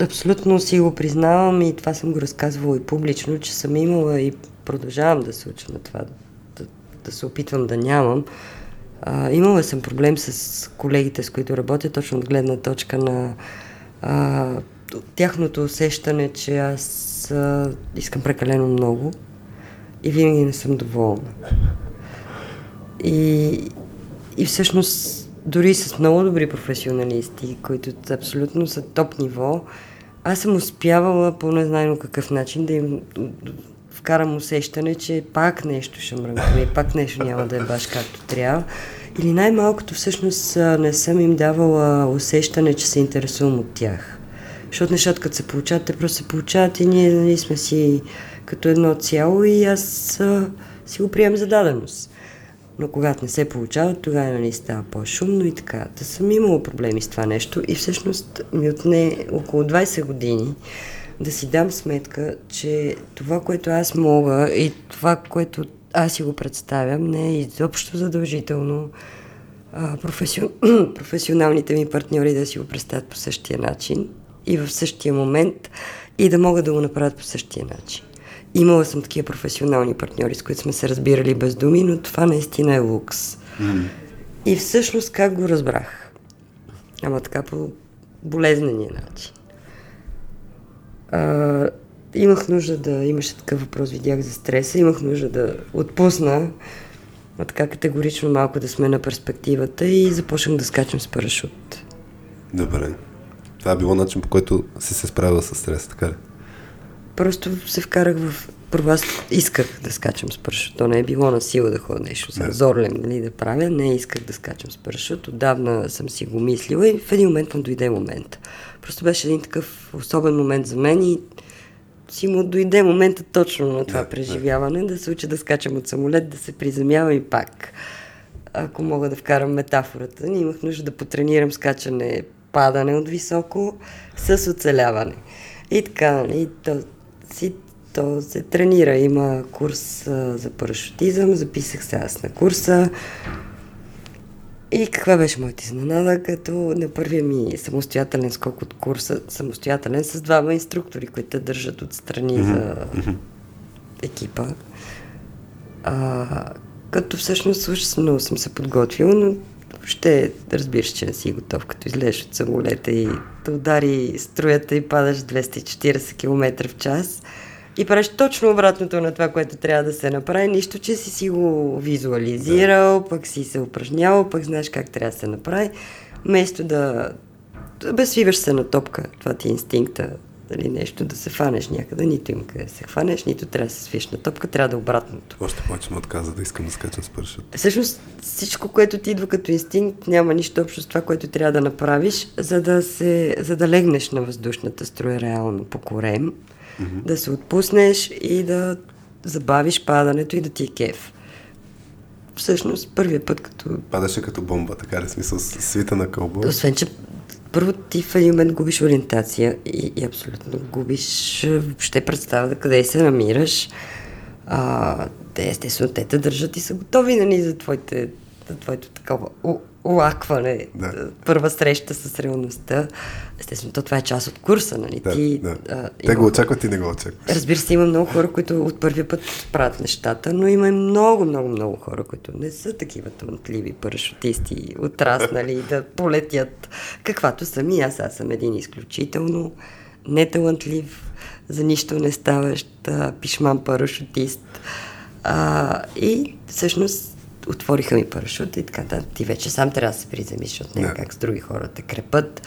абсолютно си го признавам и това съм го разказвала и публично, че съм имала и продължавам да се уча на това, да се опитвам да нямам. Имала съм проблем с колегите, с които работя, точно от гледна точка на тяхното усещане, че аз искам прекалено много и винаги не съм доволна. И всъщност дори с много добри професионалисти, които абсолютно са топ ниво, аз съм успявала по незнайно какъв начин да им вкарам усещане, че пак нещо ще мрънкаме и пак нещо няма да е баш както трябва. Или най-малкото всъщност не съм им давала усещане, че се интересувам от тях. Защото нещата, като се получават, те просто се получават и ние сме си като едно цяло и аз си го приемам за даденост. Но когато не се получават, тогава не става по-шумно и така. Да съм имала проблеми с това нещо и всъщност ми отне около 20 години да си дам сметка, че това, което аз мога и това, което аз си го представям, не е изобщо задължително професионалните ми партньори да си го представят по същия начин и в същия момент и да могат да го направят по същия начин. Имала съм такива професионални партньори, с които сме се разбирали без думи, но това наистина е лукс. И всъщност как го разбрах? Ама така по болезнения начин. Имах нужда да имаше такъв въпрос, видях за стреса, имах нужда да отпусна, а така категорично малко да сме на перспективата и започнах да скачам с парашут. Добре. Това е било начин, по който си се справила с стреса, така ли? Просто се вкарах в... Първо аз исках да скачам с парашут. То не е било на сила да ходя нещо с зорлен, нали, да правя. Не исках да скачам с парашут. Отдавна съм си го мислила и в един момент му дойде момент. Просто беше един такъв особен момент за мен и си му дойде момента точно на това преживяване. Да се уча да скачам от самолет, да се приземявам и пак. Ако мога да вкарам метафората. Имах нужда да потренирам скачане, падане от високо с оцеляване. И така, и то се тренира. Има курс за парашутизъм, записах се аз на курса. И каква беше моята изненада, като на първия ми самостоятелен скок от курса, самостоятелен с двама инструктори, които държат отстрани за екипа. Като всъщност много съм се подготвила, но ще разбираш, че не си готов, като излезеш от самолета и да удари струята и падаш 240 км в час. И правиш точно обратното на това, което трябва да се направи. Нищо, че си го визуализирал, пък си се упражнявал, пък знаеш как трябва да се направи. Вместо да свиваш се на топка, това ти е инстинкта. нали, нещо да се фанеш някъде, нито им къде се хванеш, нито трябва да се свиш на топка, трябва да обратното. Още повече ме отказа да искам да скачам с парашют. Всъщност всичко, което ти идва като инстинкт, няма нищо общо с това, което трябва да направиш, за да легнеш на въздушната струя реално по корем, mm-hmm. да се отпуснеш и да забавиш падането и да ти е кеф. Всъщност, първият път като... Падаше като бомба, така ли, смисъл, свита на кълбо? Освен, че първо ти в един момент губиш ориентация и абсолютно губиш въобще представа да къде се намираш. Те, естествено, те държат и са готови, нали, за твоето такова улакване. Да. Първа среща с реалността. Естествено, това е част от курса, нали? Да, ти, да. Те го очакват и не го очакват. Разбира се, има много хора, които от първия път правят нещата, но има и много, много, много хора, които не са такива талантливи парашутисти, отраснали да полетят, каквато съм и аз. Аз съм един изключително неталантлив, за нищо не ставащ пишман парашутист. И всъщност отвориха ми парашют и така, да, ти вече сам трябва да се приземиш от него, как с други хора те крепат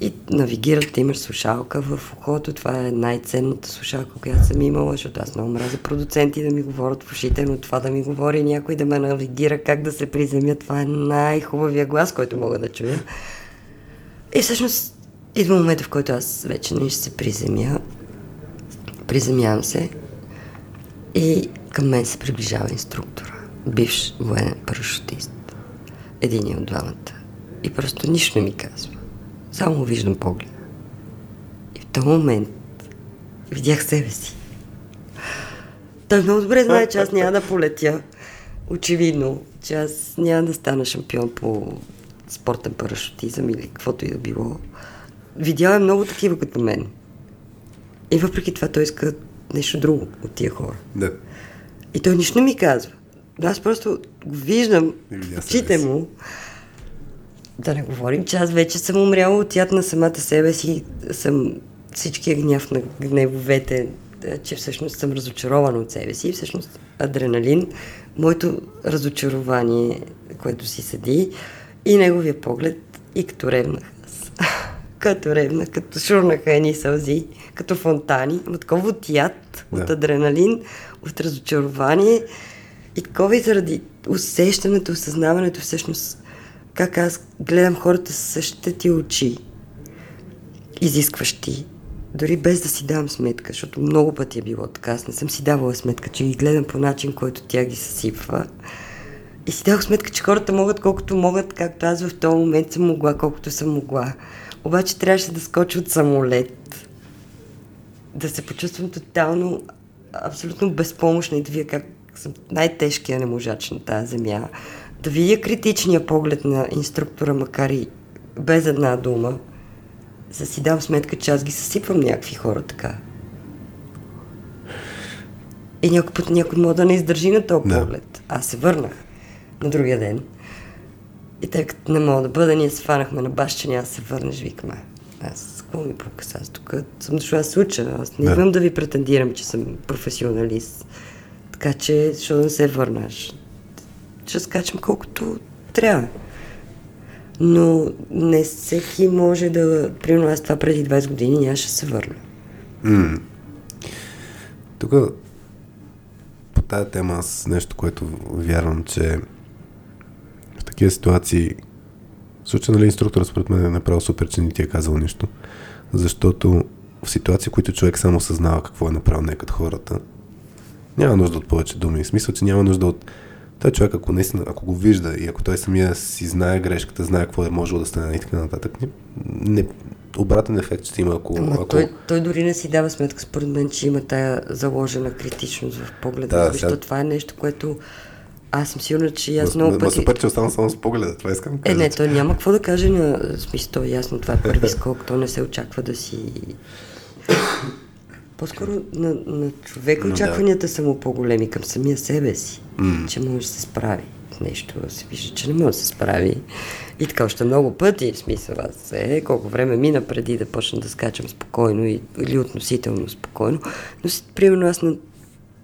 и навигират, имаш слушалка в ухото, това е най-ценната слушалка, която съм имала, защото аз много мразя продуценти да ми говорят в ушите, но това да ми говори някой, да ме навигира как да се приземя, това е най-хубавия глас, който мога да чуя. И всъщност идва момента, в който аз вече не ще се приземя, приземявам се и към мен се приближава инструктора. Бивш военен парашутист. Единият от двамата. И просто нищо не ми казва. Само виждам погледа. И в този момент видях себе си. Той много добре знае, че аз няма да полетя. Очевидно, че аз няма да стана шампион по спортен парашутизъм или каквото и да било. Видял е много такива като мен. И въпреки това той иска нещо друго от тия хора. Да. И той нищо не ми казва. Аз просто го виждам в очите му. Да не говорим, че аз вече съм умряла от яд на самата себе си. Съм всичкия гняв на гневовете, че всъщност съм разочарована от себе си. И всъщност адреналин, моето разочарование, което си седи, и неговия поглед, и като ревнах. Като шурнаха едни сълзи, като фонтани. От такова от яд, да. От адреналин, от разочарование. И такова и заради усещането, осъзнаването всъщност, как аз гледам хората със същите ти очи, изискващи, дори без да си давам сметка, защото много пъти е било така, аз не съм си давала сметка, че ги гледам по начин, който тя ги съсипва. И си давах сметка, че хората могат колкото могат, както аз в този момент съм могла, колкото съм могла. Обаче трябваше да скоча от самолет, да се почувствам тотално, абсолютно безпомощна и да вие как съм най-тежкия неможач на тази земя, да видя критичния поглед на инструктора, макар и без една дума, за си дам сметка, че аз ги съсипвам някакви хора така. И някой път някой мога да не издържи на този поглед. Аз се върнах на другия ден. И тъй като не мога да бъда, ние се фанахме на баш, че няма се върнеш, викаме. Аз какво ми покъса? Аз тук съм дошла да се уча. Аз не имам да ви претендирам, че съм професионалист. Така че, защо да не се върнаш? Ще скачам колкото трябва. Но не всеки може да... Примерно аз това преди 20 години няма ще се върна. Тук по тази тема аз нещо, което вярвам, че в такива ситуации... В случай, нали, инструктора според мен е направил супер, че не ти е казал нищо. Защото в ситуации, в които човек само съзнава какво е направил някъде хората, няма нужда от повече думи. В смисъл, че няма нужда от... Той човек, ако наистина, ако го вижда и ако той самия си знае грешката, знае какво е можело да стане и така нататък, не... обратен ефект ще има, ако... Той дори не си дава сметка, според мен, че има тая заложена критичност в погледа, да, защото сега... това е нещо, което аз съм сигурна, че аз много пъти... Ма супер, че оставам само с погледа, това искам да кажа. Не, той няма какво да каже, на смисъл, то е ясно, това е първи скок, то не се очаква да си... По-скоро на човека очакванията са му по-големи към самия себе си, че може да се справи с нещо, се вижда, че не може да се справи. И така още много пъти, в смисъл, аз колко време мина преди да почна да скачам спокойно или относително спокойно, но примерно аз на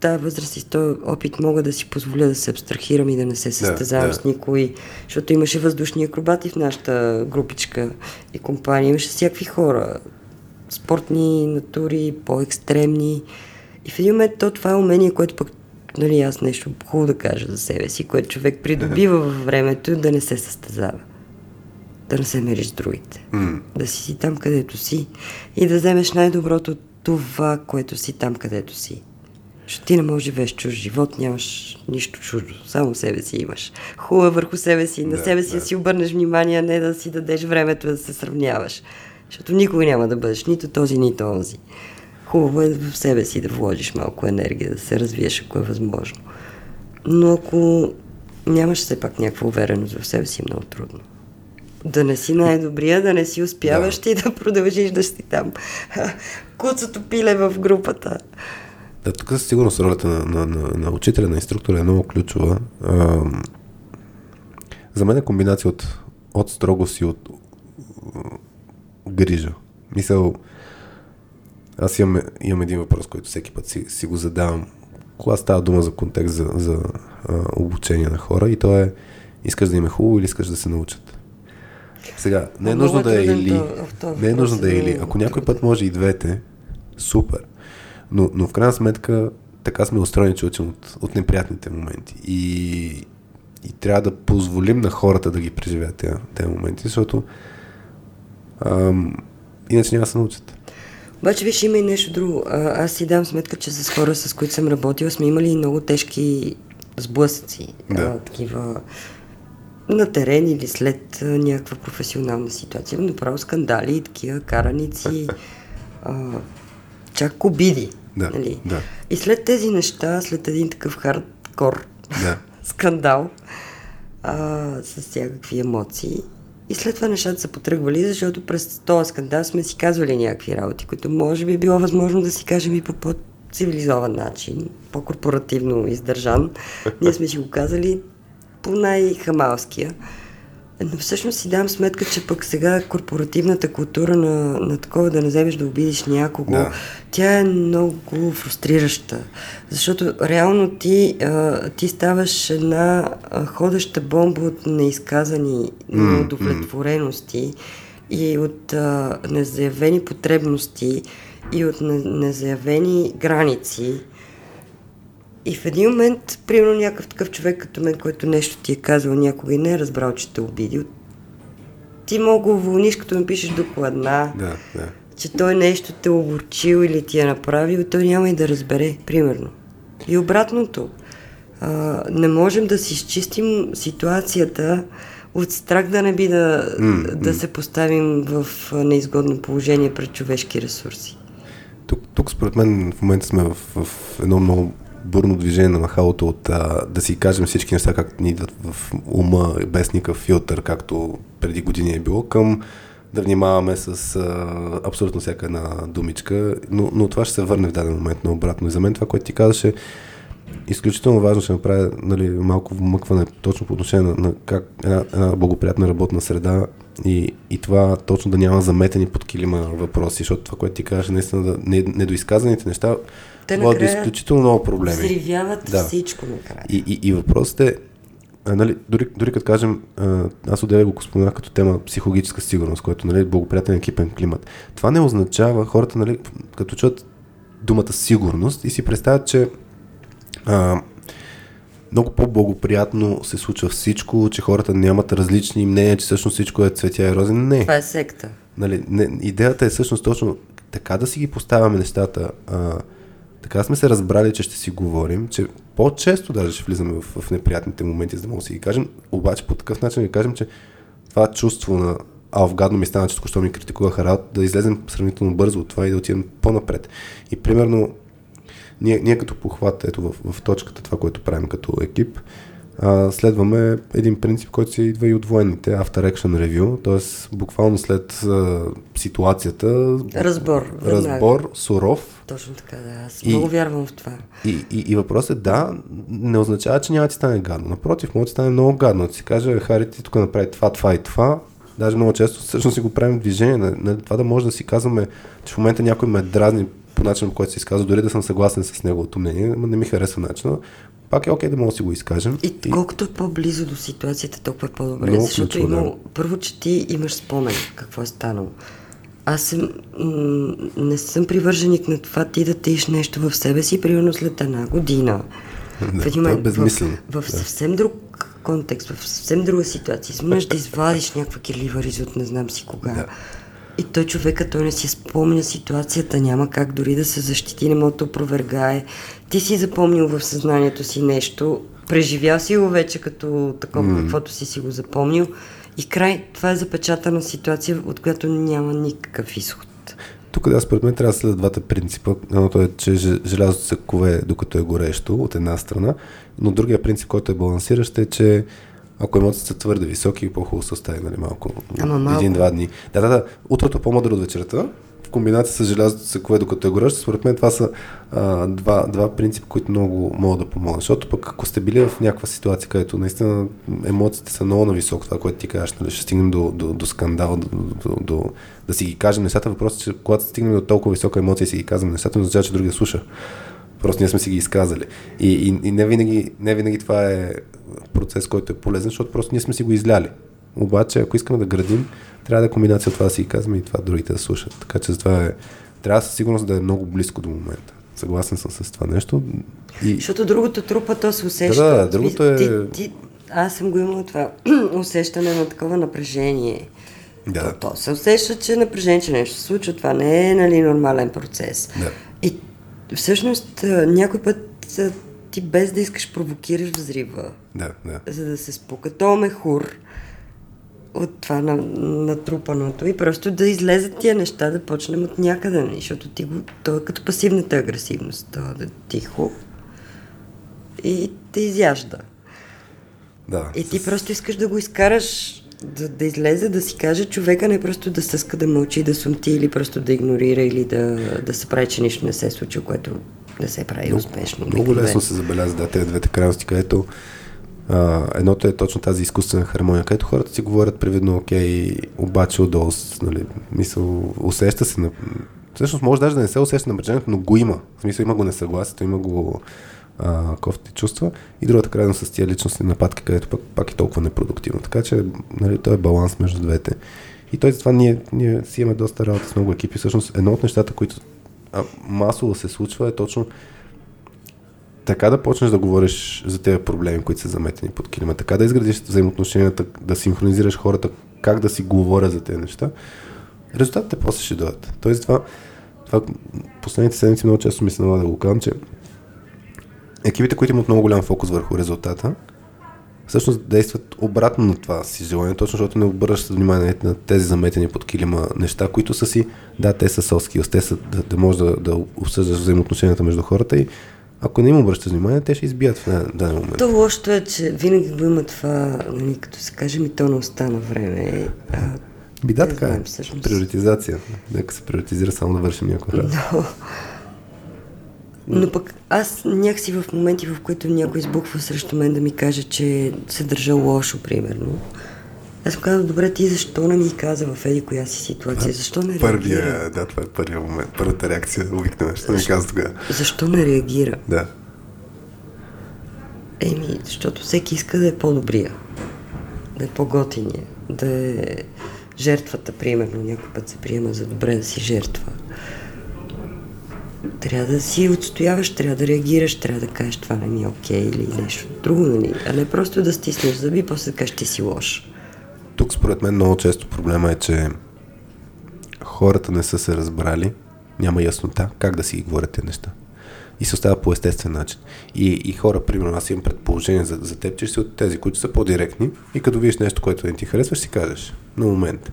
тази възраст и с този опит мога да си позволя да се абстрахирам и да не се състезавам с никой, защото имаше въздушни акробати в нашата групичка и компания, имаше всякакви хора. спортни натури, по-екстремни. И в един момент това е умение, което пък, нали, аз нещо хубаво да кажа за себе си, което човек придобива във времето, да не се състезава. Да не се мериш с другите. Да си там, където си. И да вземеш най-доброто от това, което си там, където си. Защото ти не можеш да живееш чужд живот, нямаш нищо чуждо. Само себе си имаш. Хубава върху себе си, на себе си да си обърнеш внимание, не да си дадеш времето да се сравняваш. Защото никога няма да бъдеш нито този, нито онзи. Хубаво е в себе си да вложиш малко енергия, да се развиеш, ако е възможно. Но ако нямаш все пак някаква увереност в себе си, е много трудно. Да не си най-добрия, да не си успяваш и да продължиш да си там куцото пиле в групата. Да, тук със сигурност ролята на учителя, на инструктора е много ключова. За мен е комбинация от строгост и от грижа. Мисъл, аз имам един въпрос, който всеки път си го задавам. Кога става дума за контекст за обучение на хора, и то е: искаш да им е хубаво или искаш да се научат? Сега, не е нужно да е или. Не е нужно да е или. Ако някой път може и двете, супер. Но в крайна сметка така сме устроени, че учим от неприятните моменти. И трябва да позволим на хората да ги преживят тези моменти, защото иначе няма се научат. Обаче, виж, има и нещо друго. Аз си дам сметка, че с хора, с които съм работила, сме имали много тежки сблъсъци. Такива на терен или след някаква професионална ситуация. Направо скандали, такива караници, чак обиди. Да, нали? Да. И след тези неща, след един такъв хардкор скандал, с всякакви емоции, и след това нещата са потръгвали, защото през този скандал сме си казвали някакви работи, които може би е било възможно да си кажем и по по-цивилизован начин, по-корпоративно издържан. Ние сме си го казали по най-хамалския. Но всъщност си дам сметка, че пък сега корпоративната култура на такова да не вземеш да обидиш някого, тя е много фрустрираща. Защото реално ти ставаш една ходеща бомба от неизказани неудовлетворености и от незаявени потребности и от незаявени граници. И в един момент, примерно някакъв такъв човек като мен, който нещо ти е казал някога и не е разбрал, че те обидил, ти мога го уволниш, като му пишеш докладна, че той нещо те огорчил или ти е направил, той няма и да разбере, примерно. И обратното, не можем да си изчистим ситуацията от страх да не би да се поставим в неизгодно положение пред човешки ресурси. Тук според мен в момента сме в едно много бурно движение на махалото от да си кажем всички неща, както ни идват в ума, без никакъв филтър, както преди години е било, към да внимаваме с абсолютно всяка една думичка, но това ще се върне в даден момент наобратно. И за мен това, което ти казваш, е изключително важно. Ще направя, нали, малко вмъкване точно по отношение на как една благоприятна работна среда и това точно да няма заметени под килима въпроси, защото това, което ти казваш, наистина недоизказаните неща водят до изключително много проблеми. Взривяват всичко накрая. И въпросът е, нали, дори като кажем, аз отделя го споменах като тема психологическа сигурност, което, нали, е благоприятен екипен климат. Това не означава хората, нали, като чуят думата сигурност и си представят, че много по-благоприятно се случва всичко, че хората нямат различни мнения, че всъщност всичко е цветя и рози. Не. Това е секта. Нали, идеята е всъщност точно така да си ги поставяме нещата. Така сме се разбрали, че ще си говорим, че по-често даже ще влизаме в неприятните моменти, за да мога да си ги кажем, обаче по такъв начин да кажем, че това чувство на гадно ми стана, че току-що ми критикуваха работа, да излезем сравнително бързо от това и да отидем по-напред. И примерно ние като похват, ето в точката, това, което правим като екип, следваме един принцип, който се идва и от военните, After Action Review, т.е. буквално след ситуацията разбор, суров. Точно така, аз много вярвам в това. И въпросът е, не означава, че няма ти стане гадно. Напротив, може да стане много гадно. Ти си каже: Хари, ти тук направи това и това. Даже много често всъщност си го правим движение. На това да може да си казваме, че в момента някой ме дразни по начинът, по който се изказва, дори да съм съгласен с неговото мнение, но не ми харесва начина, пак е окей да мога да си го изкажем. И колкото по-близо до ситуацията, толкова е по-добре. Много защото ключово, първо, че ти имаш спомен какво е станало. Не съм привърженик на това ти да теиш нещо в себе си, примерно след една година. В съвсем друг контекст, в съвсем друга ситуация. Смеш да извадиш някаква кирлива ризи от не знам си кога. Да. И той човека, той не си спомня ситуацията, няма как дори да се защити, не може да опровергае. Ти си запомнил в съзнанието си нещо, преживял си го вече като такова, каквото си го запомнил. И край, това е запечатана ситуация, от която няма никакъв изход. Тук да, според мен трябва да следва двата принципа. Едното е, че желязото се кове докато е горещо от една страна, но другия принцип, който е балансиращ, е, че ако емоциите са твърде високи, по-хубаво се остави, нали, малко. Един-два дни. Да. Утрото по-мъдро от вечерта, в комбинация с желязото се кове докато е горещо, според мен това са два принципа, които много могат да помогнат. Защото пък ако сте били в някаква ситуация, където наистина емоциите са много нависоко, това, което ти кажеш, нали, ще стигнем до скандал, до да си ги кажем нещата. Въпросът е, че когато стигнем до толкова висока емоция и си ги казваме нещата, не означава, че другия слуша. Просто ние сме си ги изказали. И не винаги това е процес, който е полезен, защото просто ние сме си го изляли. Обаче, ако искаме да градим, трябва да е комбинация от това да си ги казваме и това другите да слушат. Така че това трябва със сигурност да е много близко до момента. Съгласен съм с това нещо. Защото другото трупа, то се усеща. Да, другото е... Аз съм го имала това усещане на такова напрежение. Да. То се усеща, че напрежение, че нещо се случва. Това не е, нали, нормален процес. Да. И всъщност някой път ти без да искаш провокираш взрива, за да се спука. То ме хур от това натрупаното и просто да излезат тия неща, да почнем от някъде, защото то е като пасивната агресивност, то е тихо и те изяжда. Да, и ти просто искаш да го изкараш, да излезе, да си каже човека, не просто да съска, да мълчи, да сумти или просто да игнорира или да се прави, че нищо не се е случило, което не се прави успешно. Много лесно се забелязва, тези двете крайности, където едното е точно тази изкуствена хармония, където хората си говорят привидно окей, обаче отдолу, нали, мисъл, усеща се, всъщност може даже да не се усеща напрежението, но го има, в смисъл има го несъгласието, има го кофти чувства и другата крайно с тия личностни нападки, където пак е толкова непродуктивно. Така че, нали, той е баланс между двете. И той затова ние си имаме доста работа с много екипи. Всъщност едно от нещата, които масово се случва, е точно така да почнеш да говориш за тези проблеми, които са заметени под килима. Така да изградиш взаимоотношенията, да синхронизираш хората, как да си говоря за тези неща. Резултатите после ще дойдат. Тоест това последните седмици много често ми се налага да го казвам, че екипите, които имат много голям фокус върху резултата, всъщност действат обратно на това си желание, точно защото не обръщат внимание на тези заметени под килима неща, които са си, да, те са soft skills, те са да можеш да обсъждаш взаимоотношенията между хората и ако не им обръщаш внимание, те ще избият в даден момент. То лошото е, че винаги го има това, като се каже, ми то не остана време. Бида така е, приоритизация. Нека се приоритизира само да вършим някаква работа. Но пък аз някакси в моменти, в които някой избухва срещу мен да ми каже, че се държа лошо, примерно, аз му казвам, добре, ти защо не ми каза в еди коя си ситуация? Защо не реагира? Да, това е първия момент, първата реакция, обикновено, защо ми каза тогава? Защо не реагира? Да. Защото всеки иска да е по-добрия, да е по-готиния, да е жертвата, примерно, някой път се приема за добре да си жертва. Трябва да си отстояваш, трябва да реагираш, трябва да кажеш това не ми е окей или нещо друго, нали? А не просто да стиснеш зъби, после да кажеш ти си лош. Тук според мен много често проблема е, че хората не са се разбрали, няма яснота как да си ги говорят тези неща. И се остава по естествен начин. И хора, примерно, аз имам предположение за теб, че си от тези, които са по-директни и като видиш нещо, което не ти харесваш, си кажеш на момент.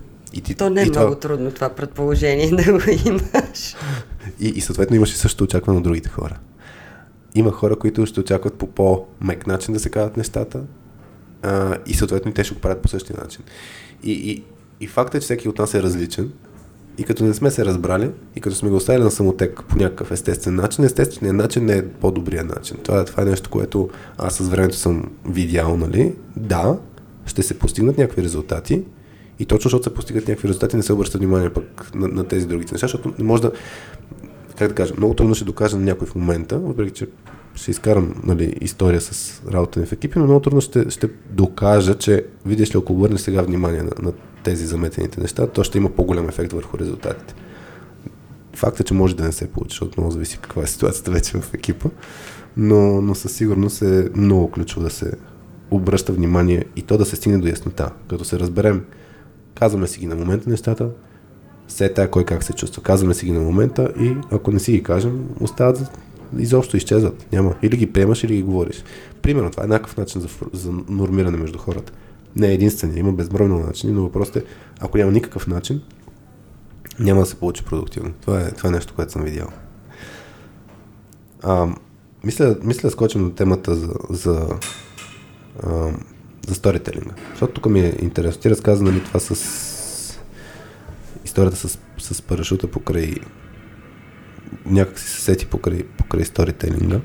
То не е много трудно това предположение да го имаш. И съответно имаш и също очакване на другите хора. Има хора, които ще очакват по по-мек начин да се казват нещата и съответно те ще го правят по същия начин. И факт е, че всеки от нас е различен и като не сме се разбрали и като сме го оставили на самотек по някакъв естествен начин, естественият начин не е по-добрият начин. Това е нещо, което аз с времето съм видял, нали? Да, ще се постигнат някакви резултати, и точно защото се постигат някакви резултати, не се обръща внимание пък на тези другите неща, защото не може да, как да кажа, много трудно ще докажа на някой в момента, въпреки че ще изкарам, нали, история с работа ни в екипи, но много трудно ще докажа, че видиш ли, ако обърнеш сега внимание на тези заметените неща, то ще има по-голям ефект върху резултатите. Факт е, че може да не се получи, защото много зависи каква е ситуацията вече в екипа, но със сигурност е много ключово да се обръща внимание и то да се стигне до яснота. Като се разберем, казваме си ги на момента нещата, все тая кой как се чувства, казваме си ги на момента и ако не си ги кажем, остават изобщо, изчезват. Няма. Или ги приемаш, или ги говориш. Примерно това е еднакъв начин за нормиране между хората. Не е единствения, има безбройно начини, но въпросът е, ако няма никакъв начин, няма да се получи продуктивно. Това е нещо, което съм видял. Мисля да скочим до темата за сторителинга. Защото тук ми е интересно. Ти разказа, нали, това с историята с парашута покрай някак си се сети покрай сторителинга.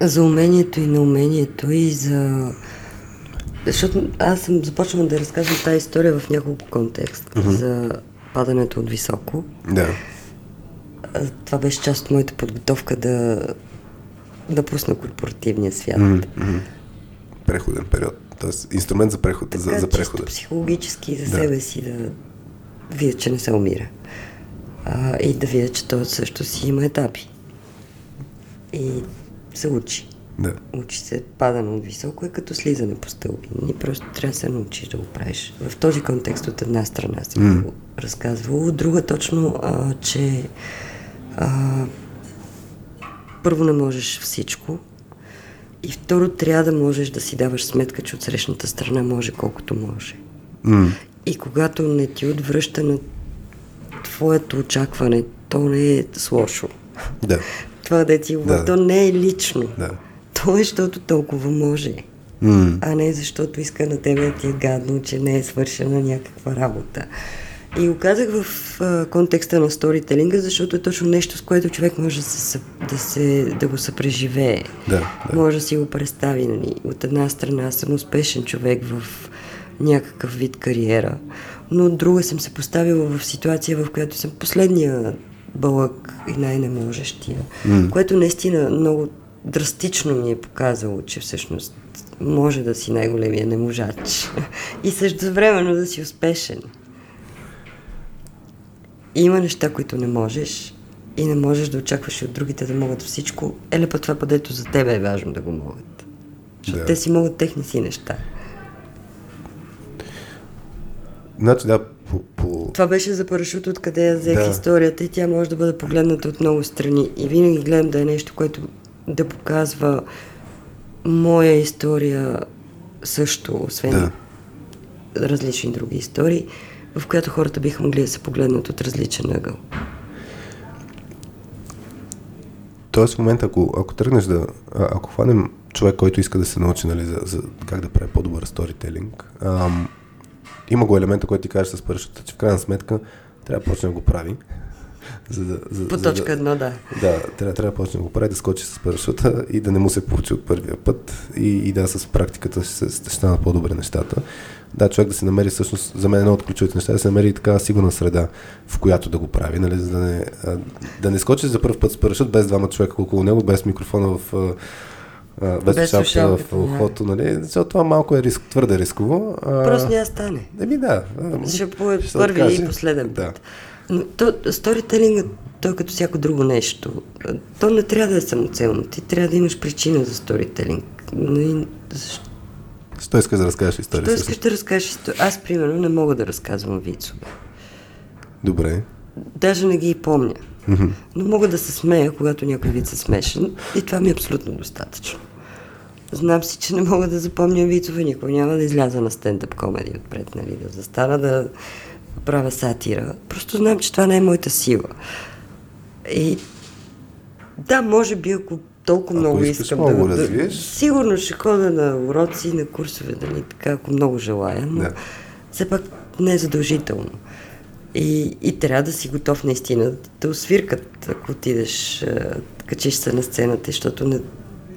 За умението и неумението и за... Защото аз съм започвам да разказвам тази история в няколко контекст. Mm-hmm. За падането от високо. Да. Това беше част от моята подготовка да пусна корпоративния свят. Mm-hmm. Преходен период. Тоест инструмент за прехода. Така, за прехода. Психологически за себе си да видя, че не се умира. И да видя, че той също си има етапи. И се учи. Да. Учи се, падане от високо е като слизане по стълби. Ние просто трябва да се научиш да го правиш. В този контекст от една страна съм го разказвала. От друга точно, че първо не можеш всичко и второ трябва да можеш да си даваш сметка, че от срещната страна може колкото може. И когато не ти отвръща на твоето очакване, то не е лошо. Да. Това да ти говоря, то не е лично. Да. То е, защото толкова може. А не защото иска на тебе да ти е гадно, че не е свършена някаква работа. И го казах в контекста на сторителинга, защото е точно нещо, с което човек може да го съпреживее. Да. Може да си го представи. Нали? От една страна съм успешен човек в някакъв вид кариера, но от друга съм се поставила в ситуация, в която съм последния бълък и най-неможещия, което наистина много драстично ми е показало, че всъщност може да си най-големия неможач и същевременно да си успешен. Има неща, които не можеш и не можеш да очакваш и от другите да могат всичко, еле по това, където за тебе е важно да го могат. Защото те си могат техни си неща. Значи Това беше за парашут, откъде я взех историята и тя може да бъде погледната от много страни. И винаги гледам да е нещо, което да показва моя история също, освен различни други истории, в която хората биха могли да се погледнат от различен ъгъл. Тоест в момента, ако тръгнеш ако хванем човек, който иска да се научи, нали, за как да прави по-добър сторителинг, има го елемента, който ти кажеш с парашута, че в крайна сметка трябва да почне да го прави. По точка едно, трябва да почне да го прави, да скочи с парашута и да не му се получи от първия път и да с практиката ще станат по-добре нещата. Да, човек да се намери, всъщност, за мен едно от ключовите неща, да се намери такава сигурна среда, в която да го прави, нали, за да не скочи за първ път с парашут без двама човека около него, без микрофона в... без шапка в ухото, нали? Защото това малко е твърде рисково. Просто няма стане. Ще бъде първи и последен път. Да. Но сторителингът, той като всяко друго нещо, то не трябва да е самоцелно. Ти трябва да имаш причина за сторителинг. Що искаш да разкажеш история? Що искаш да разкажеш история? Аз, примерно, не мога да разказвам вицове. Добре. Даже не ги помня. Но мога да се смея, когато някой вид се смешен и това ми е абсолютно достатъчно. Знам си, че не мога да запомня вицове, никога няма да изляза на стендъп комеди отпред, нали, да застана да правя сатира. Просто знам, че това не е моята сила. И да, може би, ако толкова много искам да... Сигурно ще ходя на уроци, на курсове, дали, така, ако много желая, но все пак не е задължително. И трябва да си готов наистина да освиркат, ако отидеш, качиш се на сцената, защото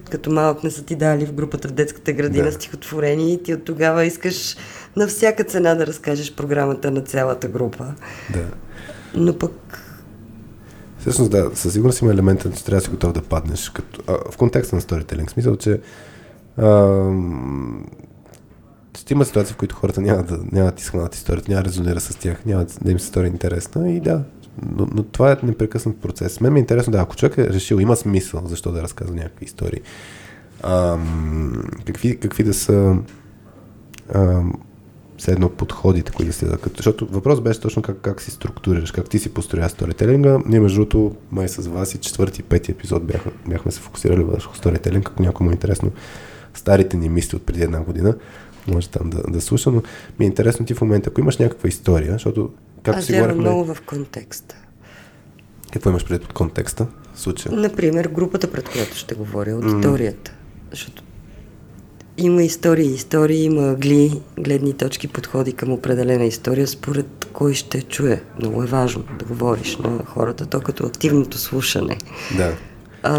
като малък не са ти дали в групата в детската градина стихотворение и ти от тогава искаш на всяка цена да разкажеш програмата на цялата група. Да. Но пък... Всъщност със сигурност има елемента, че трябва да си готов да паднеш. В контекста на сторителинг, смисъл, че ще има ситуации, в които хората нямат изхванат историята, няма да резонира с тях, няма да им се стори интересна и да. Но това е непрекъснат процес. Мен ми е интересно, да, ако човек е решил, има смисъл защо да разказва някакви истории. Какви да са следно подходите, които да следват. Защото въпрос беше точно как си структурираш, как ти си построя сторителинга. Ние между другото, май с вас и четвърти и пети епизод бяхме се фокусирали върху сторителинг, ако някому е интересно старите ни мисли от преди една година. Може там да слуша, но ми е интересно ти в момента, ако имаш някаква история, защото както си говорихме... много в контекста. Какво имаш преди под контекста в случая? Например, групата, пред която ще говоря, аудиторията. Защото има истории, има агли, гледни точки, подходи към определена история, според кой ще чуе. Много е важно да говориш на хората, то като активното слушане. Да.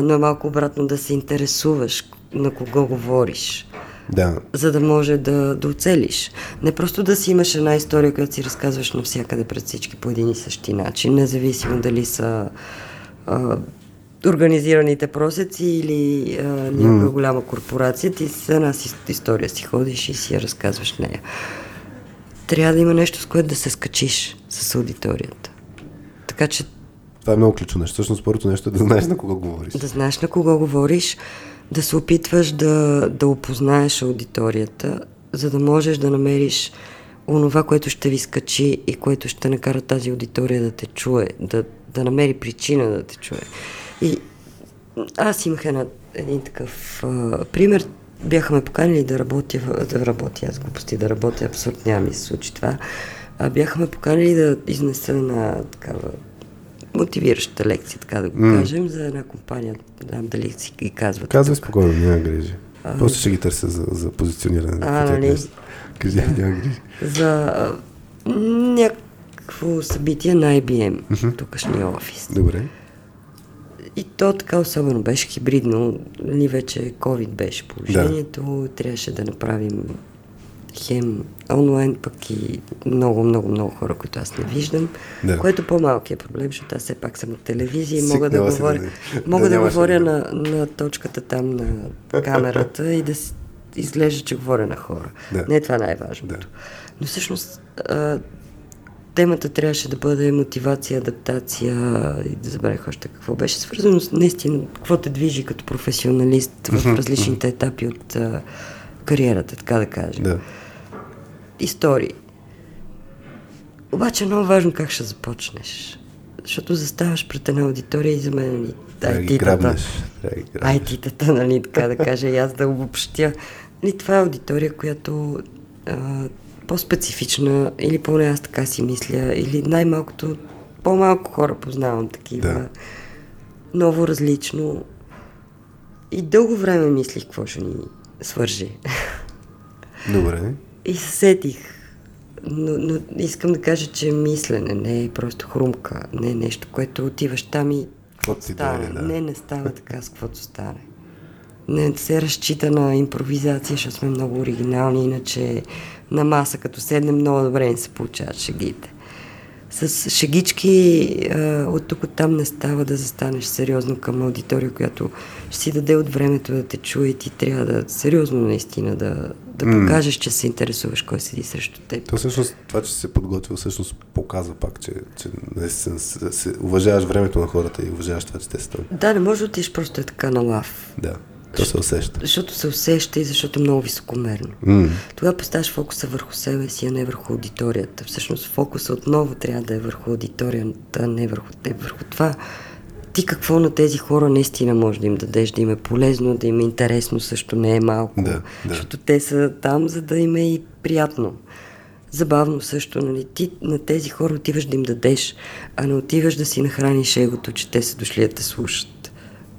Но е малко обратно да се интересуваш на кого говориш. Да. За да може да оцелиш. Не просто да си имаш една история, която си разказваш навсякъде пред всички по един и същи начин, независимо дали са организираните просеци или някаква голяма корпорация, ти с една история си ходиш и си я разказваш нея. Трябва да има нещо, с което да се скачиш с аудиторията. Така че... Това е много ключово нещо. Всъщност първото нещо е да знаеш на кого говориш. Да знаеш на кого говориш, да се опитваш да опознаеш аудиторията, за да можеш да намериш онова, което ще ви скачи и което ще накара тази аудитория да те чуе, да намери причина да те чуе. И аз имах един такъв пример. Бяха ме поканили да работя, аз глупости да работя, абсурдно няма ми се случи това. Бяха ме поканили да изнеса на такава мотивираща лекция, така да го кажем, за една компания, дали си ги казват. Казвай спокойно, няма грижи. После ще ги търся за позициониране. Нали? Кажи, няма грижи. За някакво събитие на IBM, тукашния офис. Добре. И то така особено беше хибридно. Ни вече COVID беше положението. Да. Трябваше да направим хем онлайн, пък и много хора, които аз не виждам. Да. Което по-малкият проблем, защото аз все пак съм от телевизия и мога да говоря, на точката там на камерата и да изглежда, че говоря на хора. Да. Не е това най-важното. Да. Но всъщност... темата трябваше да бъде мотивация, адаптация и да забравих още какво беше свързано с наистина, какво те движи като професионалист в различните етапи от кариерата, така да кажем. Да. Истории. Обаче е много важно как ще започнеш, защото заставаш пред една аудитория и за мен IT-тата, нали, така да кажа, и аз да обобщя. Нали, това е аудитория, която... по-специфична, или поне аз така си мисля, или най-малкото, по-малко хора познавам такива. Да. Ново, различно. И дълго време мислих какво ще ни свържи. Добре. И сетих. Но искам да кажа, че мислене не е просто хрумка, не е нещо, което отиваш там и става. Да. Не става така, с каквото стане. Не се разчита на импровизация, защото сме много оригинални, иначе на маса, като седнем, много добре не се получават шегите. С шегички от тук от там не става да застанеш сериозно към аудитория, която ще си даде от времето да те чуе и ти трябва да сериозно наистина да покажеш, че се интересуваш кой седи срещу теб. То всъщност това, че се подготвил, всъщност показва пак, че наистина се уважаваш времето на хората и уважаваш това, че те стават. Да, не можеш да отидеш просто е така на лав. Да. То се усеща. Защото се усеща и защото е много високомерно. Тогава поставяш фокуса върху себе си, а не върху аудиторията. Всъщност фокуса отново трябва да е върху аудиторията, а не върху теб. Върху това ти какво на тези хора наистина можеш да им дадеш, да им е полезно, да им е интересно, също не е малко. Да, защото те са там, за да им е и приятно. Забавно също, нали? Ти на тези хора отиваш да им дадеш, а не отиваш да си нахраниш егото, че те са дошли да те слушат.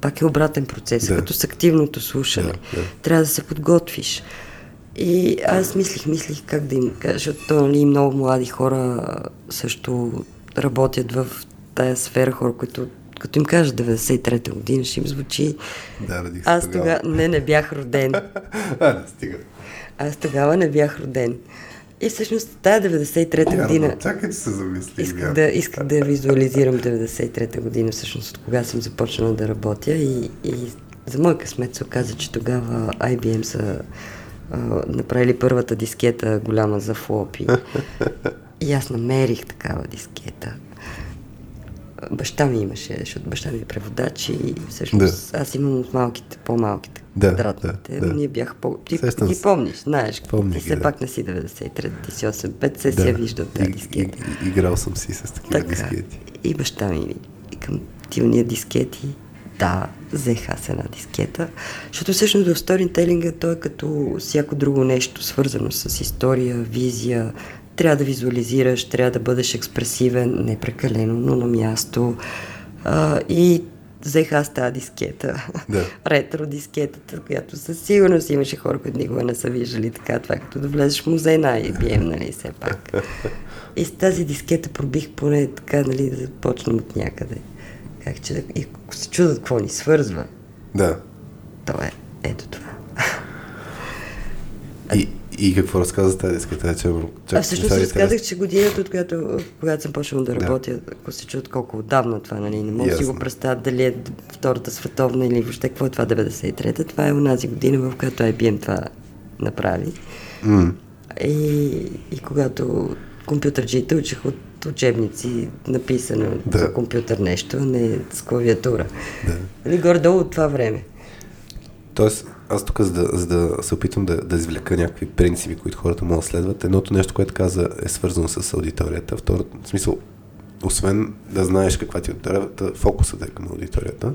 Пак е обратен процес, да. Като с активното слушане. Да. Трябва да се подготвиш. И аз мислих как да им кажа, защото нали, много млади хора също работят в тая сфера, хора, които като им кажа 93-та година, ще им звучи. Да, аз тогава не бях роден. Аз тогава не бях роден. И всъщност тази 93-та година... Чакай, че се замисли. Исках да визуализирам 93-та година, всъщност от кога съм започнала да работя и за моя късмет се оказа, че тогава IBM са направили първата дискета голяма за флопи. И аз намерих такава дискета. Баща ми имаше, защото баща ми е преводач и всъщност аз имам от малките, по-малките квадратните. Да. Ние бях по... Ти помниш, знаеш. Помни, и все пак не си 93-98-5 се си я виждал тази дискета. Играл съм си с такива дискети. И баща ми към тилния дискети. Да, взех аз една дискета, защото всъщност в сторителинга той е като всяко друго нещо, свързано с история, визия. Трябва да визуализираш, трябва да бъдеш експресивен, не прекалено, но на място. И взех аз тази дискета, ретро дискетата, която със сигурност имаше хора, които никога не са виждали така. Това е като да влезеш в музей на IBM, нали, все пак. И с тази дискета пробих поне така, нали, да започнем от някъде. Как че и ако се чудат какво ни свързва, то е ето това. И какво разказа тази дискета? Всъщност разказах, че годината, от когато съм почнала да работя, ако се чуят колко отдавна това, нали, не мога да си го представя дали е Втората световна или въобще какво е това 93-та. Това е онази година, в която IBM това направи. И когато компютърджиите учих от учебници написано за компютър нещо, не с клавиатура. Или горе-долу от това време. Тоест, аз тук, за да се опитам да извлека някакви принципи, които хората могат да следват, едното нещо, което каза, е свързано с аудиторията. Второто, в смисъл, освен да знаеш каква ти е аудиторията, фокусът е към аудиторията.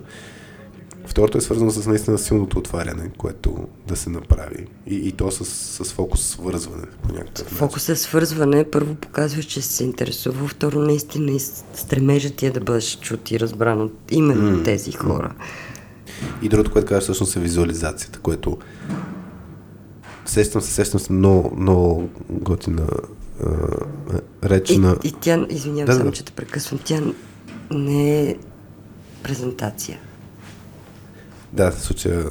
Второто е свързано с наистина силното отваряне, което да се направи. И то с фокус свързване по някакъв начин. Фокусът свързване първо показва, че се интересува, второ наистина и стремежа ти е да бъдеш чут и разбран от именно тези хора. И другото, което казваш, всъщност е визуализацията, което сещам се много готина реч на... И тя, извинявам само, че те прекъсвам, тя не е презентация. Да, в случая...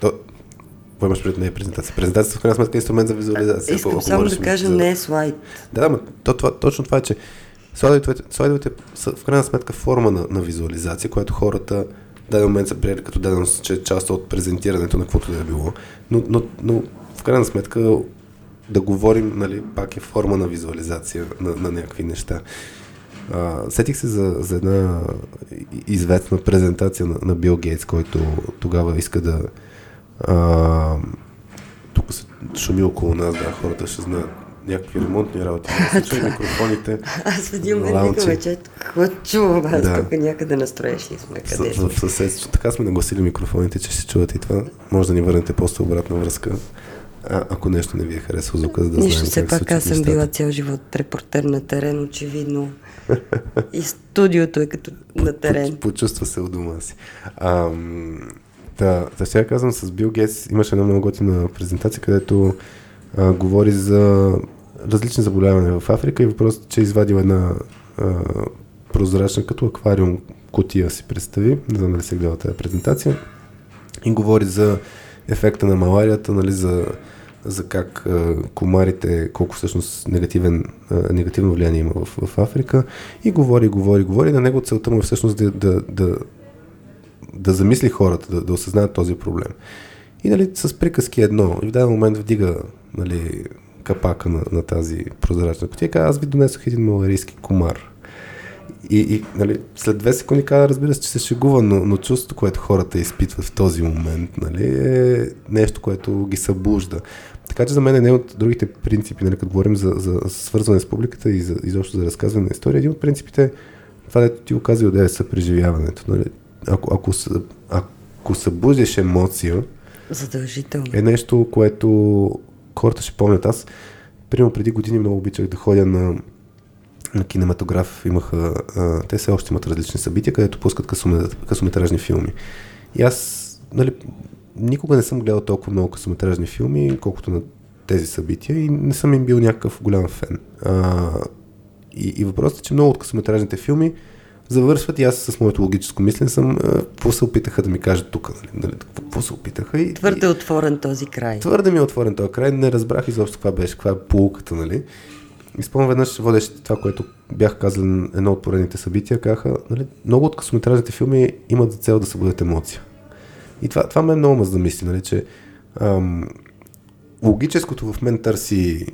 Какво имаш пред нея презентация? Презентацията в крайна сметка е инструмент за визуализация. Искам само да кажа, не е слайд. Да, но точно това е, че слайдовете са в крайна сметка форма на визуализация, която хората в даден момент са приели като даденост, че е част от презентирането на каквото да е било. Но в крайна сметка да говорим, нали, пак е форма на визуализация на някакви неща. Сетих се за една известна презентация на Бил Гейтс, който тогава иска да... тук се шуми около нас, да, хората ще знаят някакви ремонтни работи, да се чуят микрофоните. Аз в един момент викаме, че какво чувам аз, тук някъде настроеш и сме къде. В съседство, така сме нагласили микрофоните, че ще чуват и това. Може да ни върнете после обратна връзка. Ако нещо не ви е харесало звука, за да знаем как се случат нещата. Нищо, все пак аз съм била цял живот репортер на терен, очевидно. И студиото е като на терен. Почувства се у дома си. Сега казвам, с Бил Гейтс имаше една много готина презентация, където говори за различни заболявания в Африка и въпросът, че извадил една прозрачна като аквариум кутия, си представи, не знам дали се гледа тази презентация, и говори за ефекта на маларията, нали, за как комарите, колко всъщност негативно влияние има в Африка, и говори. На него целта му е всъщност да замисли хората, да осъзнаят този проблем. И, нали, с приказки едно, и в даден момент вдига, нали, капака на тази прозрачна кутия и казва: аз ви донесох един маларийски комар. И нали, след 2 секунди казва, разбира се, че се шегува, но чувството, което хората изпитват в този момент, нали, е нещо, което ги събужда. Така че за мен е един от другите принципи, нали, като говорим за свързване с публиката и изобщо за разказване на история. Един от принципите, това дето ти го каза, е съпреживяването. Нали. Ако събудиш емоция, задължително е нещо, което хората ще помнят. Аз, примерно, преди години много обичах да ходя на кинематограф. Имаха, те все още имат различни събития, където пускат късометражни филми. И аз, нали, никога не съм гледал толкова много късометражни филми, колкото на тези събития, и не съм им бил някакъв голям фен. И въпросът е, че много от късометражните филми завършват и аз с моето логическо мислене съм какво се опитаха да ми кажат тук. Нали, какво се опитаха и... Твърде отворен този край. Твърде ми е отворен този край. Не разбрах изобщо каква беше, каква е полуката, нали. Изпълно веднъж водещ това, което бях казал на едно от поредните събития, казаха, нали, много от късометражните филми имат за цел да събудят емоция. И това ме е много замисли, нали, че логическото в мен търси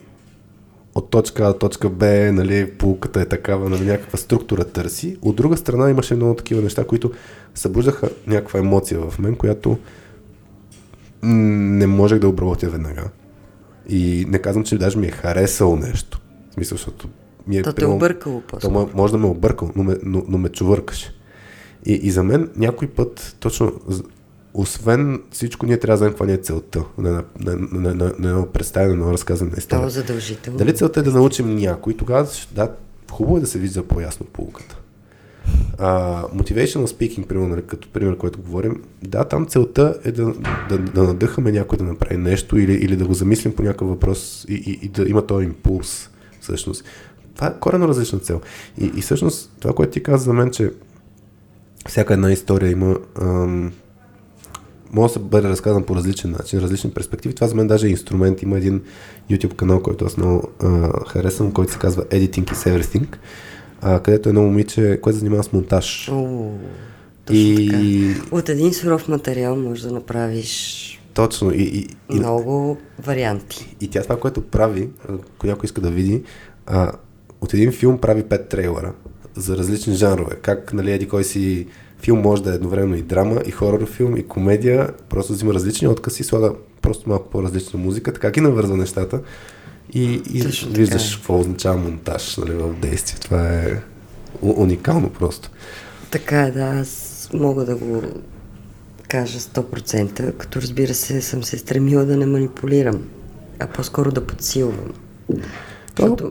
от точка А до точка Б, нали, полуката е такава, нали, някаква структура търси. От друга страна имаше много такива неща, които събуждаха някаква емоция в мен, която не можех да обработя веднага. И не казвам, че даже ми е харесало нещо. В смисъл, защото ми е... То те объркало после. То може да ме объркало, но ме чувъркаше. И за мен някой път, точно, освен всичко, ние трябва да знаем каква ни е целта на едно представяне, на едно разказане на история. Това е задължително. Дали целта е да научим някой, тогава да, хубаво е да се вижда по-ясно полуката. Motivational speaking, примерно, като пример, който говорим, да, там целта е да надъхаме някой да направи нещо или да го замислим по някакъв въпрос и да има този импулс, всъщност. Това е коренно различна цел. И всъщност, това, което ти каза за мен, че всяка една история има... може да бъде разказан по различен начин, различни перспективи. Това за мен даже е инструмент. Има един YouTube канал, който аз много харесвам, който се казва Editing is Everything, където е едно момиче, което занимава с монтаж. Така. От един суров материал можеш да направиш точно и много варианти. И тя това, което прави, ако някой иска да види, от един филм прави 5 трейлера за различни жанрове. Как, нали, еди кой си филм може да е едновременно и драма, и хорор филм, и комедия, просто взима различни откъси, слага просто малко по-различна музика, така ги навързва нещата и виждаш какво означава монтаж, нали, в действие. Това е уникално просто. Така е, да, аз мога да го кажа 100%, като, разбира се, съм се стремила да не манипулирам, а по-скоро да подсилвам.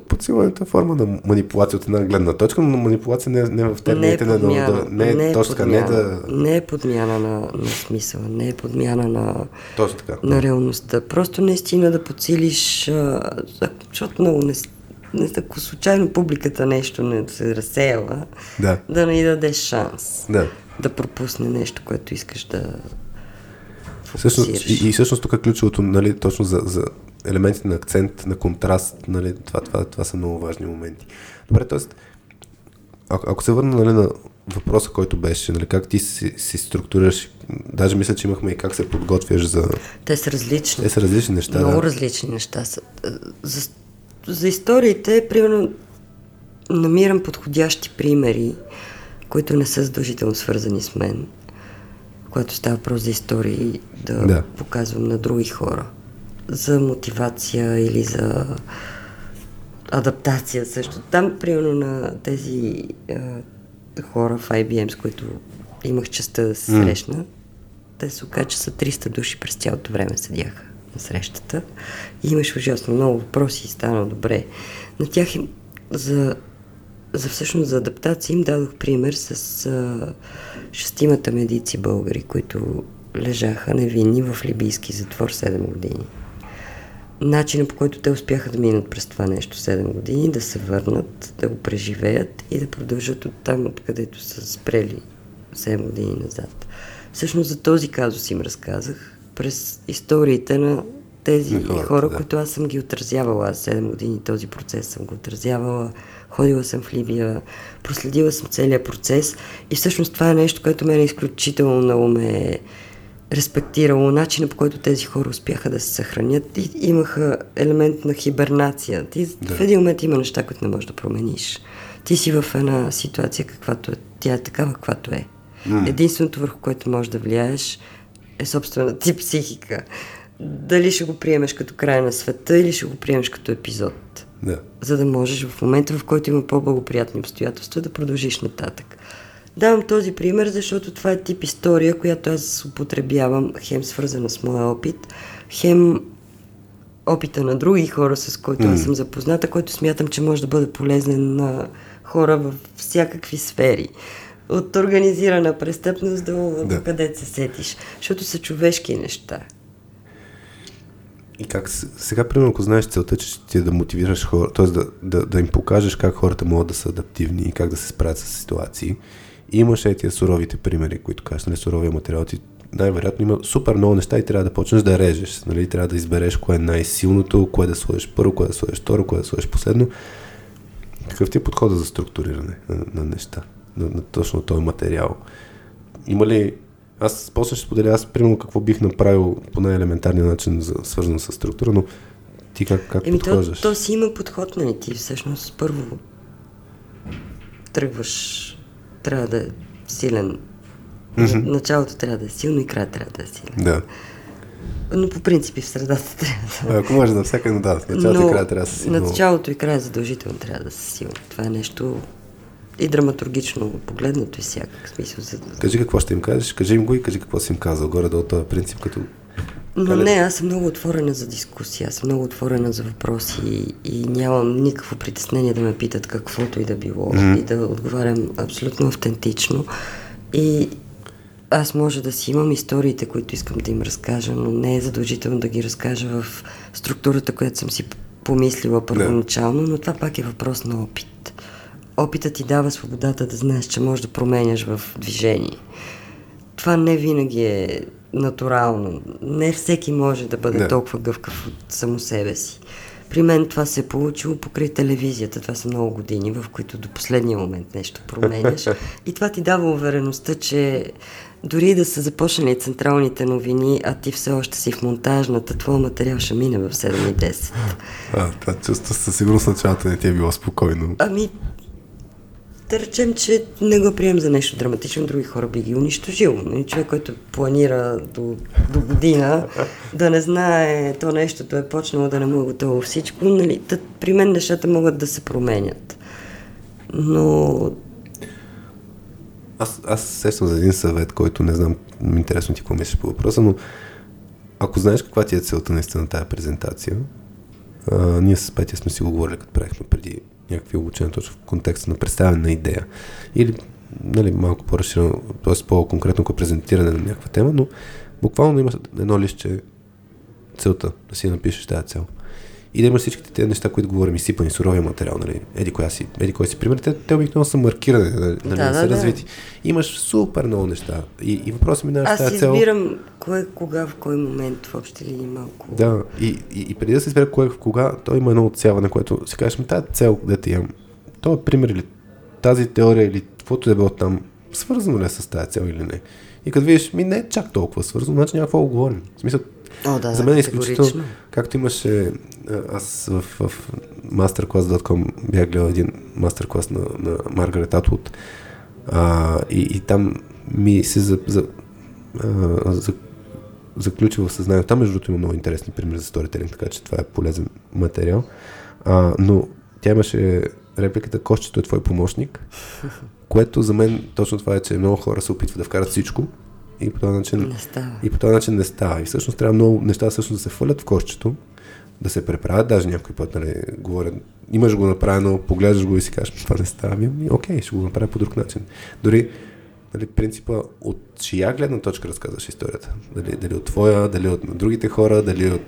Подсилването е форма на манипулация от една гледна точка, но манипулация не в термините на... Не е подмяна на смисъла, не е подмяна на... Точно така. На реалността. Просто наистина да подсилиш, защото много ако случайно публиката нещо не се разсеява, да не й дадеш шанс да пропусне нещо, което искаш да фокусираш. И всъщност тук е ключовото, нали, точно за елементите на акцент, на контраст, нали, това са много важни моменти. Добре, т.е. ако се върна, нали, на въпроса, който беше, нали, как ти си структурираш, даже мисля, че имахме и как се подготвяш за... Те са различни неща. Много различни неща са. За историите, примерно, намирам подходящи примери, които не са задължително свързани с мен, което става въпрос за истории, да показвам на други хора. За мотивация или за адаптация също. Там, примерно, на тези хора в IBM, с които имах честта да се срещна, те се оказа, че са 300 души през цялото време седяха на срещата. И имаш ужасно много въпроси и стана добре. На тях им всъщност за адаптация им дадох пример с шестимата медици българи, които лежаха невинни в либийски затвор 7 години. Начинът, по който те успяха да минат през това нещо 7 години, да се върнат, да го преживеят и да продължат от там, откъдето са спрели 7 години назад. Всъщност за този казус им разказах през историите на тези хора, които аз съм ги отразявала. 7 години този процес съм го отразявала, ходила съм в Либия, проследила съм целият процес и всъщност това е нещо, което мен е изключително много ме респектирало, начина, по който тези хора успяха да се съхранят и имаха елемент на хибернация. В един момент има неща, които не можеш да промениш. Ти си в една ситуация, каквато е. Тя е такава, каквато е. Единственото, върху което можеш да влияеш, е собствената ти психика. Дали ще го приемеш като край на света или ще го приемеш като епизод. За да можеш в момента, в който има по-благоприятни обстоятелства, да продължиш нататък. Давам този пример, защото това е тип история, която аз употребявам, хем свързана с моя опит, хем опита на други хора, с които аз съм запозната, който смятам, че може да бъде полезен на хора във всякакви сфери. От организирана престъпност до къде се сетиш. Защото са човешки неща. И как сега, примерно, ако знаеш целта, че ти е да мотивираш хора, т.е. да им покажеш как хората могат да са адаптивни и как да се справят с ситуации, и имаш тия суровите примери, които кажеш, нали, суровия материал, ти най-вероятно има супер много неща и трябва да почнеш да режеш, нали, трябва да избереш кое е най-силното, кое да сложиш първо, кое да сложиш второ, кое да сложиш последно. Какъв ти е подходът за структуриране на неща, на точно този материал? Има ли Аз после ще споделя, аз примерно какво бих направил по най-елементарния начин, за, свързан с структура, но ти как подхождаш? То си има подход, нали, ти всъщност първо тръгваш, трябва да е силен. Mm-hmm. Началото трябва да е силно и края трябва да е силен. Да. Но по принцип в средата трябва да... Ако може да всяка една дата, началото и края трябва да са силни. Началото и края задължително трябва да са силни. Това е нещо и драматургично погледнато и всякак смисъл. Кажи какво ще им кажеш, кажи им го и кажи какво си им казал горе-долу този принцип като... Но не, аз съм много отворена за дискусия, аз съм много отворена за въпроси и нямам никакво притеснение да ме питат каквото и да било, mm-hmm. и да отговарям абсолютно автентично. И аз може да си имам историите, които искам да им разкажа, но не е задължително да ги разкажа в структурата, която съм си помислила първоначално, но това пак е въпрос на опит. Опитът ти дава свободата да знаеш, че можеш да променяш в движение. Това не винаги е натурално. Не всеки може да бъде толкова гъвкав от само себе си. При мен това се е получило покрай телевизията. Това са много години, в които до последния момент нещо променяш. И това ти дава увереността, че дори да са започнали централните новини, а ти все още си в монтажната, твой материал ще мине в 7:10. Това чувство със сигурност началото не ти е било спокойно. Ами, да речем, че не го прием за нещо драматично, други хора би ги унищожил. Човек, който планира до година, да не знае то нещото е почнало, да не му е готово всичко. Нали? При мен нещата могат да се променят. Но... Аз сещам за един съвет, който не знам, интересно ти какво мислиш по въпроса, но ако знаеш каква ти е целта наистина на тази презентация, ние с Петя сме си го говорили, като правихме преди някакви обучения точно в контекста на представяне на идея. Или, нали, малко по-разширено, т.е. по-конкретно към презентиране на някаква тема, но буквално имаш едно листче целта, да си напишеш тази цел. И да имаш всичките тези неща, които говорим, изсипани, суровия материал, нали, еди кой си пример, те обикновено са маркирани, нали, да се развити. Имаш супер много неща и въпросът ми минаваш тази цел. Аз избирам кое, кога, в кой момент, в общи линии малко. Да, и преди да се избира кое, кога, то има едно отсяване, което си кажеш, тази цел, де те имам, този пример или тази теория или каквото е било там, свързано ли е с тази цел или не? И като видиш, не е чак толкова свързано, значи няма какво говорим. В смисъл, за мен е изключително, както имаше, аз в masterclass.com бях гледал един masterclass на Маргарет Атвуд и там ми се заключи в съзнанието. Там между другото има много интересни примери за сторителинг, така че това е полезен материал, но тя имаше репликата "Кошчето е твой помощник", което за мен точно това е, че много хора се опитват да вкарат всичко, и по този начин не става. И всъщност трябва много неща всъщност да се фърлят в кошчето, да се преправят, даже някой път, нали, говорят, имаш го направено, поглеждаш го и си кажеш, това не става, и окей, ще го направя по друг начин. Дори, нали, принципа от чия гледна точка разказваш историята. Дали от твоя, дали от другите хора, дали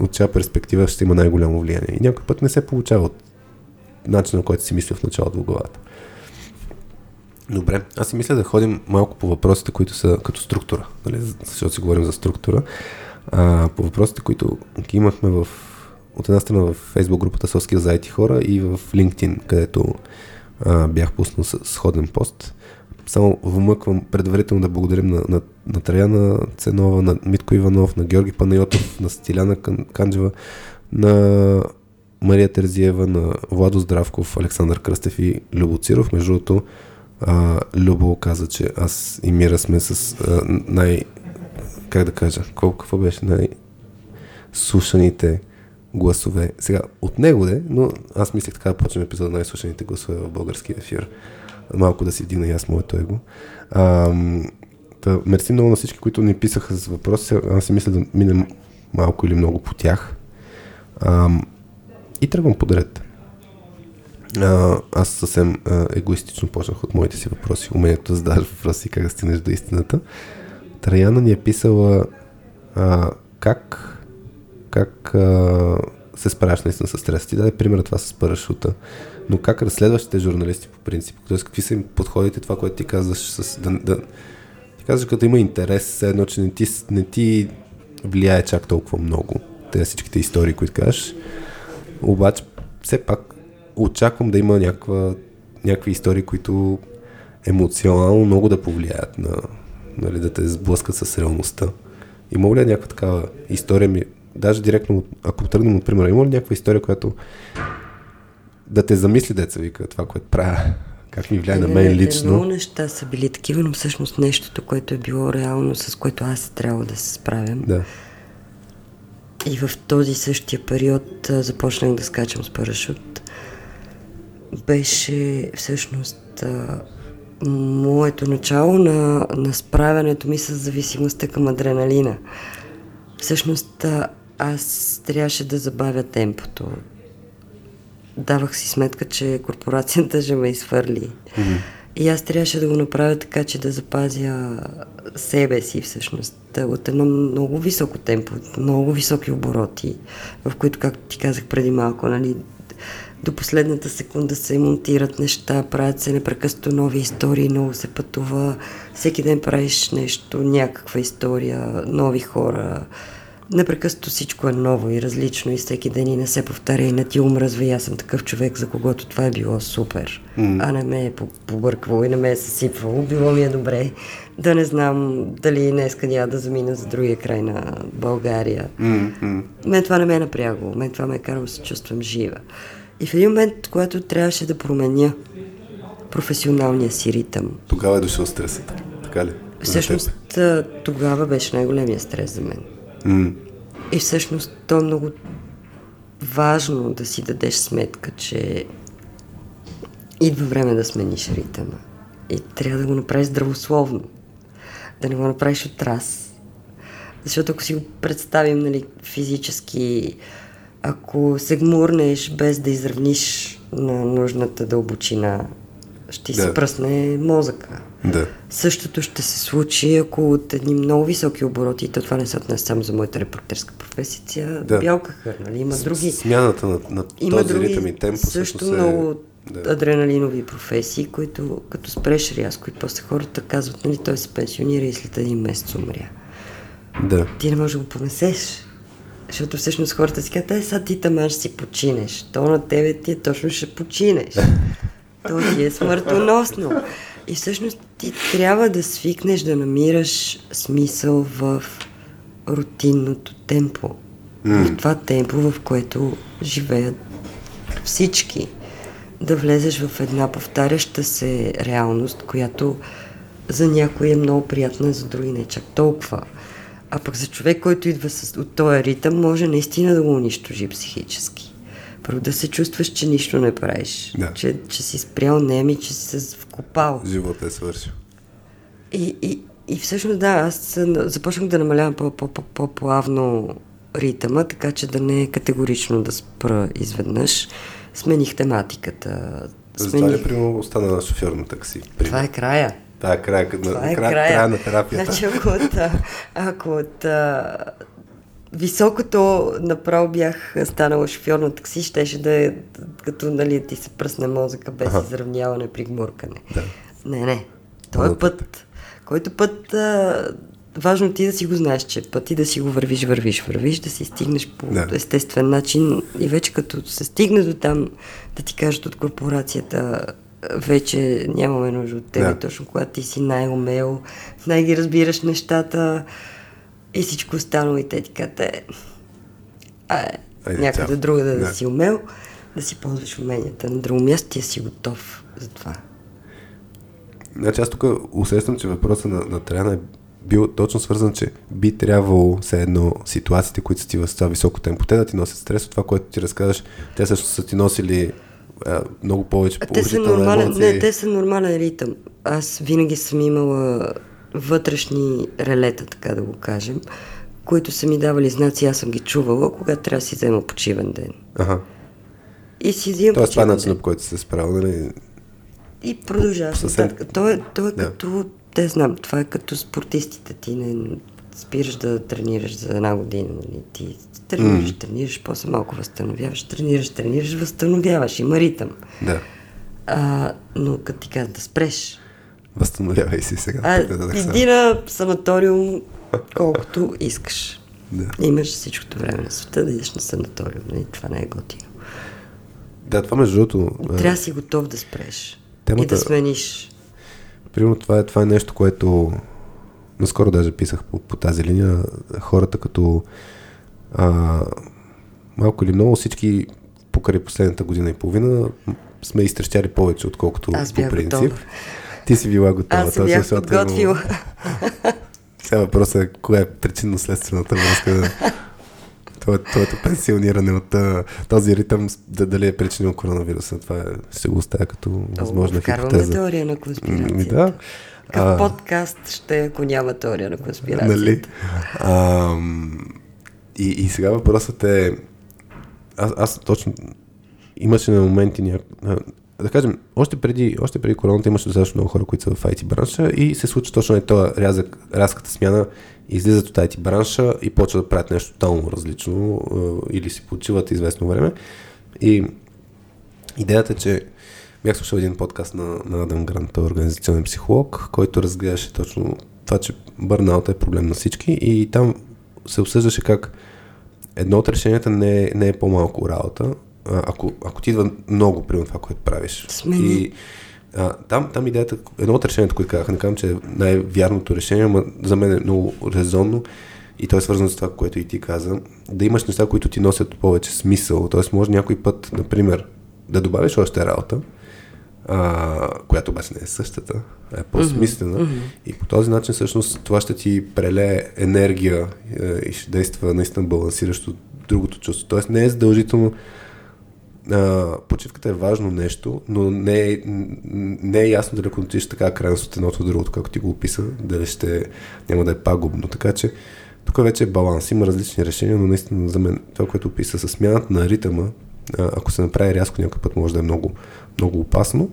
от чия перспектива ще има най-голямо влияние. И някой път не се получава от начина, който си мисля в началото в главата. Добре, аз си мисля да ходим малко по въпросите, които са като структура, нали? Защото си говорим за структура. По въпросите, които имахме от една страна в Фейсбук групата "Соски за IT хора" и в LinkedIn, където бях пуснал сходен пост. Само вмъквам предварително да благодарим на Траяна Ценова, на Митко Иванов, на Георги Панайотов, на Стиляна Канджева, на Мария Терзиева, на Владо Здравков, Александър Кръстев и Любо Циров. Между другото, Любо каза, че аз и Мира сме с какво беше най-слушаните гласове. Сега, от него де, но аз мислех така да почнем епизода най-слушаните гласове в българския ефир. Малко да си вдигна и аз моето его. Мерси много на всички, които ни писаха с въпроси. Аз си мисля да минем малко или много по тях. И тръгвам подред. Аз съвсем егоистично почнах от моите си въпроси. Умението да задаваш въпроси, как да стигнеш до истината. Траяна ни е писала как се справяш наистина с стреса. Ти даде пример това с парашута, но как разследваш те журналисти по принцип? Т.е. какви са им подходите, това, което ти казваш, ти казваш, като има интерес, едно, че не ти влияе чак толкова много тези всичките истории, които кажеш. Обаче, все пак очаквам да има някакви истории, които емоционално много да повлияят на нали, да те сблъскат с реалността. Има ли някаква такава история ми, даже директно, ако тръгнем от примера, има ли някаква история, която да те замисли, деца вика, това, което правя, как ми влияе на мен лично? Много неща са били такива, но всъщност нещото, което е било реално, с което аз трябва да се справям. Да. И в този същия период започнах да скачам с парашют. Беше всъщност моето начало на справянето ми с зависимостта към адреналина. Всъщност аз трябваше да забавя темпото. Давах си сметка, че корпорацията ще ме изхвърли. Mm-hmm. И аз трябваше да го направя така, че да запазя себе си всъщност от едно много високо темпо, от много високи обороти, в които, както ти казах преди малко, нали, до последната секунда се монтират неща, правят се непрекъснато нови истории, много се пътува. Всеки ден правиш нещо, някаква история, нови хора. Непрекъснато всичко е ново и различно и всеки ден и не се повтаря и не ти умръзва. И аз съм такъв човек, за когото това е било супер. А не ме е побърквало и не ме е съсипвало. Било ми е добре да не знам дали днеска няма да замина за другия край на България. Мен това не ме е напрягло. Мен това ме е карало да се чувствам жива. И в един момент, когато трябваше да променя професионалния си ритъм. Тогава е дошъл стресът, така ли? Всъщност тогава беше най-големия стрес за мен. И всъщност то е много важно да си дадеш сметка, че идва време да смениш ритъма. И трябва да го направиш здравословно. Да не го направиш от раз. Защото ако си го представим, нали, физически... Ако се гмурнеш без да изравниш на нужната дълбочина, ще се пръсне мозъка. Да. Същото ще се случи, ако от едни много високи обороти, то това не се отнесе само за моята репортерска професия, бялка хърна. Има други... Смяната на този ритъм и темпо също много адреналинови професии, които като спреш рязко и после хората казват, нали, той се пенсионира и след един месец умря. Да. Ти не можеш да го понесеш. Защото всъщност хората си казват, сега ти таман ще си починеш. То на тебе ти точно ще починеш. То ти е смъртоносно. И всъщност ти трябва да свикнеш да намираш смисъл в рутинното темпо. В това темпо, в което живеят всички. Да влезеш в една повтаряща се реалност, която за някой е много приятна, за други не чак толкова. А пък за човек, който идва от този ритъм, може наистина да го унищожи психически. Първо да се чувстваш, че нищо не правиш. Да. Че си спрял неми, че си се вкопал. Живота е свършил. И всъщност аз започнах да намалявам по-плавно ритъма, така че да не е категорично да спра изведнъж. Смених тематиката. Затова ли, примерно, остана на шофьорно такси? Пример. Това е края. Да, края на терапията. Значи, ако от високото направо бях станала шофьор на такси, щеше да е като, нали, ти се пръсне мозъка без изравняване при гмуркане. Да. Не. Той е път. Който път важно ти да си го знаеш, че път и да си го вървиш, да си стигнеш по естествен начин и вече като се стигне до там, да ти кажат от корпорацията, вече нямаме нужда от тебе, точно когато ти си най-умел, най-ги разбираш нещата и всичко останало и те ти кате, някъде друга да си умел, да си ползваш уменията. На друго място ти си готов за това. Значи аз тук усещам, че въпросът на Траяна е бил точно свързан, че би трябвало все едно ситуациите, които са ти в това високо темпо, те да ти носят стрес от това, което ти разказваш. Те също са ти носили много повече положителна емоция. Не, те са нормален ритъм. Аз винаги съм имала вътрешни релета, така да го кажем, които са ми давали знаци, аз съм ги чувала, когато трябва да си взема почивен ден. Ага. И си взема почивен ден. Това е начинът, по който се справя, нали? И продължаваш. То е като, не знам, това е като спортистите. Ти не спираш да тренираш за една година. Ти тренираш, после малко възстановяваш, тренираш, възстановяваш, има ритъм. Да. Но като ти казват да спреш... Възстановявай си сега. Иди на санаториум колкото искаш. Да. Имаш всичкото време на света да идеш на санаториум. И това не е готино. Да, това между другото... Трябва си готов да спреш. Темата... И да смениш. Примерно това е нещо, което... наскоро даже писах по тази линия, хората като малко или много всички покрай последната година и половина сме изтрещяли повече, отколкото по принцип. Готова. Ти си била готова. Аз бях подготвила. Сега въпросът е, коя е причинно-следствената връзка? Твоето пенсиониране от този ритъм, дали е причинил коронавируса, това ще го оставя като възможна хипотеза. Вкарваме теория на конспирацията. Да. Какъв подкаст ще, ако няма теория на конспирацията? Нали? И сега въпросът е, аз точно имаше на моменти да кажем, още преди короната имаше достатъчно много хора, които са в IT бранша и се случва точно и това рязката смяна, излизат от IT бранша и почват да правят нещо тотално различно или си почиват известно време. И идеята е, че бях слушал един подкаст на Адам Грант, организационен психолог, който разгледаше точно това, че бърнаутът е проблем на всички и там се обсъждаше как едно от решенията не е по-малко работа, ако ти идва много примерно това, което правиш. И там идеята, едно от решението, което казах, не казвам, че е най-вярното решение, но за мен е много резонно и то е свързано с това, което и ти каза, да имаш неща, които ти носят повече смисъл. Тоест може някой път, например, да добавиш още работа, която обаче не е същата, а е по-смислена. Mm-hmm. И по този начин всъщност това ще ти прелее енергия и ще действа наистина балансиращо другото чувство. Тоест не е задължително. Почивката е важно нещо, но не е ясно дали ако отиш така крайност от едното от другото, както ти го описа, дали ще няма да е пагубно. Така че тук вече е баланс. Има различни решения, но наистина за мен това, което описа със смяната на ритъма, ако се направи рязко някой път, може да е много, много опасно.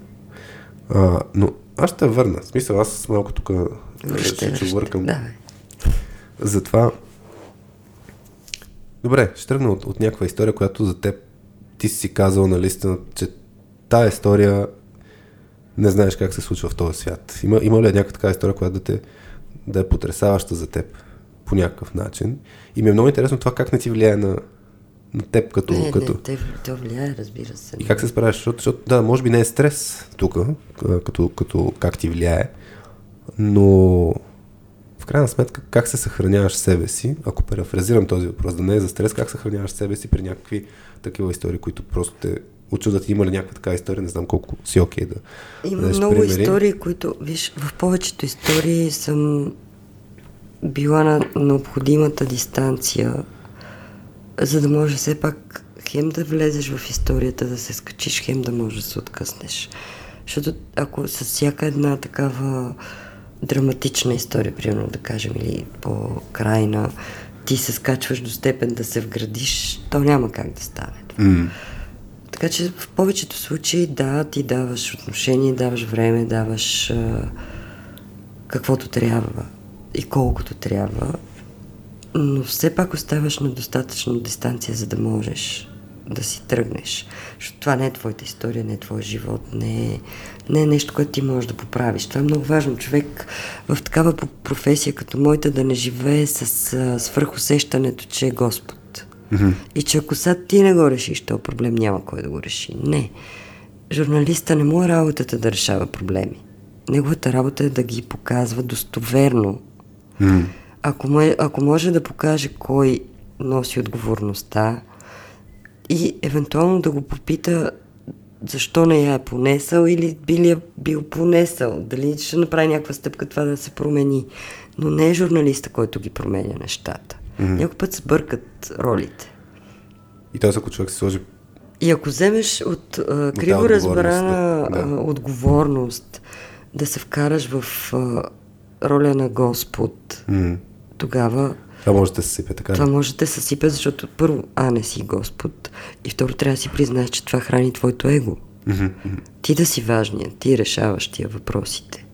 Но аз ще върна. В смисъл, аз малко тук ще въркам. Да. Затова добре, ще тръгна от някаква история, която за теб ти си казал на листа, че тая история не знаеш как се случва в този свят. Има ли някаква така история, която да е потресаваща за теб по някакъв начин? И ми е много интересно това как не ти влияе на теб като... Не, то влияе, разбира се. И как се справиш? Защото да, може би не е стрес тук, като как ти влияе, но в крайна сметка как се съхраняваш себе си, ако парафразирам този въпрос, да не е за стрес, как съхраняваш себе си при някакви такива истории, които просто те очудват. Има ли някаква така история? Не знам колко си окей да... Има много примери. Истории, които, виж, в повечето истории съм била на необходимата дистанция, за да може все пак хем да влезеш в историята, да се скачиш, хем да можеш да се откъснеш. Защото ако с всяка една такава драматична история, примерно да кажем, или по-крайна, ти се скачваш до степен да се вградиш, то няма как да стане това. Така че в повечето случаи, да, ти даваш отношение, даваш време, даваш каквото трябва и колкото трябва, но все пак оставаш на достатъчно дистанция, за да можеш да си тръгнеш. Защото това не е твоята история, не е твой живот, не е нещо, което ти можеш да поправиш. Това е много важно. Човек в такава професия като моята да не живее с свръхусещането, че е Господ. Mm-hmm. И че ако сега ти не го решиш, този проблем няма кой да го реши. Не. Журналиста не му е работата да решава проблеми. Неговата работа е да ги показва достоверно. Mm-hmm. Ако може да покаже кой носи отговорността и евентуално да го попита защо не я е понесъл или би ли е бил понесъл, дали ще направи някаква стъпка това да се промени. Но не е журналиста, който ги променя нещата. Mm-hmm. Някой път се бъркат ролите. И т.е. ако човек се сложи... И ако вземеш от криво разбрана отговорност да се вкараш в роля на Господ, mm-hmm. тогава това може да се съсипе, така? Това може да се съсипе, защото първо, не си Господ, и второ, трябва да си признаеш, че това храни твоето его. Mm-hmm. Ти да си важният, ти решаваш тия въпросите.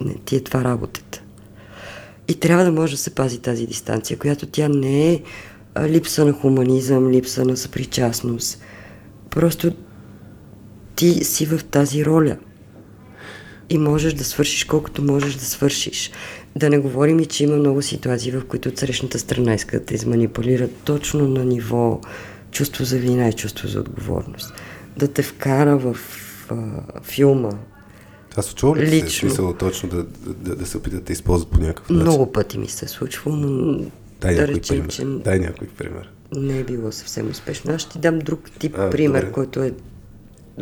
Не, ти е това работата. И трябва да може да се пази тази дистанция, която тя не е липса на хуманизъм, липса на съпричастност. Просто ти си в тази роля. И можеш да свършиш колкото можеш да свършиш. Да не говорим и, че има много ситуации, в които от срещната страна иска да те изманипулира точно на ниво чувство за вина и чувство за отговорност. Да те вкара в филма Това случва ли се е смисъл точно да се опитат да използват по някакъв начин? Много пъти ми се е случвало, но да речем, че... Дай някой пример. Не е било съвсем успешно. Аз ще ти дам друг тип пример, добре. Който е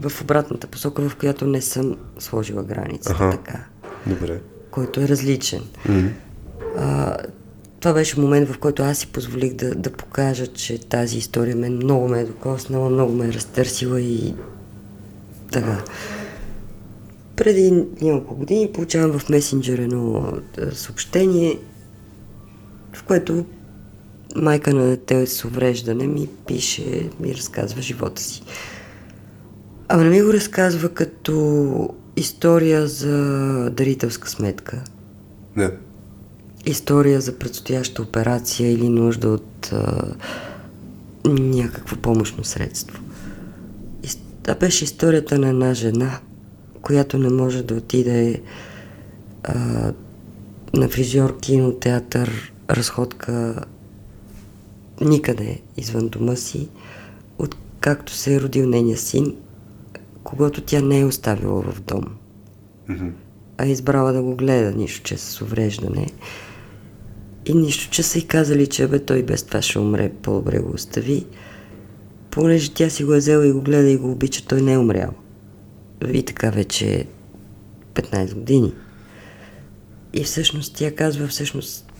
в обратната посока, в която не съм сложила границата така. Добре. Който е различен. Mm-hmm. Това беше момент, в който аз си позволих да покажа, че тази история много ме е докоснала, много ме е разтърсила и така. Преди няколко години получавам в месенджера едно съобщение, в което майка на дете с увреждане ми пише, ми разказва живота си. Ама не ми го разказва като история за дарителска сметка. Не. История за предстояща операция или нужда от някакво помощно средство. Това беше историята на една жена, която не може да отиде на фризьор, кинотеатър, разходка никъде извън дома си, откакто се е родил нейния син, когато тя не е оставила в дом. Mm-hmm. А избрала да го гледа, нищо, че с увреждане. И нищо, че са и казали, че той без това ще умре, по-добре го остави. Понеже тя си го е взела и го гледа и го обича, той не е умрял. И така вече 15 години. И всъщност тя казва,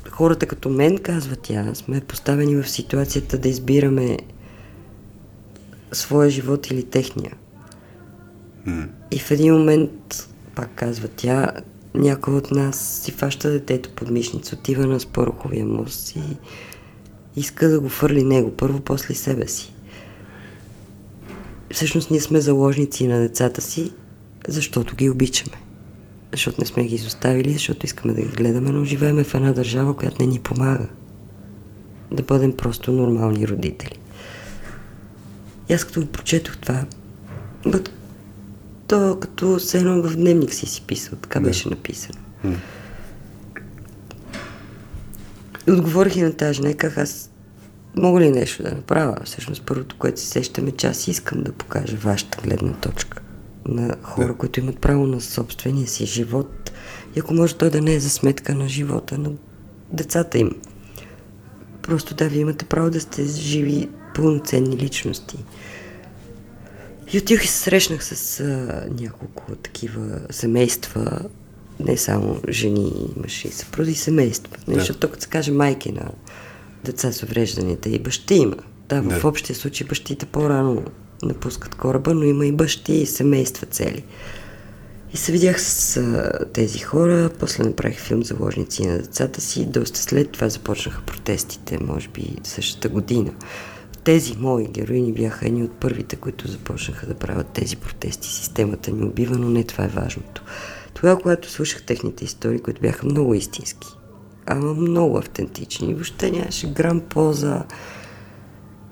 хората като мен, казва тя, сме поставени в ситуацията да избираме своя живот или техния. Mm. И в един момент, пак казва тя, някой от нас си фаща детето под мишница, отива на спороховия мост и иска да го фърли него първо, после себе си. Всъщност ние сме заложници на децата си, защото ги обичаме. Защото не сме ги изоставили, защото искаме да ги гледаме, но живеем в една държава, която не ни помага да бъдем просто нормални родители. И аз като го прочетох това, то като все едно в дневник си писал, така беше написано. Mm. Отговорих и на тази жена, как аз мога ли нещо да направя? Всъщност първото, което се сещаме, че аз искам да покажа вашата гледна точка на хора, които имат право на собствения си живот и ако може той да не е за сметка на живота на децата им. Просто да, вие имате право да сте живи, пълноценни личности. И отих и се срещнах с няколко такива семейства, не само жени, мъже и съпруги, семейства. Да. Защото тук се каже майки на деца с уврежданията и бащи има. Да, в общия случай бащите по-рано напускат кораба, но има и бащи и семейства цели. И се видях с тези хора, после направих филм "Заложници на децата си", доста след това започнаха протестите, може би същата година. Тези мои героини бяха едни от първите, които започнаха да правят тези протести. Системата ни убива, но не това е важното. Тогава, когато слушах техните истории, които бяха много истински, ама много автентични, въобще нямаше грам поза.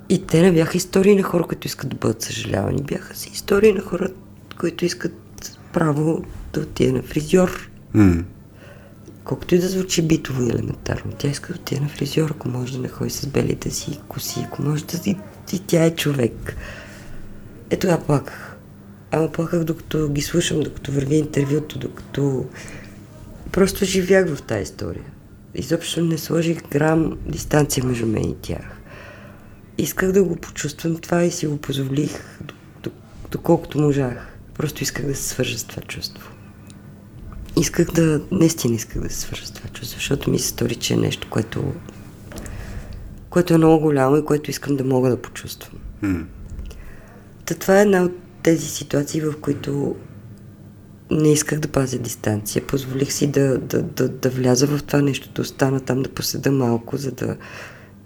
И те не бяха истории на хора, които искат да бъдат съжалявани. Бяха си истории на хора, които искат право да отиде на фризьор. Mm. Колкото и да звучи битово и елементарно, тя иска да отиде на фризьор, ако може да не ходи с белите си коси, ако може да си... И тя е човек. Е, тогава плаках. Ама плаках докато ги слушам, докато върви интервюто, докато... Просто живях в тази история. Изобщо не сложих грам дистанция между мен и тях. Исках да го почувствам това и си го позволих доколкото можах. Просто исках да се свържа с това чувство. Исках да се свържа с това чувство, защото ми се стори, че е нещо, което е много голямо и което искам да мога да почувствам. Mm. Та това е една от тези ситуации, в които не исках да пазя дистанция. Позволих си да вляза в това нещо, да остана там, да поседа малко, за да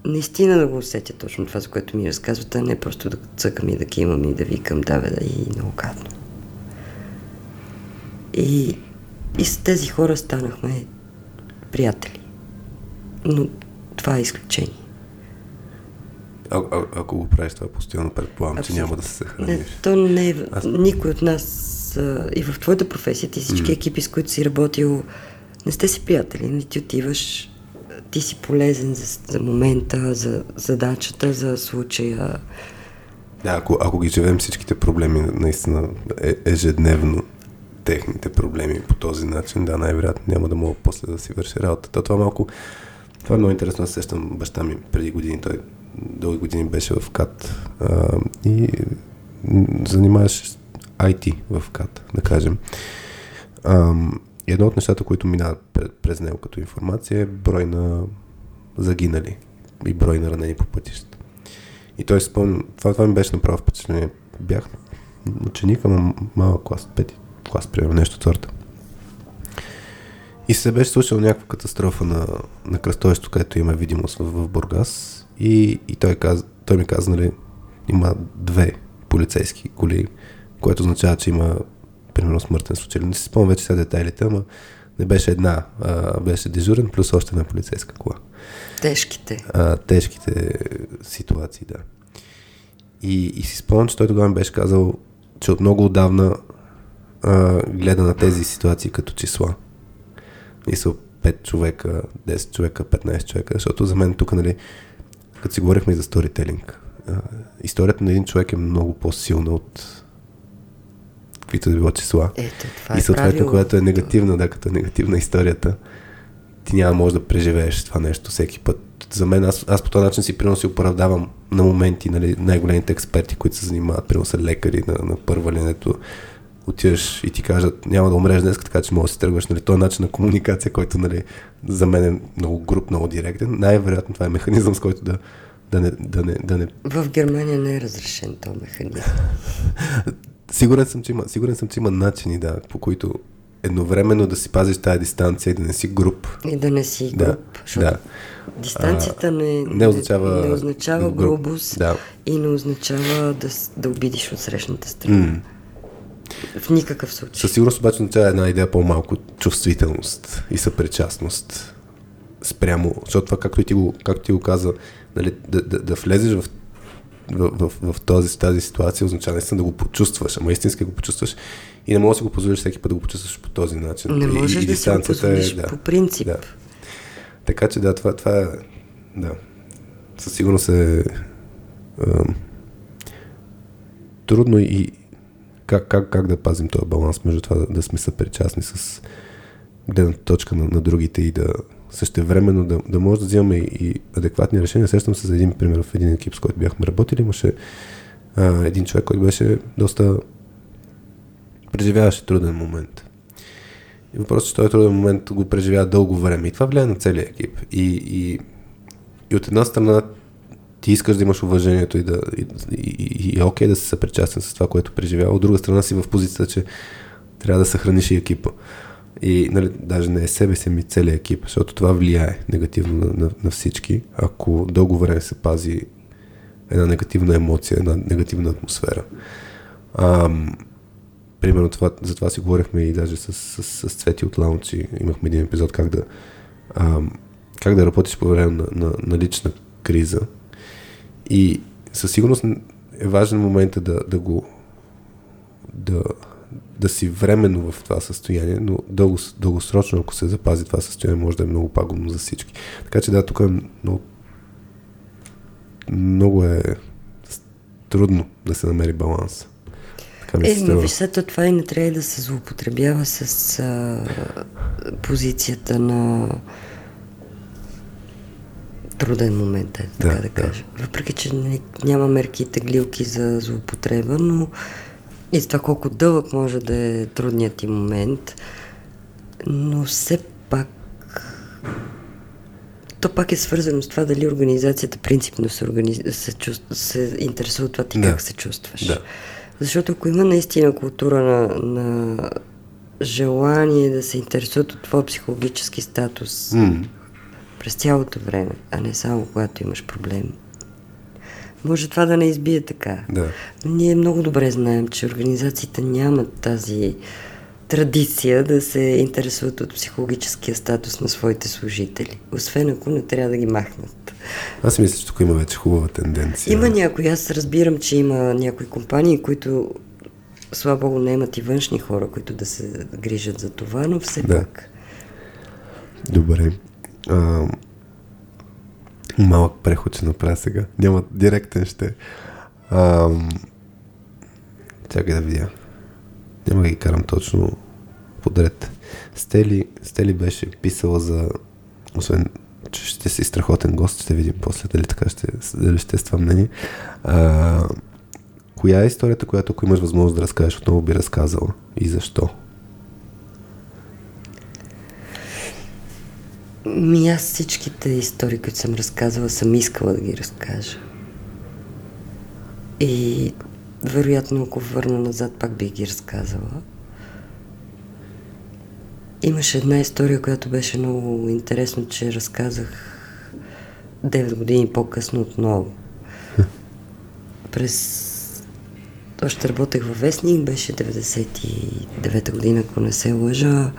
наистина да го усетя точно това, за което ми разказвате, а не просто да цъкам и да кимам и да викам да и много гадно. И с тези хора станахме приятели. Но това е изключение. Ако го правиш това постоянно, предполагам, че няма да се съхраниш. Не, то не е... Никой от нас и в твоята професия, ти всички екипи, с които си работил, не сте си приятели, но ти отиваш, ти си полезен за момента, за задачата, за случая. Да, ако ги живеем всичките проблеми наистина ежедневно, техните проблеми по този начин, да, най-вероятно няма да мога после да си върши работата. Това е много интересно, аз сещам баща ми преди години, той дълги години беше в КАТ и занимаваш IT в КАТ, да кажем. Едно от нещата, които минават през него като информация е брой на загинали и брой на ранени по пътища. И той спомня, това ми беше направо впечатление. Бях ученик, ама малък клас, пети клас, примерно, нещо от сорта. И се беше слушал някаква катастрофа на кръстовището, където има видимост в Бургас и той ми каза, нали, има 2 полицейски коли, което означава, че има примерно смъртен случай. Не си спомням вече сега детайлите, ама не беше една, беше дежурен плюс още една полицейска кола. Тежките ситуации, да. И си спомням, че той тогава ми беше казал, че от много отдавна гледа на тези ситуации като числа. И са 5 човека, 10 човека, 15 човека, защото за мен тук, нали, като си говорихме и за сторителинг, историята на един човек е много по-силна от каквито да било числа. И съответно, когато е негативна, да, като е негативна историята, ти няма може да преживееш това нещо всеки път. За мен, аз по този начин си приноси оправдавам на моменти, нали, най-големите експерти, които се занимават, приноси лекари на първа линето, отиваш и ти кажат, няма да умреш днес, така че може да се тръгваш. Нали, този начин на комуникация, който, нали, за мен е много груб, много директен. Най-вероятно това е механизъм, с който да не... В Германия не е разрешен този механизъм. Сигурен съм, че има начини, да, по които едновременно да си пазиш тази дистанция и да не си груб. И да не си груб, защото дистанцията не означава грубост, да, и не означава да обидиш от срещната страна. В никакъв случай. Със сигурност обаче означава една идея по-малко чувствителност и съпричастност спрямо, защото това, както ти го каза, нали, да влезеш в тази ситуация, означава наистина да го почувстваш, ама истински го почувстваш и не можеш да си го позволиш всеки път да го почувстваш по този начин. Не можеш да си го позволиш по принцип. Да. Така че да, това е, да, със сигурност е трудно и как да пазим този баланс между това да сме съпричастни с гледната точка на другите и да същевременно да може да взимаме и адекватни решения. Сещам се за един пример в един екип, с който бяхме работили. Имаше един човек, който беше доста преживяваше труден момент. И въпросът, че този труден момент го преживява дълго време. И това влияе на целия екип. И от една страна ти искаш да имаш уважението и е окей да се съпричастен с това, което преживява. От друга страна си в позицията, че трябва да съхраниш и екипа. И, нали, даже не е себе си, ми целият екип, защото това влияе негативно на всички, ако дълго време се пази една негативна емоция, една негативна атмосфера. Примерно за това си говорихме и даже с Цвети от Лаунчи. Имахме един епизод как да работиш по време на лична криза. И със сигурност е важен момент да си временно в това състояние, но дългосрочно, ако се запази това състояние, може да е много пагубно за всички. Така че да, тук е много е трудно да се намери баланс. Виждата това и не трябва да се злоупотребява с позицията на труден момент, така да кажа. Да. Въпреки че няма мерки и теглилки за злоупотреба, но и за това колко дълъг може да е трудният ти момент, но все пак то пак е свързано с това дали организацията принципно се интересува от това ти как се чувстваш. Да. Защото ако има наистина култура на желание да се интересуват от твой психологически статус през цялото време, а не само когато имаш проблем, може това да не избие така. Да. Ние много добре знаем, че организациите нямат тази традиция да се интересуват от психологическия статус на своите служители. Освен ако не трябва да ги махнат. Аз мисля, че тук има вече хубава тенденция. Има някои. Аз разбирам, че има някои компании, които слава богу не имат и външни хора, които да се грижат за това, но все пак. Добре. Малък преход ще направя сега. Няма директен ще. Чакай да видя. Няма да ги карам точно. подред. Стели беше писала за... Освен, че ще си страхотен гост, ще видим после дали така ще е с това мнение. Коя е историята, която ако имаш възможност да разкажеш, отново би разказала? И защо? Аз всичките истории, които съм разказала, съм искала да ги разкажа. И вероятно, ако върна назад, пак би ги разказала. Имаше една история, която беше много интересно, че разказах 9 години по-късно отново. Още работех във вестник, беше 99-та година, ако не се лъжа,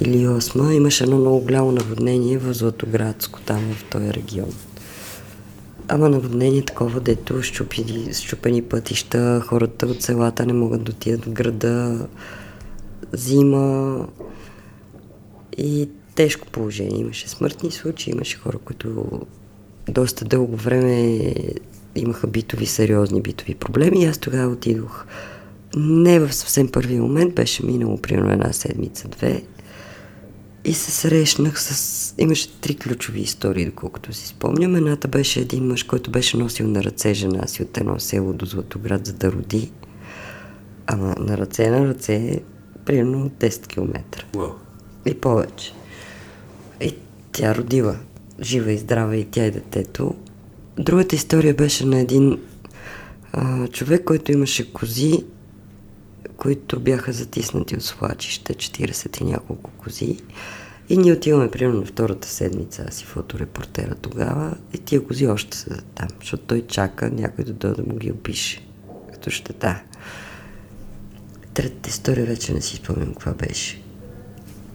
или 8-ма. Имаше едно много голямо наводнение в Златоградско, там в този регион. Ама наводнение такова, дето щупени пътища, хората от селата не могат да отидат в града, зима и тежко положение. Имаше смъртни случаи, имаше хора, които доста дълго време имаха сериозни битови проблеми. Аз тогава отидох не в съвсем първи момент, беше минало примерно една седмица-две и се срещнах с... Имаше 3 ключови истории, доколкото си спомням. Едната беше един мъж, който беше носил на ръце жена си от едно село до Златоград, за да роди. Ама на ръце примерно 10 км. Wow. И повече. И тя родила. Жива и здрава и тя и детето. Другата история беше на един човек, който имаше кози, които бяха затиснати от свлачище, 40 и няколко кози. И ние отиваме примерно на втората седмица, аз и фоторепортера тогава, и тия кози още са там, защото той чака някой да дойде да му ги опише, като щета. Третата история вече не си спомням каква беше.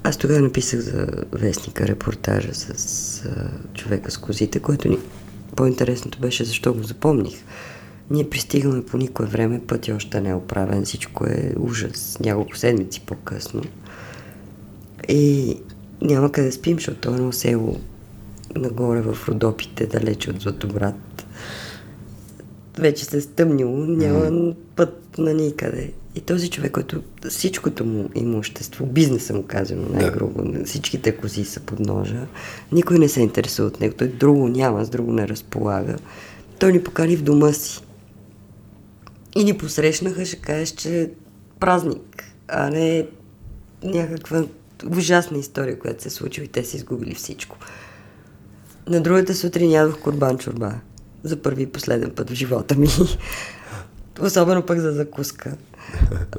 Аз тогава написах за вестника репортажа с човека с козите, който ни... По-интересното беше защо го запомних. Ние пристигаме по никое време, пътя още не е оправен, всичко е ужас, няколко седмици по-късно. И няма къде спим, защото едно село нагоре в Родопите, далече от Златоград. Вече се стъмнило, няма път на никъде. И този човек, който всичкото му имущество, бизнеса му казано най-грубо, всичките кози са под ножа, никой не се интересува от него, той друго няма, с друго не разполага. Той ни покани в дома си и ни посрещнаха, ще кажеш, че е празник, а не някаква ужасна история, която се случи и те са изгубили всичко. На другата сутрин ядох курбан-чорба за първи и последен път в живота ми. Особено пък за закуска.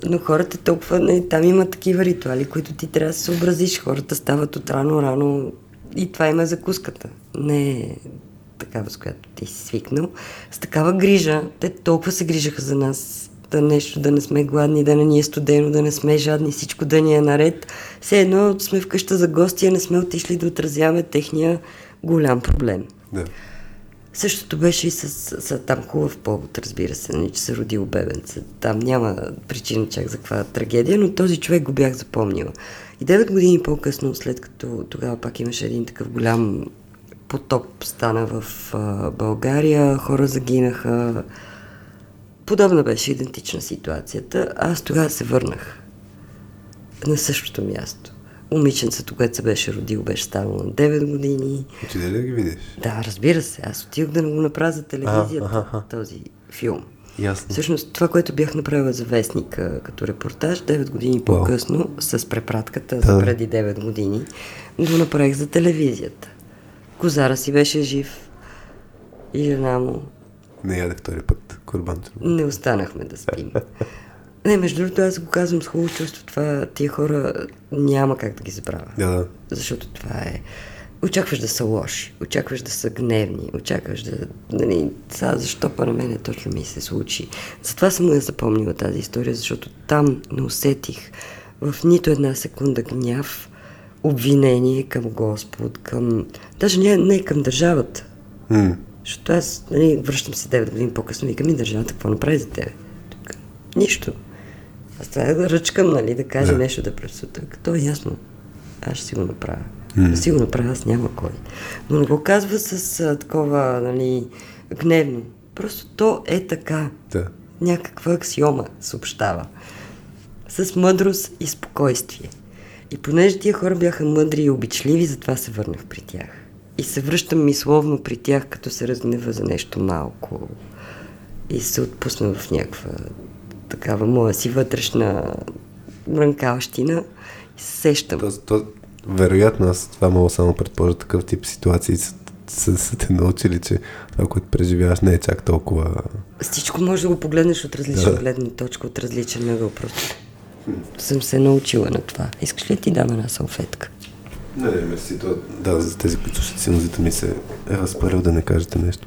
Но хората толкова... Не, там има такива ритуали, които ти трябва да се съобразиш. Хората стават от рано и това има закуската. Не е такава, с която ти си свикнал. С такава грижа. Те толкова се грижаха за нас. Да не сме гладни, да не ни е студено, да не сме жадни, всичко да ни е наред. Все едно сме в къща за гости, не сме отишли да отразяваме техния голям проблем. Да. Същото беше и с там хубав повод, разбира се, не че се родил бебенце. Там няма причина чак за каква трагедия, но този човек го бях запомнила. И 9 години по-късно, след като тогава пак имаше един такъв голям потоп стана в България, хора загинаха. Подобна беше идентична ситуацията. Аз тогава се върнах на същото място. Момиченцето, което се беше родил, беше станало на 9 години. Отиде ли да ги видиш? Да, разбира се. Аз отидох да не го направя за телевизията, този филм. Ясно. Всъщност, това, което бях направила за вестника като репортаж, 9 години по-късно, с препратката за преди 9 години, го направих за телевизията. Козара си беше жив и жена му. Не ядах втори път курбанче. Не останахме да спим. Не, между другото, аз го казвам с хубаво чувство, това тия хора няма как да ги забравя. Да. Защото това е... Очакваш да са лоши, очакваш да са гневни, очакваш да... Нали, защо па на мене точно ми се случи? Затова съм я запомнила тази история, защото там не усетих в нито една секунда гняв, обвинение към Господ, към... Даже не към държавата. Защото аз, нали, връщам се 9 години по-късно и към държавата, какво направи за тебе? Тук нищо. Аз трябва да ръчкам, нали, да кажа нещо да пресута. То е ясно. Аз ще си го направя. Да си го направя, аз няма кой. Но не го казва с такова, нали, гневно. Просто то е така. Да. Някаква аксиома съобщава. С мъдрост и спокойствие. И понеже тия хора бяха мъдри и обичливи, затова се върнах при тях. И се връщам мисловно при тях, като се разгнева за нещо малко. И се отпусна в някаква такава моя си вътрешна мрънкалщина и се сещам. Вероятно, аз това мога само предположа, такъв тип ситуации са те научили, че това, което преживяваш, не е чак толкова... Всичко може да го погледнеш от различна гледна точка, от различен ъгъл. Просто съм се научила на това. Искаш ли ти дам една салфетка? Не, мерси. Да, за тези, които ще синузите ми се е разпарил да не кажете нещо.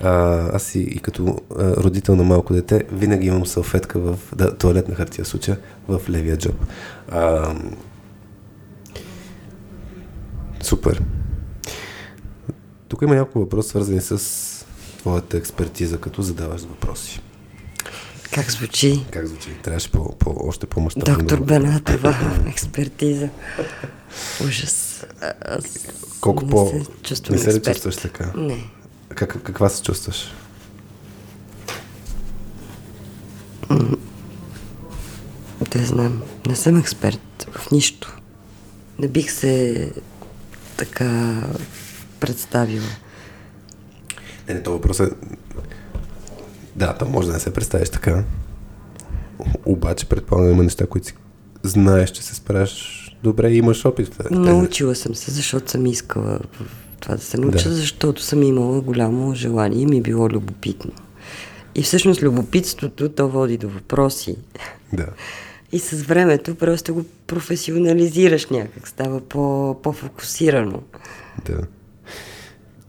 Аз и като родител на малко дете винаги имам салфетка в тоалетна хартия случая в левия джоб. Супер. Тук има няколко въпроса, свързани с твоята експертиза, като задаваш въпроси. Как звучи? Как звучи? Трябваше още по-мащабно. Доктор Бенатова, експертиза. Ужас. Колко по... Не се ли чувстваш така? Не. Каква се чувстваш? Да, знам. Не съм експерт в нищо. Не бих се така представила. Не, това въпрос е... Да, там може да не се представиш така. Обаче, предполагам, има неща, които си знаеш, че се справиш добре и имаш опит. Научила съм се, защото съм искала това да се науча, защото съм имала голямо желание и ми е било любопитно. И всъщност любопитството, то води до въпроси. Да. И с времето просто го професионализираш някак, става по-фокусирано. Да.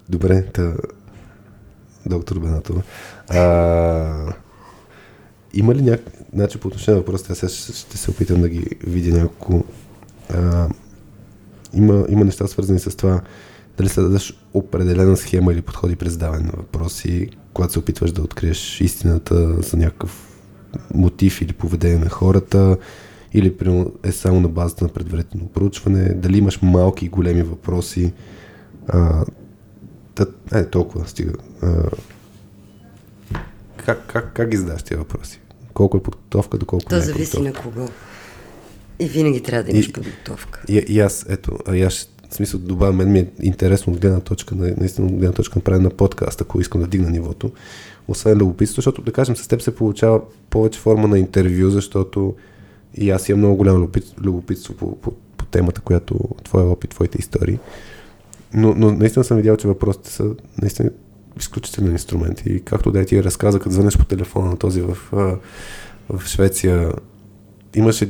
Добре, доктор Бенатова. Има ли някакъв... Значи по отношение на въпросите, аз ще се опитам да ги видя няколко. Има неща, свързани с това дали следваш определена схема или подходи при задаване на въпроси, когато се опитваш да откриеш истината за някакъв мотив или поведение на хората, или е само на базата на предварително проучване, дали имаш малки и големи въпроси. Толкова стига. Как ги задаваш тия въпроси? Колко е подготовка, доколко не е подготовка? То зависи на кого. И винаги трябва да имаш подготовка. И аз, в смисъл, добавя, мен ми е интересно от гледна точка, наистина от гледна точка на правене на подкаст, ако искам да дигна нивото. Освен любопитството, защото, да кажем, с теб се получава повече форма на интервю, защото и аз имам много голямо любопитство по темата, която твоя опит, твоите истории. Но наистина съм видял, че въпросите са наистина изключителен инструмент. И както да ти разказа, като звънеш по телефона на този в Швеция,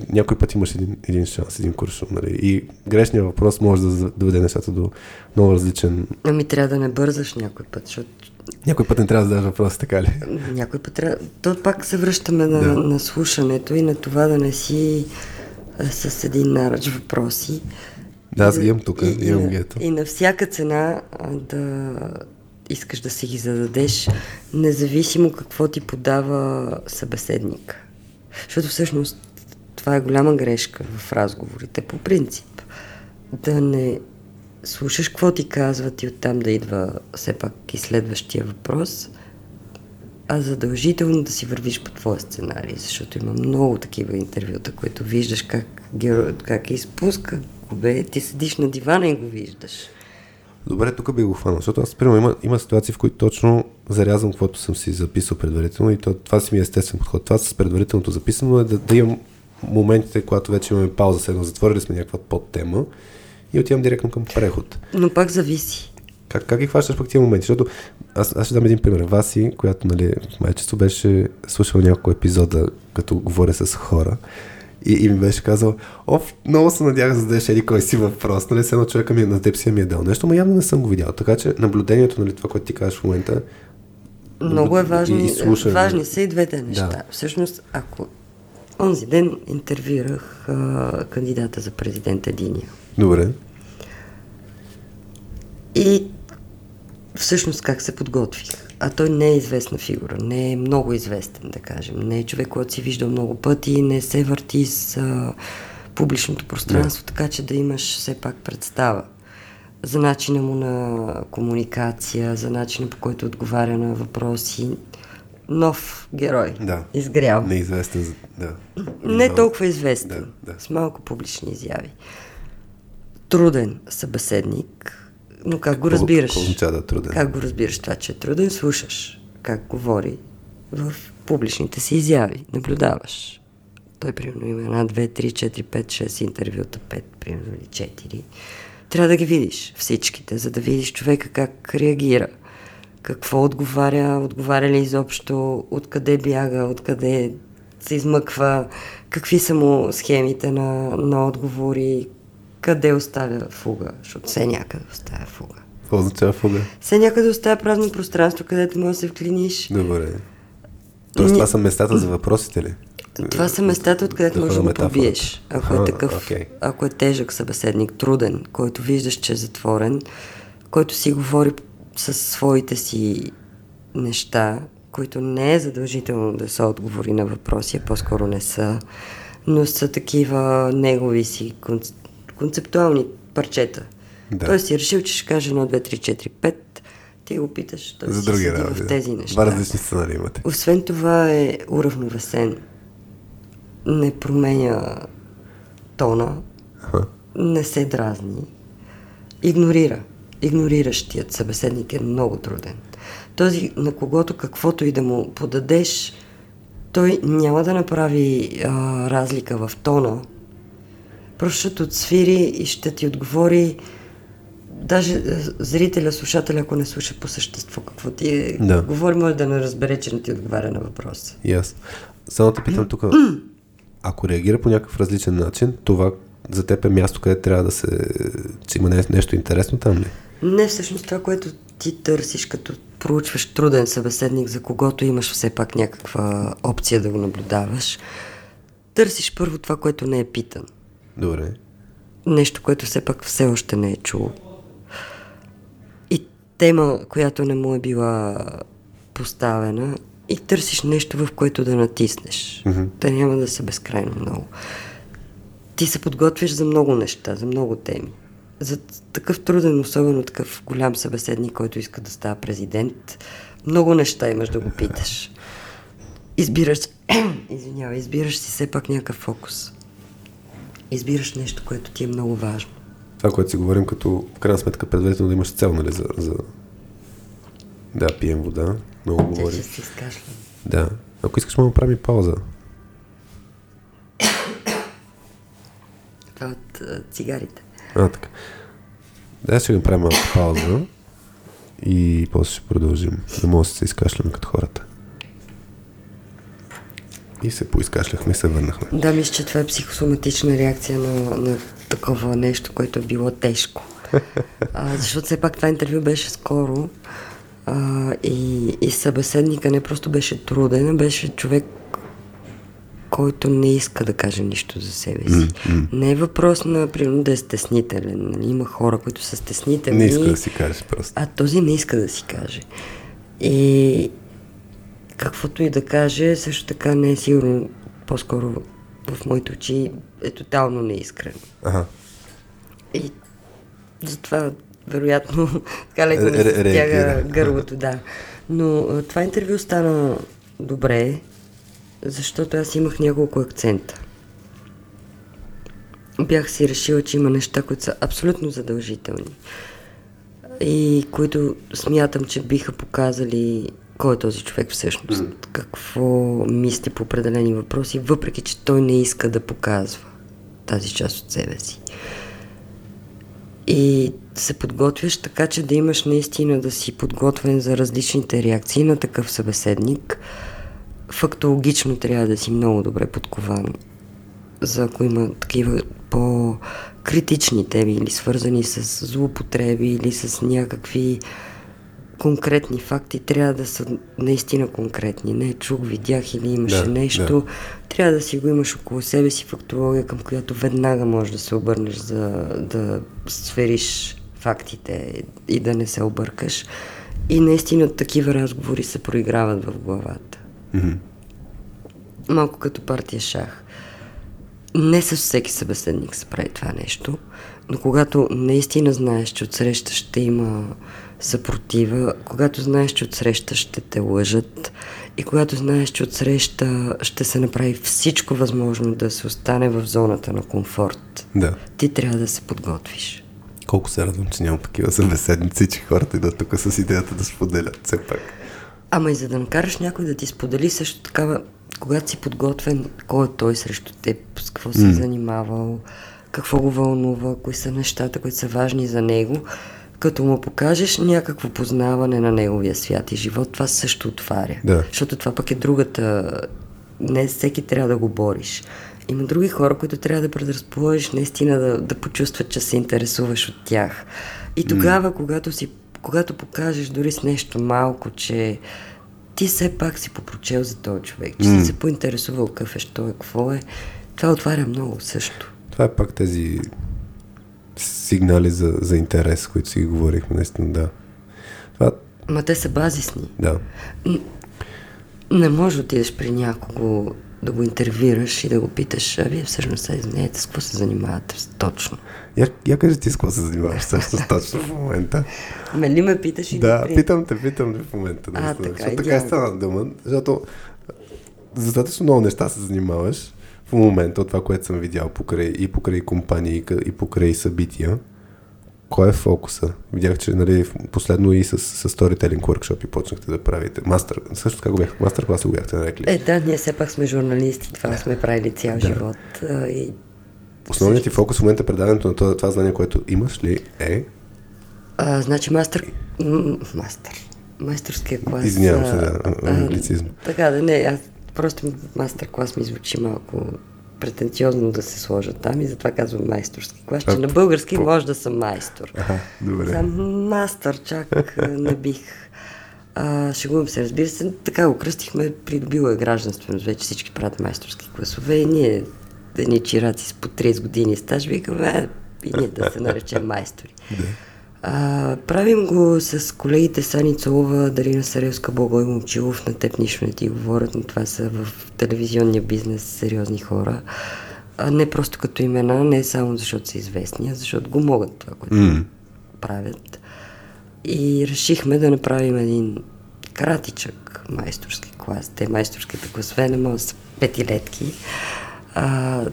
някой път имаш един шанс, един куршум, нали? И грешният въпрос може да доведе нещата до много различен... Ами трябва да не бързаш някой път, защото... Някой път не трябва да задаваш въпрос, така ли? Някой път трябва... То пак се връщаме на слушането и на това да не си с един наръч въпроси. Да, аз ги имам тук, имам гето. И на всяка цена да искаш да си ги зададеш, независимо какво ти подава събеседник. Защото всъщност това е голяма грешка в разговорите, по принцип. Да не слушаш какво ти казват и оттам да идва все пак и следващия въпрос, а задължително да си вървиш по твоя сценарий, защото има много такива интервюта, които виждаш как героят как изпуска губе, ти седиш на дивана и го виждаш. Добре, тук би го хванал, защото аз примерно има ситуации, в които точно зарязвам каквото съм си записал предварително и това си ми е естествен подход. Това с предварителното записано е да имам моментите, когато вече имаме пауза, седно затворили сме някаква подтема и отивам директно към преход. Но пак зависи. Как ги хващаш пак тия моменти? Защото аз ще дам един пример. Васи, която нали, в майчество беше слушал няколко епизода, като говоря с хора и ми беше казал, много се надях да зададеш еди кой си въпрос, нали, седно човека ми на депсия ми е дал нещо, но явно не съм го видял. Така че наблюдението, нали, това, което ти кажеш в момента, много е важно. Важни са и двете неща. Да. Всъщност, ако онзи ден интервюирах кандидата за президент единия. Добре. И всъщност как се подготвих. А той не е известна фигура, не е много известен, да кажем. Не е човек, който си виждал много пъти, не се върти с публичното пространство, така че да имаш все пак представа за начина му на комуникация, за начина по който отговаря на въпроси. нов герой. Да. Изгрял. Неизвестен. Да. Не толкова известен. Да, да. С малко публични изяви. Труден събеседник, но как го разбираш? Как го разбираш това, че е труден? Слушаш как говори в публичните си изяви. Наблюдаваш. Той, примерно, има 1, 2, 3, 4, 5, 6 интервюта, 5, примерно, или 4. Трябва да ги видиш всичките, за да видиш човека как реагира. Какво отговаря, отговаря ли изобщо, откъде бяга, откъде се измъква, какви са му схемите на отговори, къде оставя фуга, защото все някъде оставя фуга. Какво означава фуга? Все някъде оставя празно пространство, където може да се вклиниш. Добре. Тоест това са местата за въпросите ли? Това са местата, откъдето можеш да го побиеш. Ако е такъв, ако е тежък събеседник, труден, който виждаш, че е затворен, който си говори със своите си неща, които не е задължително да са отговори на въпроси, а по-скоро не са, но са такива негови си концептуални парчета. Да. Той си решил, че ще каже 1, 2, 3, 4, 5, ти го питаш, той за си други седи в тези неща. Два различни сценари имате. Освен това е уравновесен. Не променя тона, не се дразни, игнорира. Игнориращият събеседник е много труден. Този, на когото каквото и да му подадеш, той няма да направи разлика в тона, просто ще отсвири и ще ти отговори. Даже зрителя, слушателя, ако не слуша по същество какво ти е, да говори, може да не разбере, че не ти отговаря на въпроса. Ясно. Само те питам тук, ако реагира по някакъв различен начин, това за теб е място, където трябва да се... че има нещо интересно там ли? Не, всъщност това, което ти търсиш, като проучваш труден събеседник, за когото имаш все пак някаква опция да го наблюдаваш, търсиш първо това, което не е питан. Добре. Нещо, което все пак все още не е чул. И тема, която не му е била поставена, и търсиш нещо, в което да натиснеш. Та няма да са безкрайно много. Ти се подготвиш за много неща, за много теми. За такъв труден, особено такъв голям събеседник, който иска да става президент, много неща имаш да го питаш. Избираш си все пак някакъв фокус. Избираш нещо, което ти е много важно. Това, което си говорим, като в крайна сметка предварително да имаш цел, нали, за... Да, пием вода. Много говори. Ще си изкашлям. Да. Ако искаш, мога да правим пауза. Това от цигарите. Така. Да, ще направим малко пауза и после ще продължим. Да може да се изкашляме като хората. И се поизкашляхме и се върнахме. Да, мисля, че това е психосоматична реакция на такова нещо, което е било тежко. Защото все пак това интервю беше скоро. И събеседника не просто беше труден, а беше човек, който не иска да каже нищо за себе си. Не е въпрос на, примерно, да е стеснителен. Нали? Има хора, които са стеснителни. Не иска да си каже просто. А този не иска да си каже. И каквото и да каже, също така не е сигурно, по-скоро в моите очи е тотално неискрено. Ага. И затова вероятно, така леко ми се стяга гърлото, да. Но това интервю стана добре, защото аз имах няколко акцента. Бях си решила, че има неща, които са абсолютно задължителни и които смятам, че биха показали кой е този човек всъщност, какво мисли по определени въпроси, въпреки че той не иска да показва тази част от себе си. И се подготвяш така, че да имаш наистина да си подготвен за различните реакции на такъв събеседник. Фактологично трябва да си много добре подкован, за ако има такива по-критични теми или свързани с злоупотреби или с някакви конкретни факти, трябва да са наистина конкретни. Не чух, видях или имаше нещо. Да. Трябва да си го имаш около себе си фактология, към която веднага можеш да се обърнеш, за да свериш фактите и да не се объркаш. И наистина такива разговори се проиграват в главата. Малко като партия шах. Не със всеки събеседник се прави това нещо, но когато наистина знаеш, че отсреща ще има съпротива, когато знаеш, че отсреща ще те лъжат и когато знаеш, че отсреща ще се направи всичко възможно да се остане в зоната на комфорт. Да. Ти трябва да се подготвиш. Колко се радвам, че няма такива събеседници, че хората идват тук с идеята да споделят все пак. Ама и за да накараш някой да ти сподели също такава, когато си подготвен, кой е той срещу теб, с какво се занимавал, какво го вълнува, кои са нещата, които са важни за него, като му покажеш някакво познаване на неговия свят и живот, това също отваря. Да. Защото това пък е другата... Не всеки трябва да го бориш. Има други хора, които трябва да предразположиш наистина да почувстват, че се интересуваш от тях. И тогава, когато покажеш дори с нещо малко, че ти все пак си попрочел за този човек, че си се поинтересувал какъв е, що е, какво е, това отваря много също. Това е пак тези сигнали за интерес, които си говорихме, наистина, да. Това... Ма те са базисни. Да. Не може да отидеш при някого да го интервюираш и да го питаш, а вие всъщност се знаете с какво се занимавате точно. Я кажа ти с какво се занимаваш всъщност точно в момента. Мели ме питаш и да. Да, питам те в момента. Да, така е стана дума, защото достатъчно много неща се занимаваш в момента от това, което съм видял покрай компании и покрай събития. Кой е фокуса? Видях, че последно и с storytelling workshop почнахте да правите. Също така го бях. Мастер-класа го бяхте нарекли. Да, ние все пак сме журналисти. Това сме правили цял живот. И... Основният ти фокус в момента е предаването на това знание, което имаш ли е? Значи мастерския клас. Извинявам се, да. Англицизма. Така да не. Просто мастер-клас ми звучи малко... претенциозно да се сложа там и затова казвам майсторски клас, че на български може да съм майстор. Добре. Сам мастър чак не бих. Шегувам се, разбира се. Така го кръстихме, придобила е гражданственост. Вече всички правят майсторски класове и ние, едни чираци с по 30 години стаж, викаме и ние да се наречем майстори. Правим го с колегите Сани Цолова, Дарина Саревска, Благой Момчилов, на теб нищо не ти говорят, но това са в телевизионния бизнес сериозни хора. Не просто като имена, не само защото са известни, а защото го могат това, което правят. И решихме да направим един кратичък майсторски клас. Те майсторските класове не могат да са петилетки. 3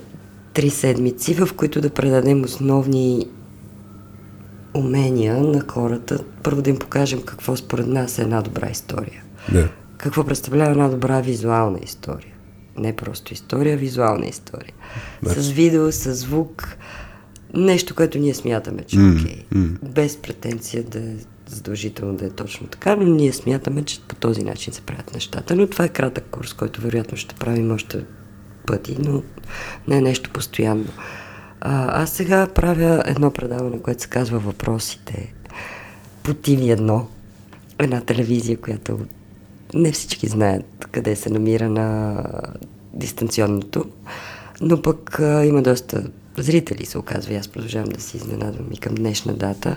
седмици, в които да предадем основни умения на хората, първо да им покажем какво според нас е една добра история. Да. Какво представлява една добра визуална история. Не просто история, а визуална история. Да. С видео, с звук, нещо, което ние смятаме, че окей. Без претенция да е задължително да е точно така, но ние смятаме, че по този начин се правят нещата. Но това е кратък курс, който вероятно ще правим още пъти, но не е нещо постоянно. Аз сега правя едно предаване, което се казва Въпросите по TV1, една телевизия, която не всички знаят къде се намира на дистанционното, но пък има доста зрители, се оказва, и аз продължавам да се изненадвам и към днешна дата.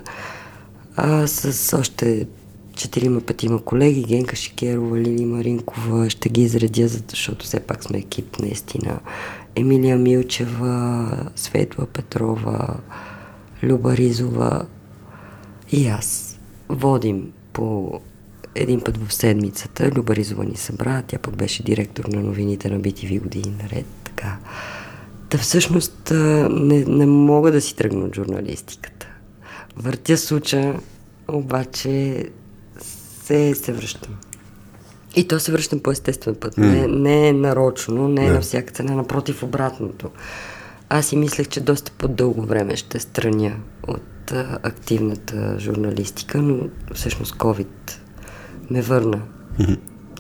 С още 4-5 колеги, Генка Шикерова, Лили Маринкова, ще ги изредя, защото все пак сме екип наистина. Емилия Милчева, Светла Петрова, Люба Ризова и аз водим по един път в седмицата. Люба Ризова ни събра, тя пък беше директор на новините на BTV години наред. Така. Та всъщност не мога да си тръгна от журналистиката. Въртя случая, обаче се връщам. И то се връщам по естествен път. Не е нарочно, не е на всяка цена, напротив обратното. Аз си мислех, че доста по-дълго време ще страня от активната журналистика, но всъщност COVID ме върна.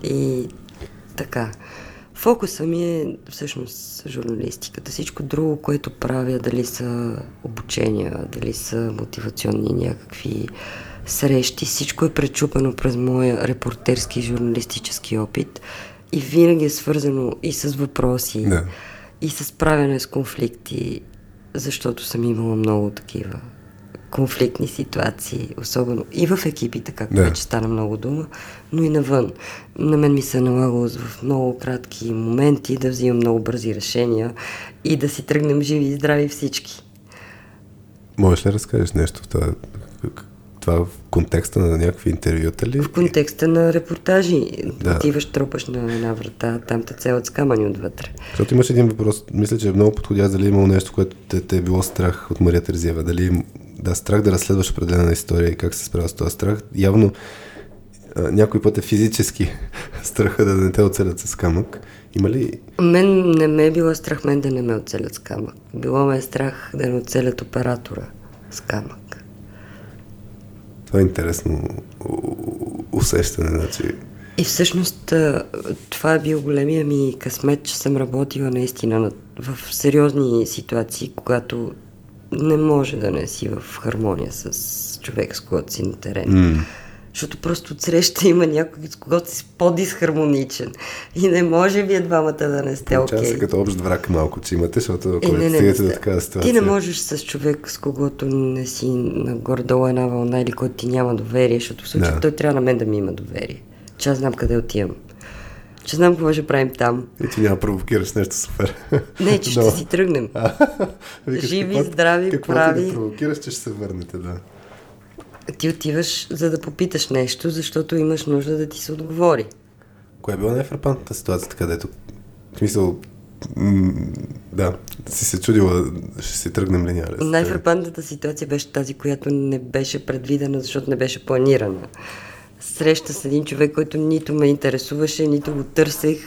И така. Фокуса ми е всъщност журналистиката. Всичко друго, което правя, дали са обучения, дали са мотивационни някакви срещи, всичко е пречупено през моя репортерски и журналистически опит и винаги е свързано и с въпроси, и с правене с конфликти, защото съм имала много такива конфликтни ситуации, особено и в екипите, както вече стана много дума, но и навън. На мен ми се налагало в много кратки моменти да взимам много бързи решения и да си тръгнем живи и здрави всички. Можеш ли да разкажеш нещо в това? това в контекста на някакви интервюта ли? В контекста на репортажи. Да. Отиваш, тропаш на една врата, там те целят с камъни отвътре. Защото имаш един въпрос, мисля, че е много подходящ, дали е имало нещо, което те е било страх от Мария Терзиева, дали страх да разследваш определена история и как се справя с този страх. Явно някой път е физически страха да не те оцелят с камък. Има ли? Мен не ме е било страх мен да не ме оцелят с камък. Било ме е страх да не оцелят оператора с камък. Това е интересно усещане. Значи. И всъщност това е бил големия ми късмет, че съм работила наистина в сериозни ситуации, когато не може да не си в хармония с човек, с когото си на терен. Защото просто отсреща има някой, с когото си по-дисхармоничен. И не може вие двамата да не сте окей. Получава се като общ враг малко, че имате, защото ако не стигате до такава ситуация. Ти не можеш с човек, с когото не си нагоре-долу една вълна или който ти няма доверие, защото в случай той трябва на мен да ми има доверие. Че аз знам къде отивам. Че знам какво ще правим там. И ти няма провокираш нещо супер. Не, че ще си тръгнем. Живи, здрави, прави. Какво да провокираш, че ще се върнете, да. Ти отиваш, за да попиташ нещо, защото имаш нужда да ти се отговори. Коя е била най-фрапантната ситуация, където? В смисъл, да, си се чудила, ще си тръгнем ли няма. Най-фрапантната ситуация беше тази, която не беше предвидена, защото не беше планирана. Среща с един човек, който нито ме интересуваше, нито го търсех,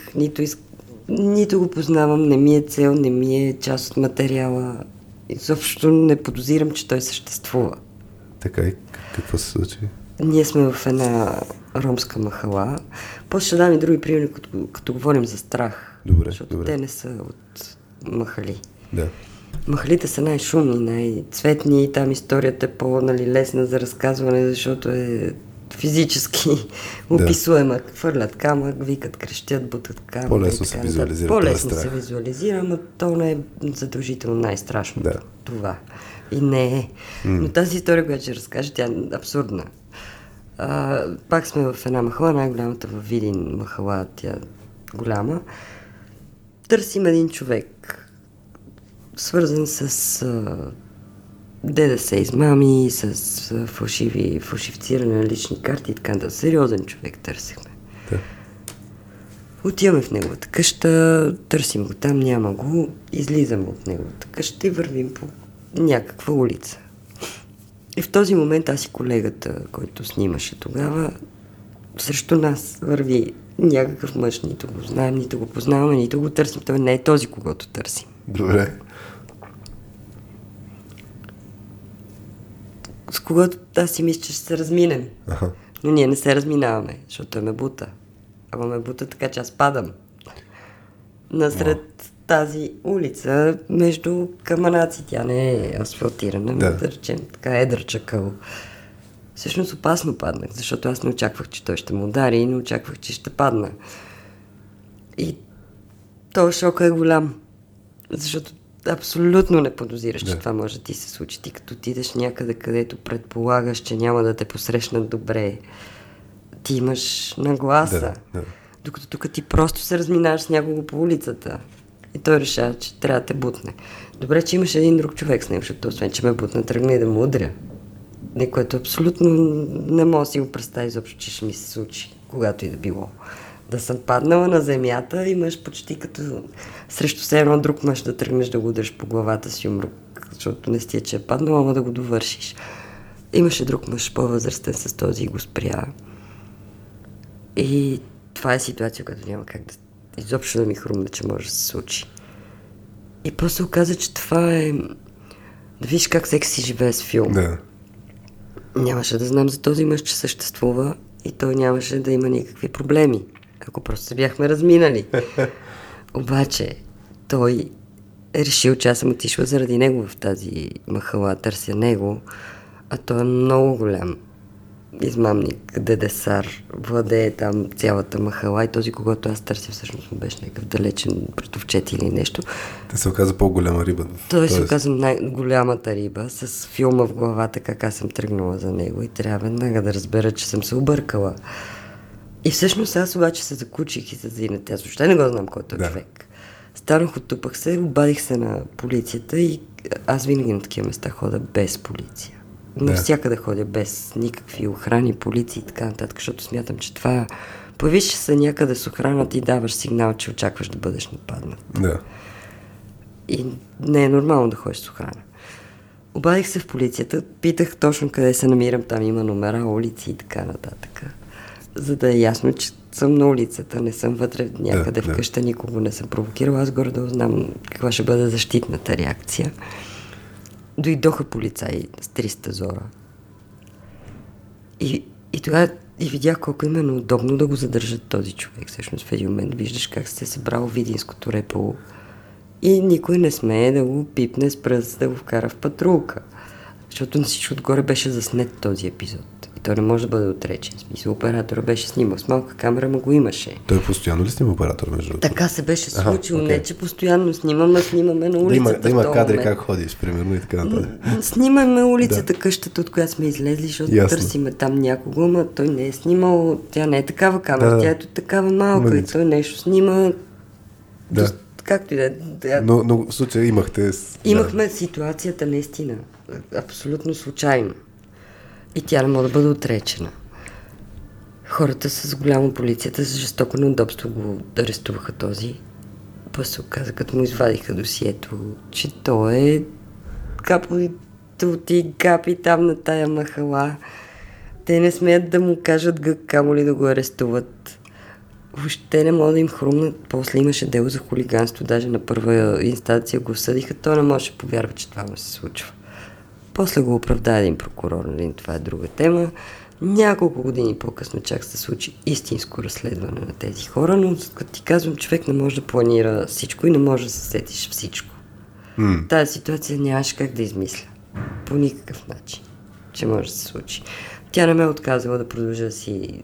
нито го познавам, не ми е цел, не ми е част от материала. Изобщо не подозирам, че той съществува. Така и какво се случи? Ние сме в една ромска махала. После ще дам и други примери, като говорим за страх. Добре, защото те не са от махали. Да. Махалите са най-шумни, най-цветни. Там историята е по-лесна за разказване, защото е физически описуема. Хвърлят камък, викат, крещят, бутат камък. По-лесно се визуализира. По-лесно се визуализира, но то не е задължително най-страшното. Да. Това. И не е. Но тази история, която ще разкажа, тя е абсурдна. Пак сме в една махала, най-голямата във Видин махала, тя голяма. Търсим един човек, свързан с ДДС измами, с фалшифициране на лични карти и така да. Сериозен човек търсихме. Да. Отиваме в неговата къща, търсим го там, няма го, излизаме от неговата къща и вървим по някаква улица. И в този момент аз и колегата, който снимаше тогава, срещу нас върви някакъв мъж, нито го знаем, нито го познаваме, нито го търсим. Той не е този, когото търсим. Добре. С когото аз си мисля, че ще се разминем. Аха. Но ние не се разминаваме, защото той ме бута. Ама ме бута така, че аз падам. Насред тази улица между камънаци. Тя не е асфалтирана, да речем, така едър чакъл. Всъщност опасно паднах, защото аз не очаквах, че той ще му удари и не очаквах, че ще падна. И този шок е голям, защото абсолютно не подозираш, че това може да ти се случи. Ти като отидеш някъде, където предполагаш, че няма да те посрещнат добре, ти имаш нагласа. Да. Докато тук ти просто се разминаваш с някого по улицата. И той решава, че трябва да те бутне. Добре, че имаш един друг човек с него, защото освен, че ме бутна, тръгна и да му удря. Което абсолютно не мога да си го представя изобщо, че ще ми се случи, когато и да било. Да съм паднала на земята, имаш почти като срещу се едно друг мъж да тръгнеш да го удреш по главата с юмрук, защото не стия, че е паднала, ама да го довършиш. Имаше друг мъж, по-възрастен с този и го спря. И това е ситуация, която няма как да изобщо да ми хрумна, че може да се случи. И после оказа, че това е... Да видиш как всеки си живее с филм. Да. Нямаше да знам за този мъж, че съществува и той нямаше да има никакви проблеми, ако просто се бяхме разминали. Обаче той е решил, че аз съм отишла заради него в тази махала, търся него, а той е много голям измамник, дедесар, владее там цялата махала и този, когато аз търся, всъщност му беше някакъв далечен братовчет или нещо. Той се оказа по-голяма риба. Той се оказа най-голямата риба с филма в главата, как аз съм тръгнала за него и трябва веднага да разбера, че съм се объркала. И всъщност аз обаче се закучих и се заинатя. Аз въобще не го знам кой е човек. Станах, оттупах се, обадих се на полицията и аз винаги на такива места хода без полиция. навсякъде ходя без никакви охрани, полиции и така нататък, защото смятам, че това появиш се някъде с охраната и даваш сигнал, че очакваш да бъдеш нападнат. Да. И не е нормално да ходиш с охрана. Обадих се в полицията, питах точно къде се намирам, там има номера, улици и така нататък, за да е ясно, че съм на улицата, не съм вътре някъде в къща, никого не съм провокирала, аз горе да знам каква ще бъде защитната реакция. Дойдоха полицаи с 300 зора. И тогава и видях колко именно удобно да го задържат този човек. Всъщност в един момент виждаш как се събрало видинското репо и никой не смее да го пипне с пръст, да го вкара в патрулка. Защото на всичко отгоре беше заснет този епизод. И той не може да бъде отречен. В смисъл, оператора беше снимал с малка камера, ма го имаше. Той постоянно ли снима оператор между? Така се беше случило. Не, че постоянно снимаме, снимаме на улицата. Да има кадри как ходиш, примерно и така нататък. Снимаме улицата, къщата, от която сме излезли, защото търсиме там някого, но той не е снимал. Тя не е такава камера, тя е такава малка и той нещо снима. Да. Както и да е. Но в случая имахте. Имахме ситуацията наистина. Абсолютно случайно. И тя не може да бъде отречена. Хората с голямо полицията с жестоко неудобство го арестуваха този. После се оказа, като му извадиха досието, че той е капи там на тая махала. Те не смеят да му кажат камо ли да го арестуват. Въобще не мога да им хрумнат. После имаше дело за хулиганство. Даже на първа инстанция го съдиха. Той не може да повярва, че това му се случва. После го оправда един прокурор, това е друга тема. Няколко години по-късно чак се случи истинско разследване на тези хора, но като ти казвам, човек не може да планира всичко и не може да се сетиш всичко. Тази ситуация нямаш как да измисля. По никакъв начин, че може да се случи. Тя не ме отказала да продължа да си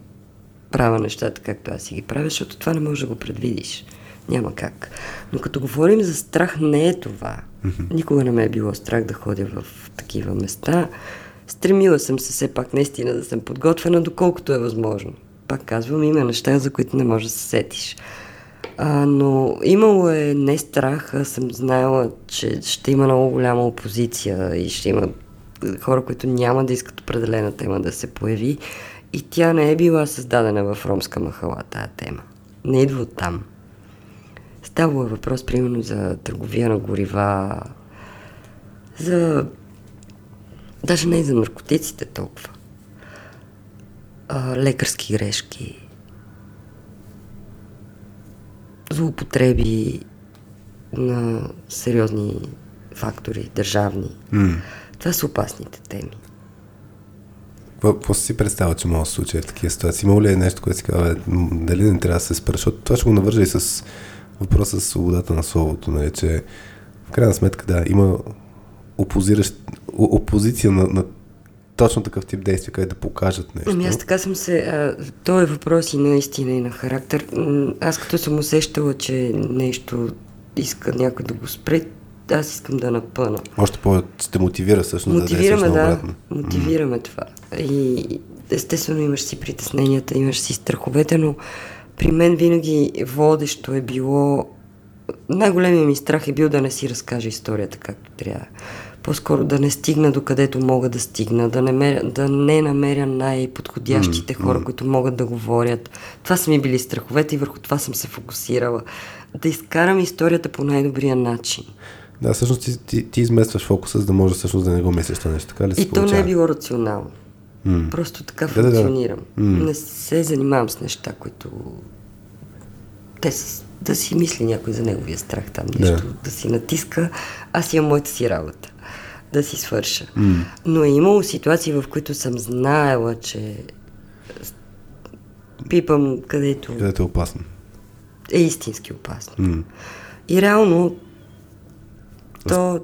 правя нещата, както аз си ги правя, защото това не може да го предвидиш. Няма как. Но като говорим за страх, не е това. Никога не ме е било страх да ходя в такива места. Стремила съм се все пак наистина да съм подготвена, доколкото е възможно. Пак казвам, има неща, за които не можеш да се сетиш. Но имало е не страх, а съм знаела, че ще има много голяма опозиция и ще има хора, които няма да искат определена тема да се появи. И тя не е била създадена в ромска махала, тая тема. Не идва от там. Става е въпрос, примерно, за търговия на горива, даже не за наркотиците толкова, лекарски грешки, злоупотреби на сериозни фактори, държавни. Това са опасните теми. Какво си представя, че може да се случи в такива ситуации? Има ли нещо, което си казва, дали не трябва да се спра? Защото това ще го навържа и с въпросът с свободата на словото, нали, че в крайна сметка, да, има опозиция на точно такъв тип действия, къде да покажат нещо. Ами аз така съм се... Той е въпрос и наистина и на характер. Аз като съм усещала, че нещо иска някой да го спре, аз искам да напъна. Още повече те мотивира всъщност да действаш на обратно. Мотивираме това. И естествено имаш си притесненията, имаш си страховете, но при мен винаги водещо е било... Най-големият ми страх е бил да не си разкажа историята както трябва. По-скоро да не стигна докъдето мога да стигна, да не намеря най-подходящите хора, които могат да говорят. Това са ми били страховете и върху това съм се фокусирала. Да изкарам историята по най-добрия начин. Да, всъщност ти изместваш фокуса, за да можеш всъщност да не го мислиш това нещо. Така ли се и получава? То не е било рационално. Просто така функционирам. Не се занимавам с неща, които да си мисли някой за неговия страх там нещо, да си натиска, аз имам моята си работа, да си свърша. Но е имало ситуации, в които съм знаела, че пипам където е опасно. Е истински опасно. И реално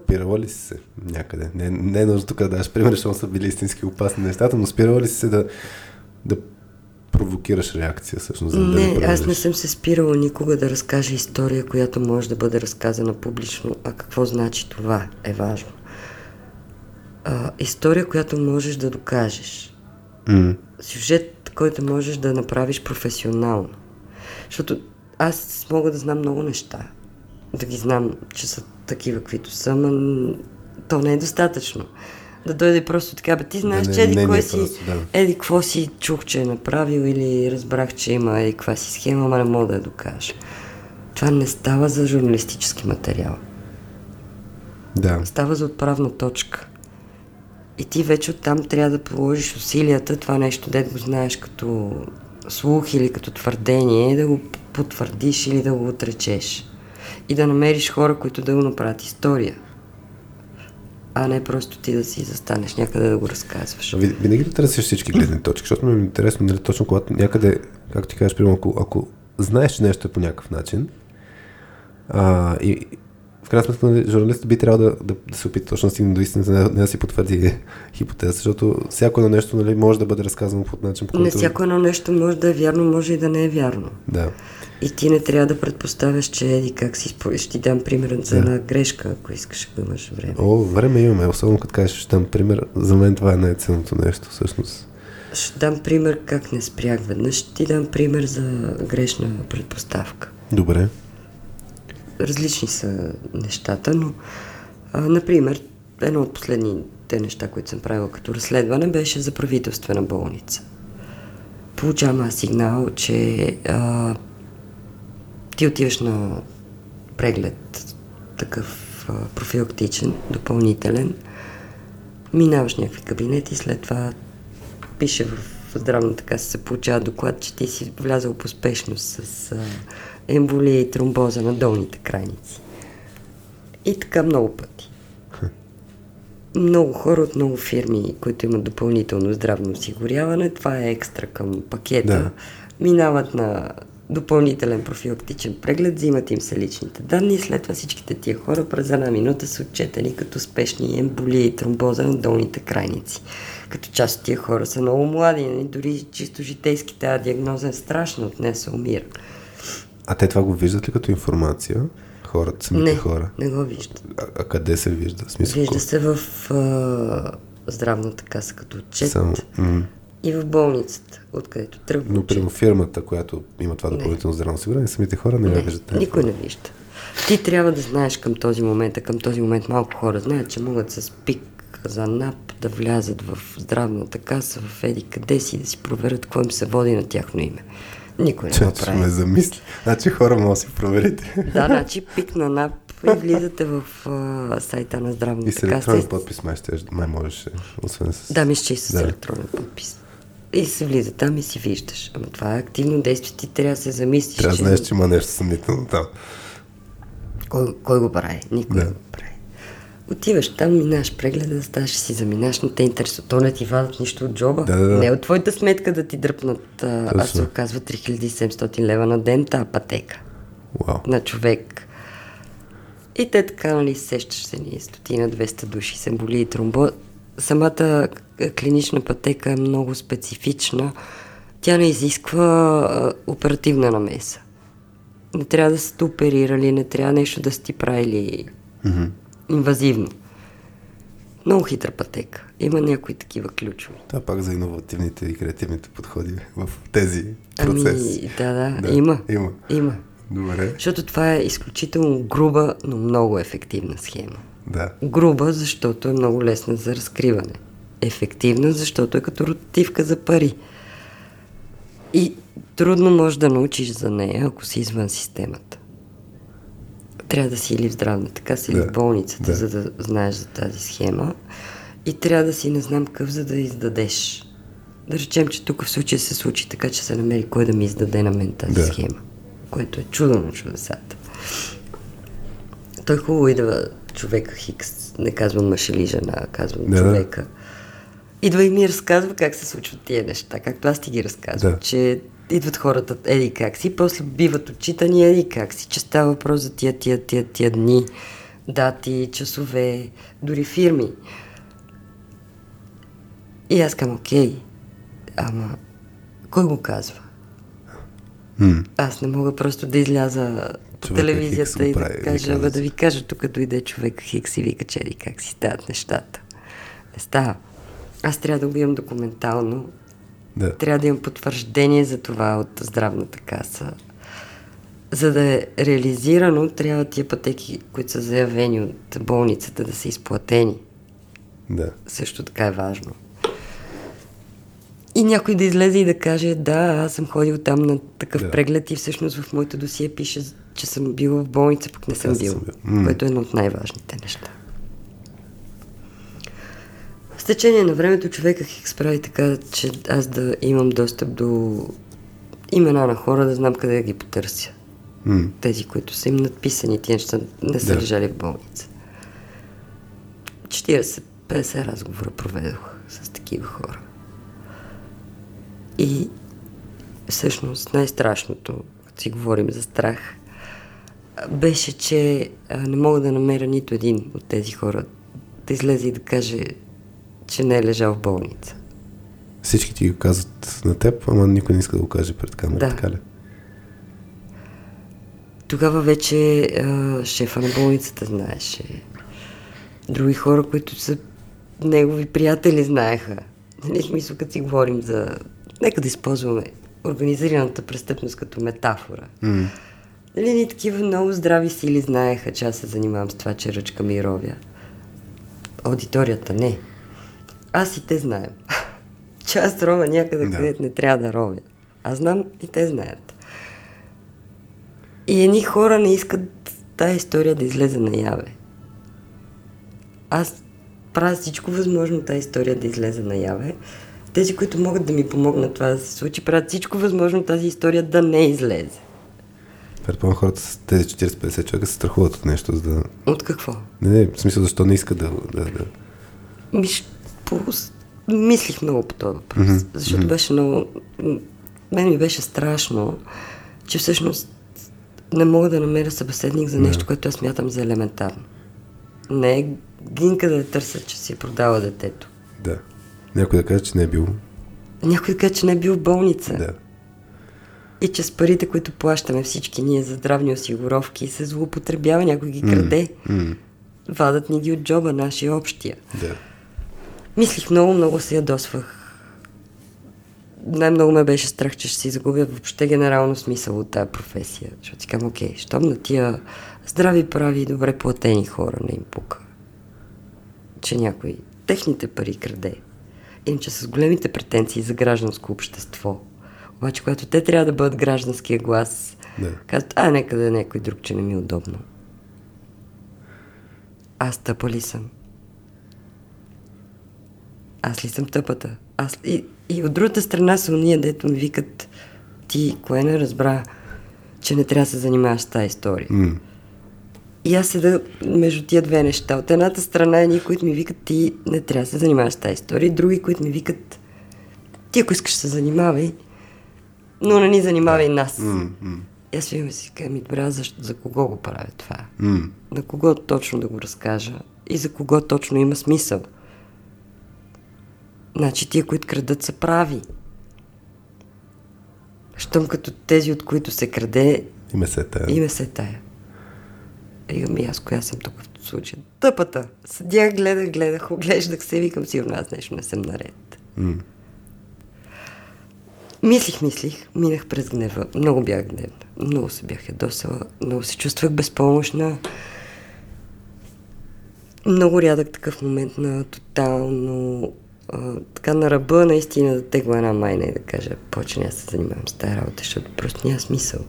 спирала ли си се някъде? Не е нужно тук да даш пример, защото са били истински опасни нещата, но спирала ли си се да провокираш реакция всъщност? Аз не съм се спирала никога да разкажа история, която може да бъде разказана публично. А какво значи това е важно? История, която можеш да докажеш. Сюжет, който можеш да направиш професионално. Защото аз мога да знам много неща. Да ги знам, че са такива, каквито са, но то не е достатъчно. да дойде просто така, бе, ти знаеш, че еди какво си чух, че е направил или разбрах, че има еди каква си схема, ама не мога да я докажа. Това не става за журналистически материал. Да. Става за отправна точка. И ти вече оттам трябва да положиш усилията, това нещо, дето го знаеш като слух или като твърдение, да го потвърдиш или да го отречеш. И да намериш хора, които да го направят история. А не просто ти да си застанеш някъде да го разказваш. Винаги да търсиш всички гледни точки, защото ми е интересно, нали, точно когато някъде, както ти кажеш, примерно, ако знаеш, че нещо е по някакъв начин, и в крайна сметка журналистът би трябвало да се опита точно да стигне до истината, не да си потвърди хипотеза, защото всяко едно нещо, нали, може да бъде разказано по начин, по който... Не, всяко едно нещо може да е вярно, може и да не е вярно. Да. И ти не трябва да предпоставяш, че еди как си спориш. Ще ти дам пример за една грешка, ако искаш, ако имаш време. О, време имаме, особено като кажеш, ще дам пример. За мен това е най-ценното нещо, всъщност. Ще дам пример как не спрях веднъж. Ще ти дам пример за грешна предпоставка. Добре. Различни са нещата, но например, едно от последните неща, които съм правила като разследване, беше за правителствена болница. Получавам сигнал, че ти отиваш на преглед, такъв профилактичен, допълнителен, минаваш някакви кабинети, след това пише в здравната каса, се получава доклад, че ти си влязал по спешност с емболия и тромбоза на долните крайници. И така много пъти. Много хора от много фирми, които имат допълнително здравно осигуряване, това е екстра към пакета, да, минават на допълнителен профилактичен преглед, взимат им се личните данни и след това всичките тия хора през една минута са отчетени като спешни емболия и тромбоза на долните крайници. Като част от тия хора са много млади, дори чисто житейски тази диагноза е страшна, от нея се умира. А те това го виждат ли като информация? Хората, самите хора? Не, не го виждат. А къде се вижда? Смисъл, вижда се в здравната каса като отчет. Само. И в болницата, откъдето тръгва. Но при фирмата, която има това допълнително здравно осигуряване, самите хора не виждат. Никой не вижда. Ти трябва да знаеш към този момент, а към този момент малко хора знаят, че могат с пик за НАП да влязат в здравната каса, в еди къде си, да си проверят какво им се води на тяхно име. Никой не го прави. Ме замисли. Значи хора може да си проверите. Да, значи пик на НАП и влизате в сайта на здравната каса. И с електронен подпис май можеш, освен с... Да, мисля, че и с електронен подпис. И се влиза там и си виждаш. Ама това е активно действие, ти трябва да се замислиш. Трябва да знаеш, че има нещо съмнително там. Кой го прави? Никой не го прави. Отиваш там, минаш прегледа, да ставаш, си заминаш, но те интересуват. То не ти вадат нищо от джоба. Да. Не от твоята сметка да ти дръпнат, аз се оказва 3700 лева на ден, тая пътека. Wow. На човек. И те така, нали, сещаш се ни 100-200 души, се боли и тромбо. Самата клинична пътека е много специфична. Тя не изисква оперативна намеса. Не трябва да сте оперирали, не трябва нещо да сте правили инвазивно. Много хитра пътека. Има някои такива ключови. Това пак за иновативните и креативните подходи в тези процеси. Ами, да. Има. Добре. Защото това е изключително груба, но много ефективна схема. Да. Груба, защото е много лесна за разкриване. Ефективна, защото е като ротивка за пари. И трудно можеш да научиш за нея, ако си извън системата. Трябва да си или в здравната каса, или в болницата, за да знаеш за тази схема. И трябва да си не знам къв, за да издадеш. Да речем, че тук в случая се случи така, че се намери кой да ми издаде на мен тази схема. Което е чудо на чудесата. Той хубаво идва човека Хикс, не казвам мъж или жена, казвам човека. Идва и ми разказва как се случват тия неща, както аз ти ги разказвам, че идват хората еди как си, после биват отчитани еди как си, че става въпрос за тия дни, дати, часове, дори фирми. И аз казвам, окей, ама кой го казва? Аз не мога просто да изляза по телевизията и да кажа, да ви кажа, тук дойде човек Хикс и вика, че еди как си стават нещата. Не става. Аз трябва да го имам документално. Да. Трябва да имам потвърждение за това от здравната каса. За да е реализирано, трябва тия пътеки, които са заявени от болницата, да са изплатени. Да. Също така е важно. И някой да излезе и да каже, да, аз съм ходил там на такъв преглед и всъщност в моето досие пише, че съм бил в болница, пък не съм бил. Което е едно от най-важните неща. С течение на времето човека хикс прави така, че аз да имам достъп до имена на хора, да знам къде да ги потърся. Тези, които са им надписани, тия неща не са лежали в болница. 40-50 разговора проведох с такива хора. И всъщност най-страшното, като си говорим за страх, беше, че не мога да намеря нито един от тези хора да излезе и да каже, че не е лежал в болница. Всички ти го казват на теб, ама никой не иска да го каже пред камера, така ли? Тогава вече шефа на болницата знаеше. Други хора, които са негови приятели, знаеха. Нали, смисъл, като си говорим за... Нека да използваме организираната престъпност като метафора. Нали, ни такива много здрави сили знаеха, че аз се занимавам с това, че ръчкам и ровя. Аудиторията не. Аз и те знаем. Че аз ровя някъде, където не трябва да ровя. Аз знам и те знаят. И едни хора не искат тая история да излезе наяве. Аз правя всичко възможно тая история да излезе наяве. Тези, които могат да ми помогнат това да се случи, правят всичко възможно тази история да не излезе. Предполагам, хората с тези 40-50 човека се страхуват от нещо, за да... От какво? Не, в смисъл, защо не иска да... Мислих много по този въпрос, защото беше много... Мен ми беше страшно, че всъщност не мога да намеря събеседник за нещо, което аз смятам за елементарно. Не е Гинка да търся, че си е продала детето. Да. Някой да каже, че не е бил. Някой да каже, че не е бил в болница. Да. И че с парите, които плащаме всички ние за здравни осигуровки, се злоупотребява, някой ги краде. Вадат ни ги от джоба, нашия общия. Да. Мислих много, много се ядосвах. Най-много ме беше страх, че ще си загубя въобще генерално смисъл от тая професия. Защото си казвам, окей, щом на тия здрави, прави и добре платени хора не им пука. Че някой техните пари краде. Иначе с големите претенции за гражданско общество. Обаче, когато те трябва да бъдат гражданския глас, казват, нека да е някой друг, че не ми е удобно. Аз тъпа ли съм? Аз ли съм тъпата? И от другата страна са уния, дето ми викат, ти кое не разбра, че не трябва да се занимаваш с тази история. И аз седа между тия две неща. От едната страна едни, които ми викат, ти не трябва да се занимаваш с тази история, други, които ми викат, ти ако искаш се занимавай, но не ни занимавай нас. И аз видим си, кажа, ми добре, за кого го правя това? На кого точно да го разкажа? И за кого точно има смисъл? Значи тия, които крадат, са прави. Щом като тези, от които се краде, име се тая. Ами аз коя съм тук в случая? Тъпата. Седях, гледах, оглеждах се, викам, сигурно аз нещо не съм наред. Мислих, минах през гнева. Много бях гневна, много се бях ядосала, много се чувствах безпомощна. Много рядък такъв момент на тотално... така на ръба наистина да тегла една майна и да кажа, почне аз се занимавам с тази работа, защото просто няма смисъл.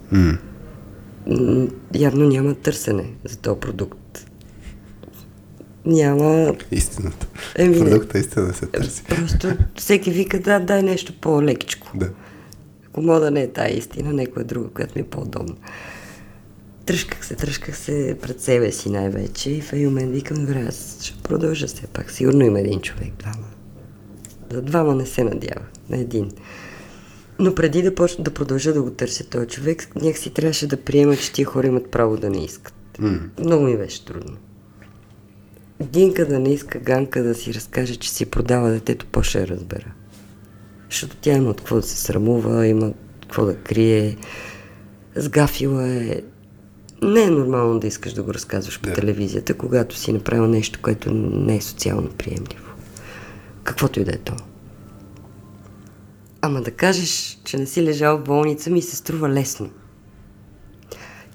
Явно няма търсене за този продукт. Няма... Истината. Продукта истина се търси. Просто всеки вика, да, дай нещо по-лекичко. Да. Ако мога да не е тая истина, някоя друга, която ми е по-удобна. Тръшках се пред себе си най-вече и в един момент викам, добре, аз ще продължа все пак. Сигурно има един човек, двама. За двама не се надява, на един. Но преди да почна да продължа да го търся този човек, някакси трябваше да приема, че тия хора имат право да не искат. Много ми беше трудно. Гинка да не иска Ганка да си разкаже, че си продава детето, по-ще я разбера. Защото тя има от какво да се срамува, има от какво да крие, сгафила е. Не е нормално да искаш да го разказваш по телевизията, когато си направил нещо, което не е социално приемливо. Каквото и да е то. Ама да кажеш, че не си лежал в болница, ми се струва лесно.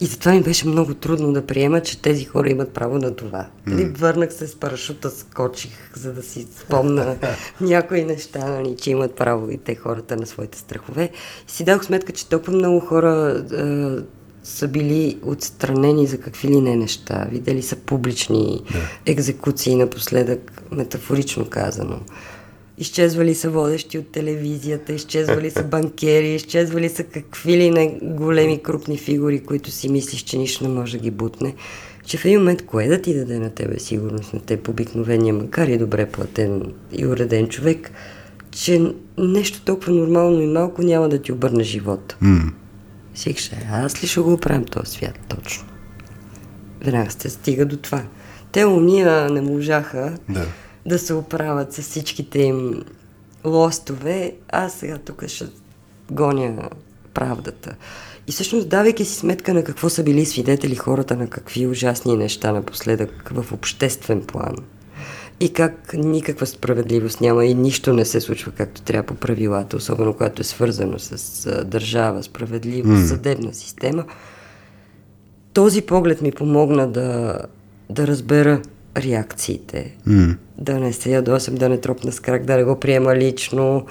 И затова ми беше много трудно да приема, че тези хора имат право на това. Mm-hmm. Върнах се с парашута, скочих, за да си спомна някои неща, нали, че имат право и те хората на своите страхове. И си дадох сметка, че толкова много хора са били отстранени за какви ли не неща. Видели са публични екзекуции напоследък, метафорично казано. Изчезвали са водещи от телевизията, изчезвали са банкери, изчезвали са какви ли не големи крупни фигури, които си мислиш, че нищо не може да ги бутне. Че в един момент кое да ти даде на тебе сигурност, на теб обикновения, макар и добре платен и уреден човек, че нещо толкова нормално и малко няма да ти обърне живота. Сикше, аз ли ще го оправим този свят точно? Веднага се стига до това. Те уния не можаха да се оправят с всичките им лостове, аз сега тук ще гоня правдата. И всъщност, давайки си сметка на какво са били свидетели хората, на какви ужасни неща напоследък в обществен план и как никаква справедливост няма и нищо не се случва както трябва по правилата, особено когато е свързано с държава, справедливост, съдебна система. Този поглед ми помогна да разбера реакциите. Да не се ядосам, да не тропна с крак, да не го приема лично,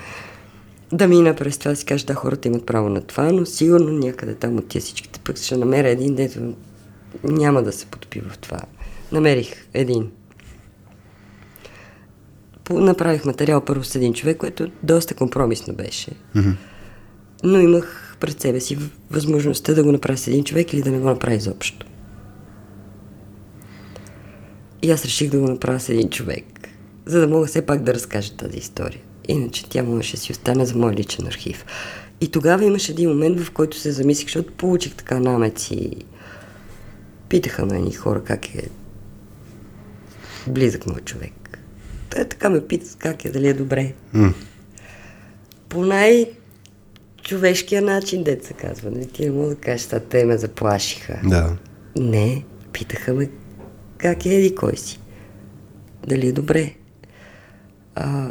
да мина през това и си кажа, да, хората имат право на това, но сигурно някъде там от тия всичките пък ще намеря един, дето няма да се потопи в това. Намерих един. Направих материал първо с един човек, което доста компромисно беше. Но имах пред себе си възможността да го направя с един човек или да не го направя изобщо. И аз реших да го направя с един човек, за да мога все пак да разкажа тази история. Иначе тя можеше си остане за мой личен архив. И тогава имаше един момент, в който се замислих, защото получих така намеци. Питаха ме едни хора как е близък мой човек. Той така ме пита как е, дали е добре. По най-човешкия начин, деца казва. Ти не мога да кажеш, а те ме заплашиха. Не, питаха ме как е, еди кой си? Дали е добре?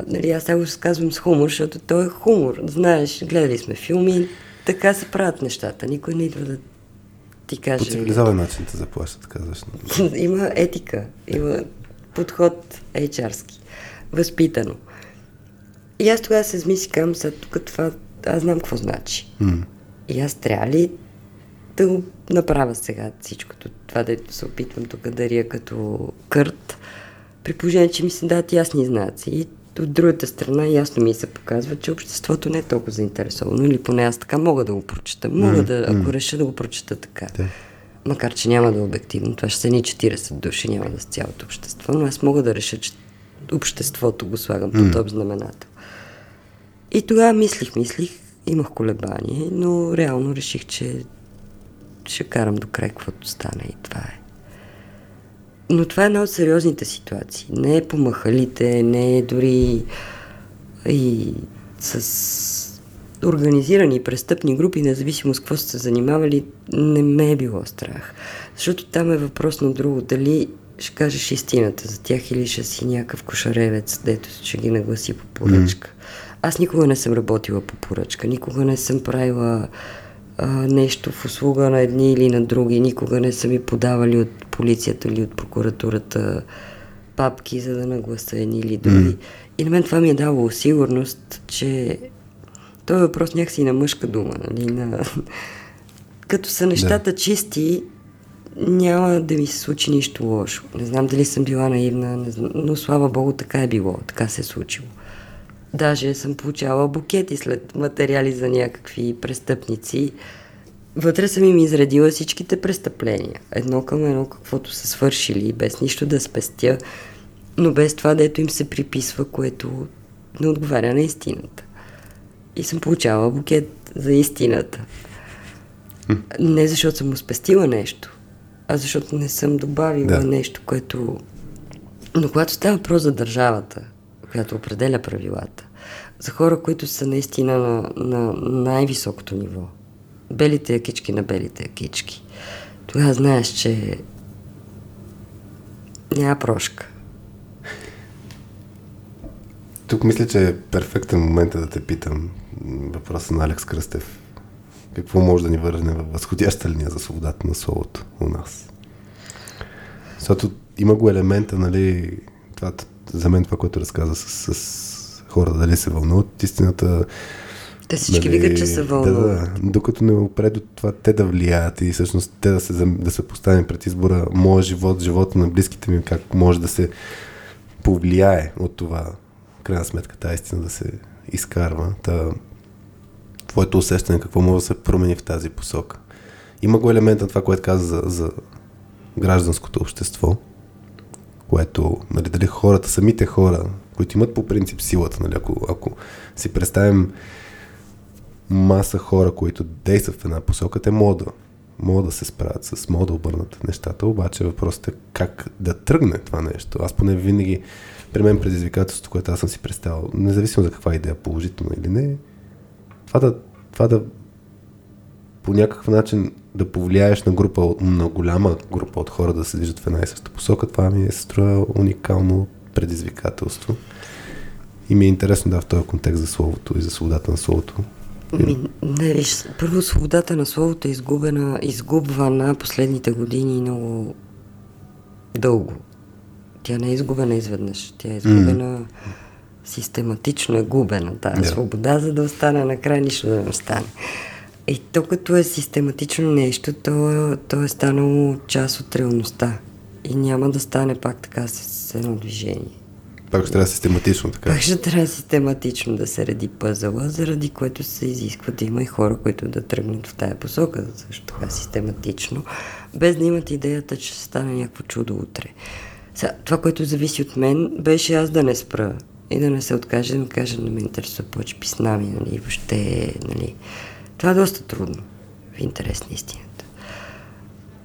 Нали, аз сега го казвам с хумор, защото той е хумор. Знаеш, гледали сме филми, така се правят нещата. Никой не идва да ти каже... По цивилизован начин те заплащат, казваш. Има етика, има подход HR-ски, възпитано. И аз тогава се измислих, казвам, сега тук това, аз знам какво значи. И аз трябва ли да го направя сега всичкото това, дето се опитвам тук да рия като кърт, при положение, че ми се дадат ясни знаци. И от другата страна ясно ми се показва, че обществото не е толкова заинтересовано, или поне аз така мога да го прочета. Мога да, ако реша да го прочета така. Макар, че няма да е обективно. Това ще са ни 40 души, няма да с цялото общество, но аз мога да реша, че обществото го слагам под общ знаменател. И тогава мислих, имах колебание, но реално реших, че ще карам до край, каквото стане и това е. Но това е една от сериозните ситуации. Не е по махалите, не е дори и с организирани престъпни групи, независимо с какво са се занимавали, не ме е било страх. Защото там е въпрос на друго. Дали ще кажеш истината за тях или ще си някакъв кошаревец, дето ще ги нагласи по поръчка. Аз никога не съм работила по поръчка, никога не съм правила нещо в услуга на едни или на други. Никога не са ми подавали от полицията или от прокуратурата папки, за да нагласа едни или други. И на мен това ми е дало сигурност, че този въпрос някакси на мъжка дума. Нали? Като са нещата чисти, няма да ми се случи нищо лошо. Не знам дали съм била наивна, но слава богу, така е било, така се е случило. Даже съм получавала букети след материали за някакви престъпници. Вътре съм им изредила всичките престъпления. Едно към едно, каквото са свършили, без нищо да спестя, но без това, дето им се приписва, което не отговаря на истината. И съм получавала букет за истината. Не защото съм успестила нещо, а защото не съм добавила нещо, което... Но когато става въпрос за държавата, която определя правилата. За хора, които са наистина на най-високото ниво. Белите якички на белите якички. Тогава знаеш, че няма прошка. Тук мисля, че е перфектен момент да те питам въпроса на Алекс Кръстев. какво може да ни върне във възходяща линия за свободата на словото у нас. Защото има го елемента, нали, това, за мен това, което разказа с хората, дали се вълнуват от истината. Те всички викат, че се вълнуват. Да, докато не опре до това те да влияят и всъщност те да се поставим пред избора моя живот, живота на близките ми, как може да се повлияе от това, крайна сметка, тази истина да се изкарва. Твоето усещане, какво може да се промени в тази посока. Има го елемент на това, което каза за гражданското общество, което, нали, дали хората, самите хора, които имат по принцип силата, нали, ако си представим маса хора, които действат в една посока, те могат да се справят с, могат да обърнат нещата, обаче въпросът е как да тръгне това нещо. Аз поне винаги, при мен предизвикателството, което аз съм си представил, независимо за каква идея, положително или не, това да по някакъв начин да повлияеш на голяма група от хора да се движат в една и съща посока, това ми е струва уникално предизвикателство. И ми е интересно да в този контекст за словото и за свободата на словото. Първо, свободата на словото е изгубвана последните години много дълго. Тя не е изгубена изведнъж. Тя е изгубена систематично е губена тази свобода, за да остане накрая нищо да не остане. И то като е систематично нещо, то е станало част от реалността. И няма да стане пак така с едно движение. Пак ще трябва систематично така. Пак ще трябва систематично да се ради пъзела, заради което се изисква да има и хора, които да тръгнат в тая посока, също така систематично, без да имат идеята, че ще стане някакво чудо утре. Това, което зависи от мен, беше аз да не спра и да не се откажа, да ми кажа, не ме интересува повече писна ми, нали, въобще, нали. Това е доста трудно, в интерес на истината.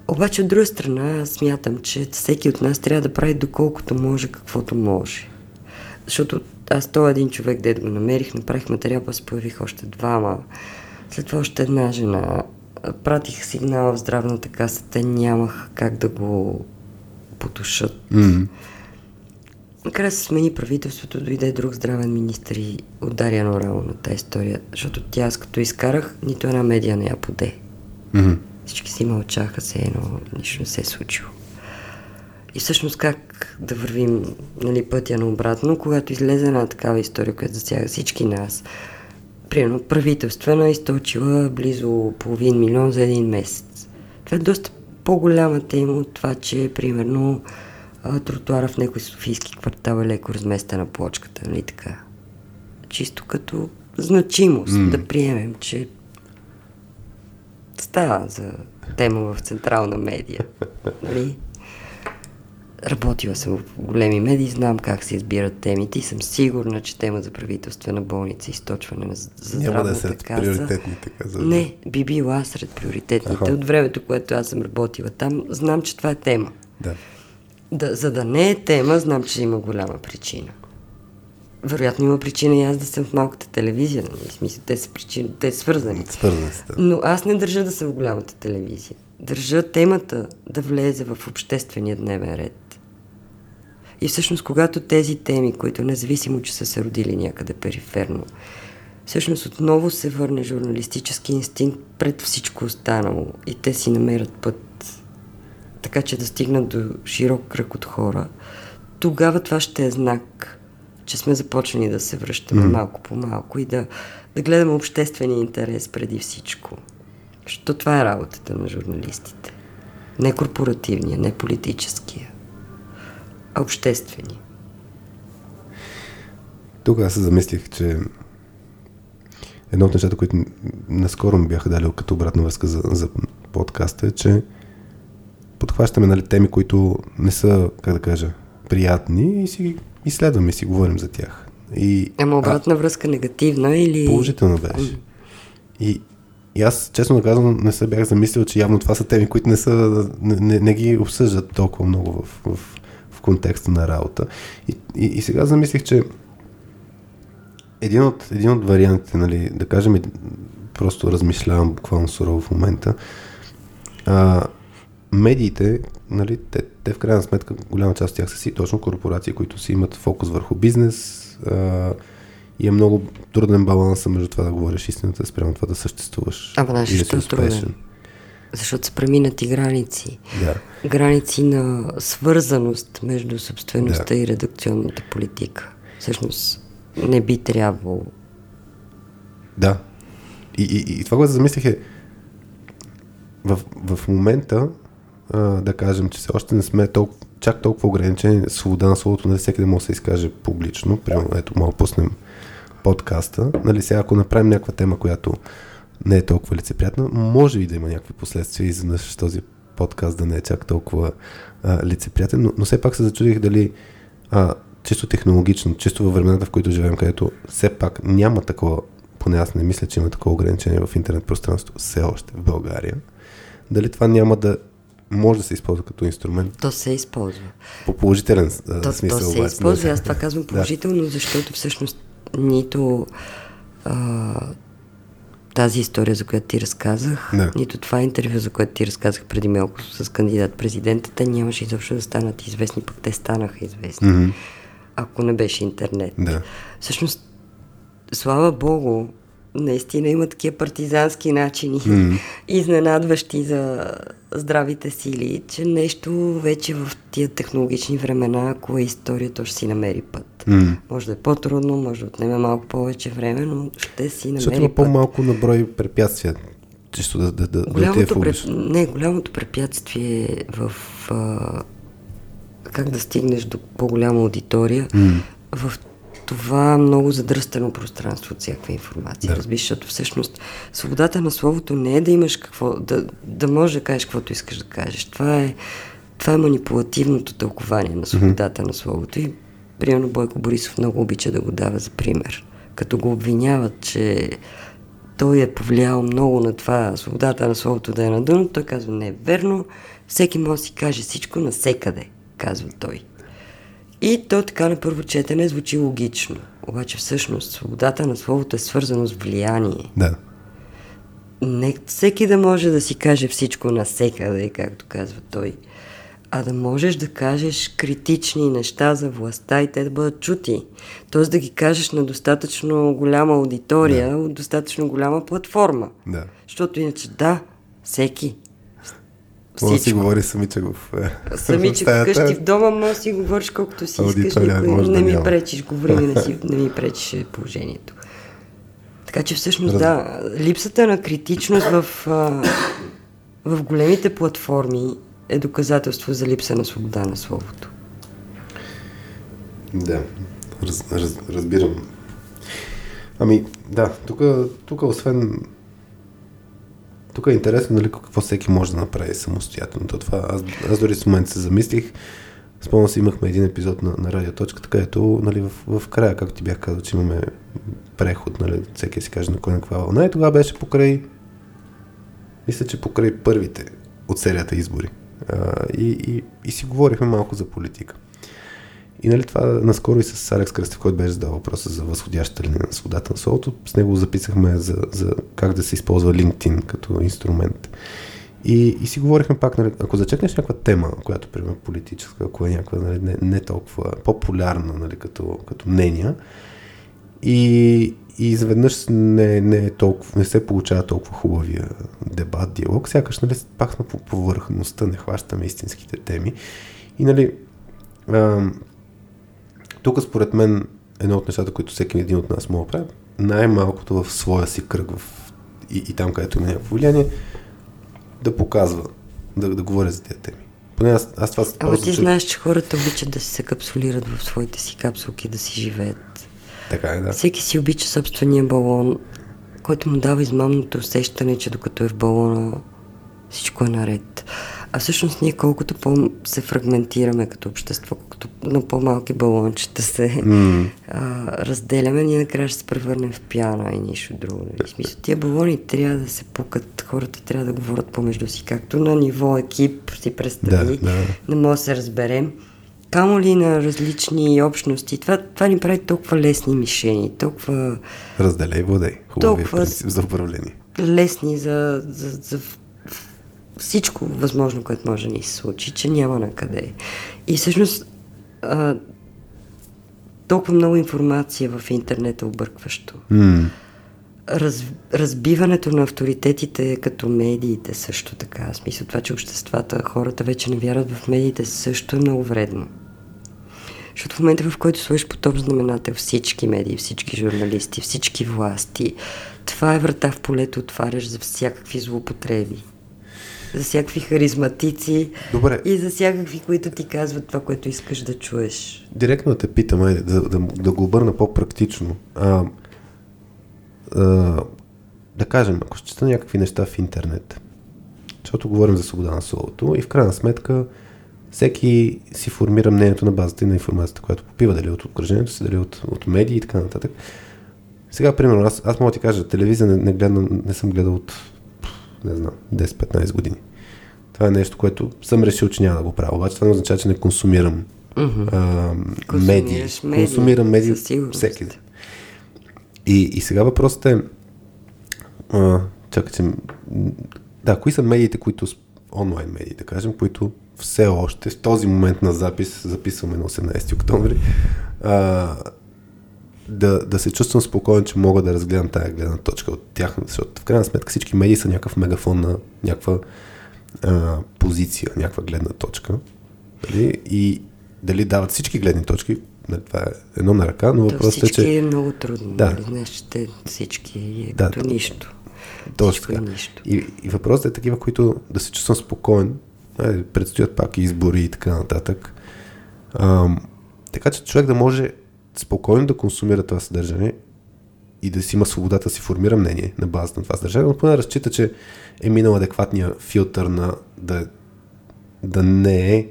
Обаче, от друга страна, смятам, че всеки от нас трябва да прави доколкото може, каквото може. Защото аз този един човек, дето го намерих, направих материал, аз появих още двама. След това още една жена. Пратих сигнала в здравната каса, те нямах как да го потушат. Накрая се смени правителството, дойде друг здравен министър и удари едно рамо на тази история, защото тя, аз като изкарах, нито една медия не я поде. Всички си мълчаха се, едно нищо не се е случило. И всъщност как да вървим, нали, пътя на обратно, когато излезе една такава история, която засяга всички нас. Примерно правителствена източила близо 500,000 за един месец. Това е доста по-голяма тема от това, че примерно тротуара в някой софийски квартал е леко разместа на плочката, нали така. Чисто като значимост, да приемем, че става за тема в централна медия. Нали? Работила съм в големи медии, знам как се избират темите и съм сигурна, че тема за правителствена болница, източване на здравната каса, не, би била сред приоритетните. От времето, което аз съм работила там, знам, че това е тема. Да, за да не е тема, знам, че има голяма причина. Вероятно има причина и аз да съм в малката телевизия. В смисъл, те са причини, те са свързани. Но аз не държа да съм в голямата телевизия. Държа темата да влезе в обществения дневен ред. И всъщност, когато тези теми, които независимо, че са се родили някъде периферно, всъщност отново се върне журналистически инстинкт пред всичко останало и те си намерят път, така че да стигнат до широк кръг от хора, тогава това ще е знак, че сме започнали да се връщаме малко по малко и да гледаме обществения интерес преди всичко. Защото това е работата на журналистите. Не корпоративния, не политическия, а обществения. Тук аз се замислих, че едно от нещата, които наскоро ми бяха дали като обратна връзка за подкаста е, че подхващаме, нали, теми, които не са, как да кажа, приятни и си ги изследваме и си говорим за тях. Ама обратна връзка негативна или... Положителна беше. И аз, честно да казвам, не се бях замислил, че явно това са теми, които не ги обсъждат толкова много в контекста на работа. И сега замислих, че един от вариантите, нали, да кажем, просто размишлявам буквално сурово в момента, медиите, нали, те в крайна сметка, голяма част от тях са си точно корпорации, които си имат фокус върху бизнес и е много труден баланса между това да говориш истината спрямо това да съществуваш. Абе, да, ще е труден. Защото се преминат и граници. Да. Граници на свързаност между собствеността, да, и редакционната политика. Всъщност не би трябвало. Да. И това, което замислих е, в момента, да кажем, че все още не сме чак толкова ограничени свобода на словото, нали, всеки да може да се изкаже публично. Примерно, ето, малко пуснем подкаста. Нали, сега, ако направим някаква тема, която не е толкова лицеприятна, може и да има някакви последствия и за този подкаст да не е чак толкова лицеприятен, но все пак се зачудих дали чисто технологично, чисто във времената, в които живеем, където все пак няма такова, поне аз не мисля, че има такова ограничение в интернет пространството все още в България, дали това няма да може да се използва като инструмент. То се използва. По положителен смисъл. То се използва, аз това казвам положително, защото всъщност нито тази история, за която ти разказах, да, нито това интервю, за което ти разказах преди малко с кандидат-президента, те нямаше изобщо да станат известни, пък те станаха известни. Mm-hmm. Ако не беше интернет. Да. Всъщност, слава Богу, наистина има такива партизански начини, mm-hmm, изненадващи за здравите сили, че нещо вече в тия технологични времена, ако е историята, ще си намери път. Mm-hmm. Може да е по-трудно, може да отнеме малко повече време, но ще си намери път. Защото има по-малко наброй препятствия, чисто да те е фулиш. Не, голямото препятствие в как да стигнеш до по-голяма аудитория, mm-hmm, в това много задръстено пространство от всякаква информация. Да. Разбираш, защото всъщност свободата на словото не е да имаш какво, да можеш да кажеш каквото искаш да кажеш. Това е манипулативното тълкование на свободата, mm-hmm, на словото. И примерно Бойко Борисов много обича да го дава за пример. Като го обвиняват, че той е повлиял много на това свободата на словото да е на дъно, той казва, не е верно, всеки може да си каже всичко насекъде, казва той. И то така на първо четене звучи логично. Обаче всъщност свободата на словото е свързано с влияние. Да. Не всеки да може да си каже всичко насекъде, както казва той, а да можеш да кажеш критични неща за властта и те да бъдат чути. Тоест да ги кажеш на достатъчно голяма аудитория, да, от достатъчно голяма платформа. Да. Защото иначе да, всеки. Може да си говори самичък в самичък вкъщи в дома, може да си говориш колкото си искаш, никой не ми пречиш, говори ми, не ми пречиш положението. Така че всъщност да, липсата на критичност в големите платформи е доказателство за липса на свобода на словото. Да, разбирам. Ами да, тук освен... Тук е интересно, нали, какво всеки може да направи самостоятелно. Това. Аз дори в момента се замислих. Спомням си, имахме един епизод на Радиоточката, където, нали, в края, както ти бях казал, че имаме преход, нали, всеки си каже на кой на каква вълна. И тогава беше мисля, че покрай първите от серията избори. И си говорихме малко за политика. И, нали, това наскоро и с Алекс Кръстев, който беше задал въпроса за възходящата линия на свободата на словото, с него записахме за как да се използва LinkedIn като инструмент. И си говорихме пак, нали, ако зачекнеш някаква тема, която, примерно, политическа, ако е някаква, нали, не толкова популярна, нали, като мнения, и изведнъж не се получава толкова хубавия дебат, диалог, сякаш, нали, пак на повърхността не хващаме истинските теми. И, нали, тук според мен едно от нещата, които всеки един от нас може да прави, най-малкото в своя си кръг и там, където има някакво влияние, да показва, да говоря за тези теми. Поне аз това се спорзвам. Ама ти знаеш, че хората обичат да се капсулират в своите си капсулки, да си живеят. Така е, да. Всеки си обича собствения балон, който му дава измамното усещане, че докато е в балона, всичко е наред. А всъщност ние колкото по-се фрагментираме като общество, колкото на по-малки балончета се разделяме, ние накрая ще се превърнем в пяна и нищо друго. В смисъл, тия балони трябва да се пукат, хората трябва да говорят помежду си, както на ниво екип си представи, да. Не може да се разберем. Камо ли на различни общности, това ни прави толкова лесни мишени, толкова... Разделяй водай, хубавия принцип за управление. Лесни за всичко възможно, което може да ни се случи, че няма накъде. И всъщност толкова много информация в интернет е объркващо. Разбиването на авторитетите като медиите също така. В смисъл това, че обществата, хората вече не вярват в медиите, също е много вредно. Защото в момента, в който сложиш под общ знаменател всички медии, всички журналисти, всички власти, това е врата в полето, отваряш за всякакви злоупотреби. За всякакви харизматици. Добре. И за всякакви, които ти казват това, което искаш да чуеш. Директно те питам, да го обърна по-практично. Да кажем, ако ще чета някакви неща в интернет, защото говорим за свобода на словото и в крайна сметка всеки си формира мнението на базата и на информацията, която попива, дали от обкръжението си, дали от медии и така нататък. Сега, примерно, аз мога да ти кажа, телевизия не съм гледал от, не знам, 10-15 години. Това е нещо, което съм решил, че няма да го правя. Обаче това не означава, че не консумирам медии. Консумирам медии всеки ден. И сега въпросът е, кои са медиите, които, онлайн медии, да кажем, които все още, в този момент на запис, записваме на 18 октомври, да се чувствам спокоен, че мога да разгледам тая гледна точка от тях, защото в крайна сметка всички медии са някакъв мегафон на някаква позиция, някаква гледна точка. Дали? И дали дават всички гледни точки, това е едно на ръка, но въпросът е, че... Всички е много трудно, да. Знаеш, те всички е като нищо. Точно така. И въпросът е такива, които да се чувствам спокоен, предстоят пак избори и така нататък. Така че човек да може спокойно да консумира това съдържание и да си има свободата да си формира мнение на базата на това съдържание, но поне разчита, че е минал адекватния филтър на да не е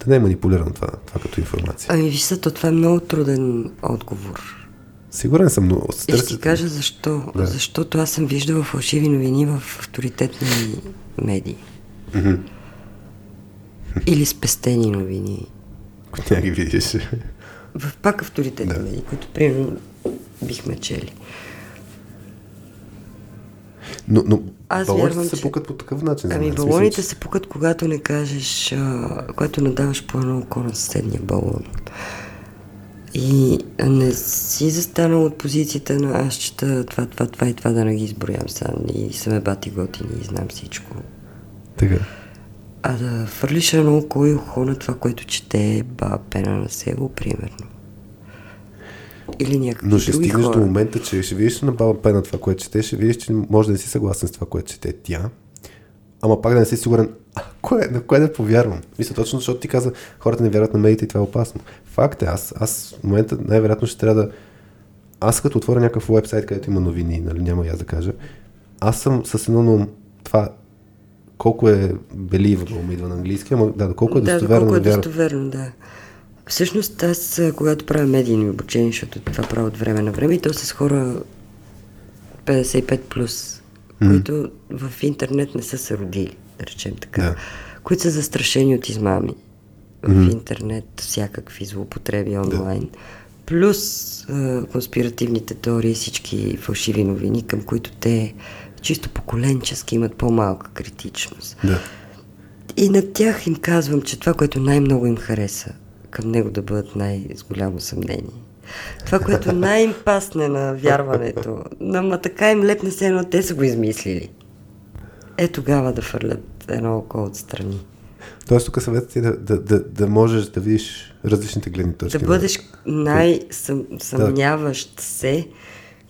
да не е манипулирано това като информация. Ами виждате, това е много труден отговор. Сигурен съм, но... И ще ти кажа защо. Да. Защото аз съм виждала фалшиви новини в авторитетни медии. Mm-hmm. Или спестени новини. Коя ги видиш? В пак авторитетни медии, които примерно бихме чели. Но балоните се пукат по такъв начин. Ами балоните се пукат, когато не кажеш, когато не даваш по едно око на съседния балон. И не си застанал от позицията на аз чета това и това, да не ги изброявам сам и са ме бати готини и знам всичко. Така. А да фърлиш едно око и ухо на това, което чете баба Пена на село, примерно. Или някакви други хора. Но ще стигнеш до момента, че ще видиш на баба Пена това, което чете, ще видиш, че може да не си съгласен с това, което чете тя. Ама пак да не си сигурен, на кое да повярвам? Мисля, точно защото ти каза, хората не вярват на медиите и това е опасно. Факт е, аз в момента най-вероятно ще трябва да... Аз като отворя някакъв уебсайт, където има новини, нали, няма и аз да кажа, аз съм с едно на това, колко е believable, идва на английски, ама колко е достоверно. Да, колко е достоверно, да. Всъщност аз, когато правя медийни обучения, защото това правя от време на време, и то с хора 55+, които в интернет не са се родили, да речем така, които са застрашени от измами в интернет, всякакви злоупотреби онлайн, плюс конспиративните теории, всички фалшиви новини, към които те чисто поколенчески имат по-малка критичност. Да. И на тях им казвам, че това, което най-много им хареса, към него да бъдат най-с голямо съмнение. Това, което най-им пасне на вярването, но така им лепне се едно, те са го измислили. Е тогава да фърлят едно око отстрани. Тоест тук съветът ти да можеш да видиш различните гледни точки. Да бъдеш най-съмняващ се,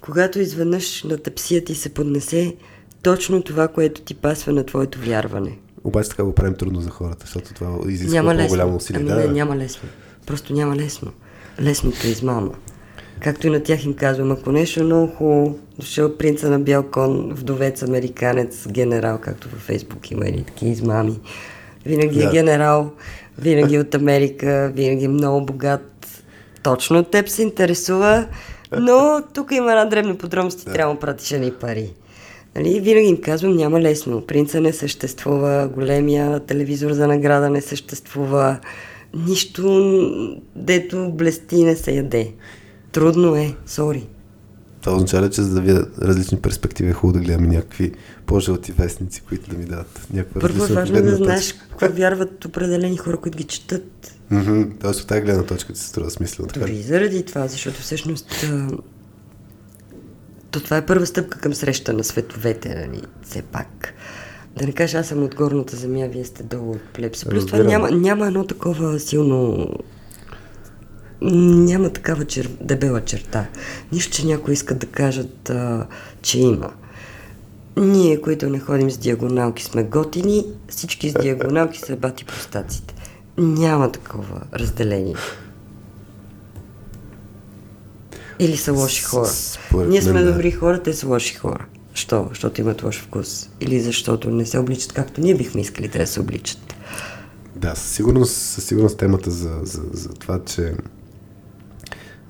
когато изведнъж на тъпсия ти се поднесе точно това, което ти пасва на твоето вярване. Обаче така го правим трудно за хората, защото това изисква по-голямо усилие. Няма лесно. Просто няма лесно. Лесното измама. Както и на тях им казвам, ако нещо е много хубаво, дошъл принца на бял кон, вдовец, американец, генерал, както във Фейсбук има и такива измами. Винаги е генерал, винаги от Америка, винаги е много богат. Точно от теб се интересува, но тук има една дребна подробност, трябва да пратиш едни пари. Нали? Винаги им казвам, няма лесно. Принца не съществува, големия телевизор за награда не съществува. Нищо, дето блести не се яде. Трудно е, сори. това означава, че за да видя различни перспективи е хубаво да гледам някакви по-жълти вестници, които да ми дават някаква различна гледна точка. Първо е важно да знаеш какво вярват определени хора, които ги четат. Тоест от тази гледна точка ти се струва смислено. Дори заради това, защото всъщност то това е първа стъпка към среща на световете, нали, все пак. Да не кажа, аз съм от горната земя, вие сте долу от плепса. Плюс това няма едно такова силно... Няма такава дебела черта. Нищо, че някои искат да кажат, че има. Ние, които не ходим с диагоналки, сме готини, всички с диагоналки са бати простаците. Няма такова разделение. Или са лоши хора. Ние сме добри хора, те са лоши хора. Що? Защото имат лош вкус. Или защото не се обличат както ние бихме искали да се обличат. Да, със сигурност темата за това, че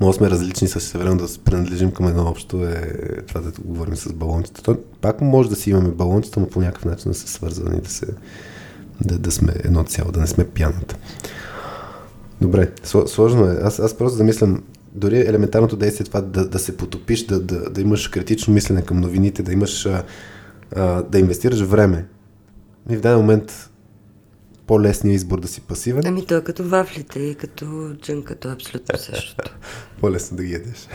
може сме различни, същевременно да се принадлежим към едно общо е това, да говорим с балончета. То пак може да си имаме балончета, но по някакъв начин да се свързвани, да сме едно цяло, да не сме пяната. Добре, сложно е. Аз просто замислям, дори елементарното действие това да се потопиш, да имаш критично мислене към новините, да имаш да инвестираш време. И в даден момент по-лесният избор да си пасивен. Ами той е като вафлите и като джинката, абсолютно същото. По-лесно да ги ядеш.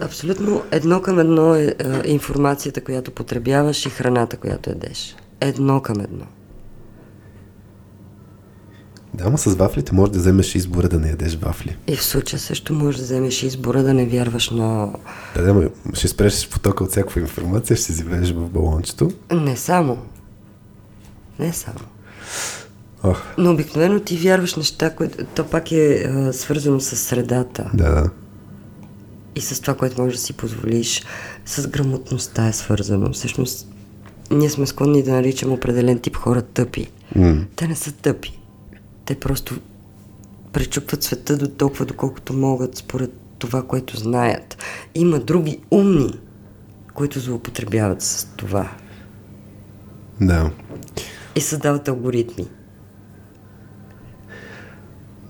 Абсолютно едно към едно е информацията, която потребяваш и храната, която ядеш. Едно към едно. Да, ма с вафлите можеш да вземеш избора да не ядеш вафли. И в случая също можеш да вземеш избора да не вярваш на... Да, ще спреш потока от всякаква информация, ще си зивееш в балончето. Не само. Ох. Но обикновено ти вярваш неща, което то пак е свързано с средата. Да. И с това, което можеш да си позволиш. С грамотността е свързано. Всъщност, ние сме склонни да наричам определен тип хора тъпи. Те не са тъпи. Те просто пречупват света до толкова, доколкото могат, според това, което знаят. Има други умни, които злоупотребяват с това. Да. И създават алгоритми.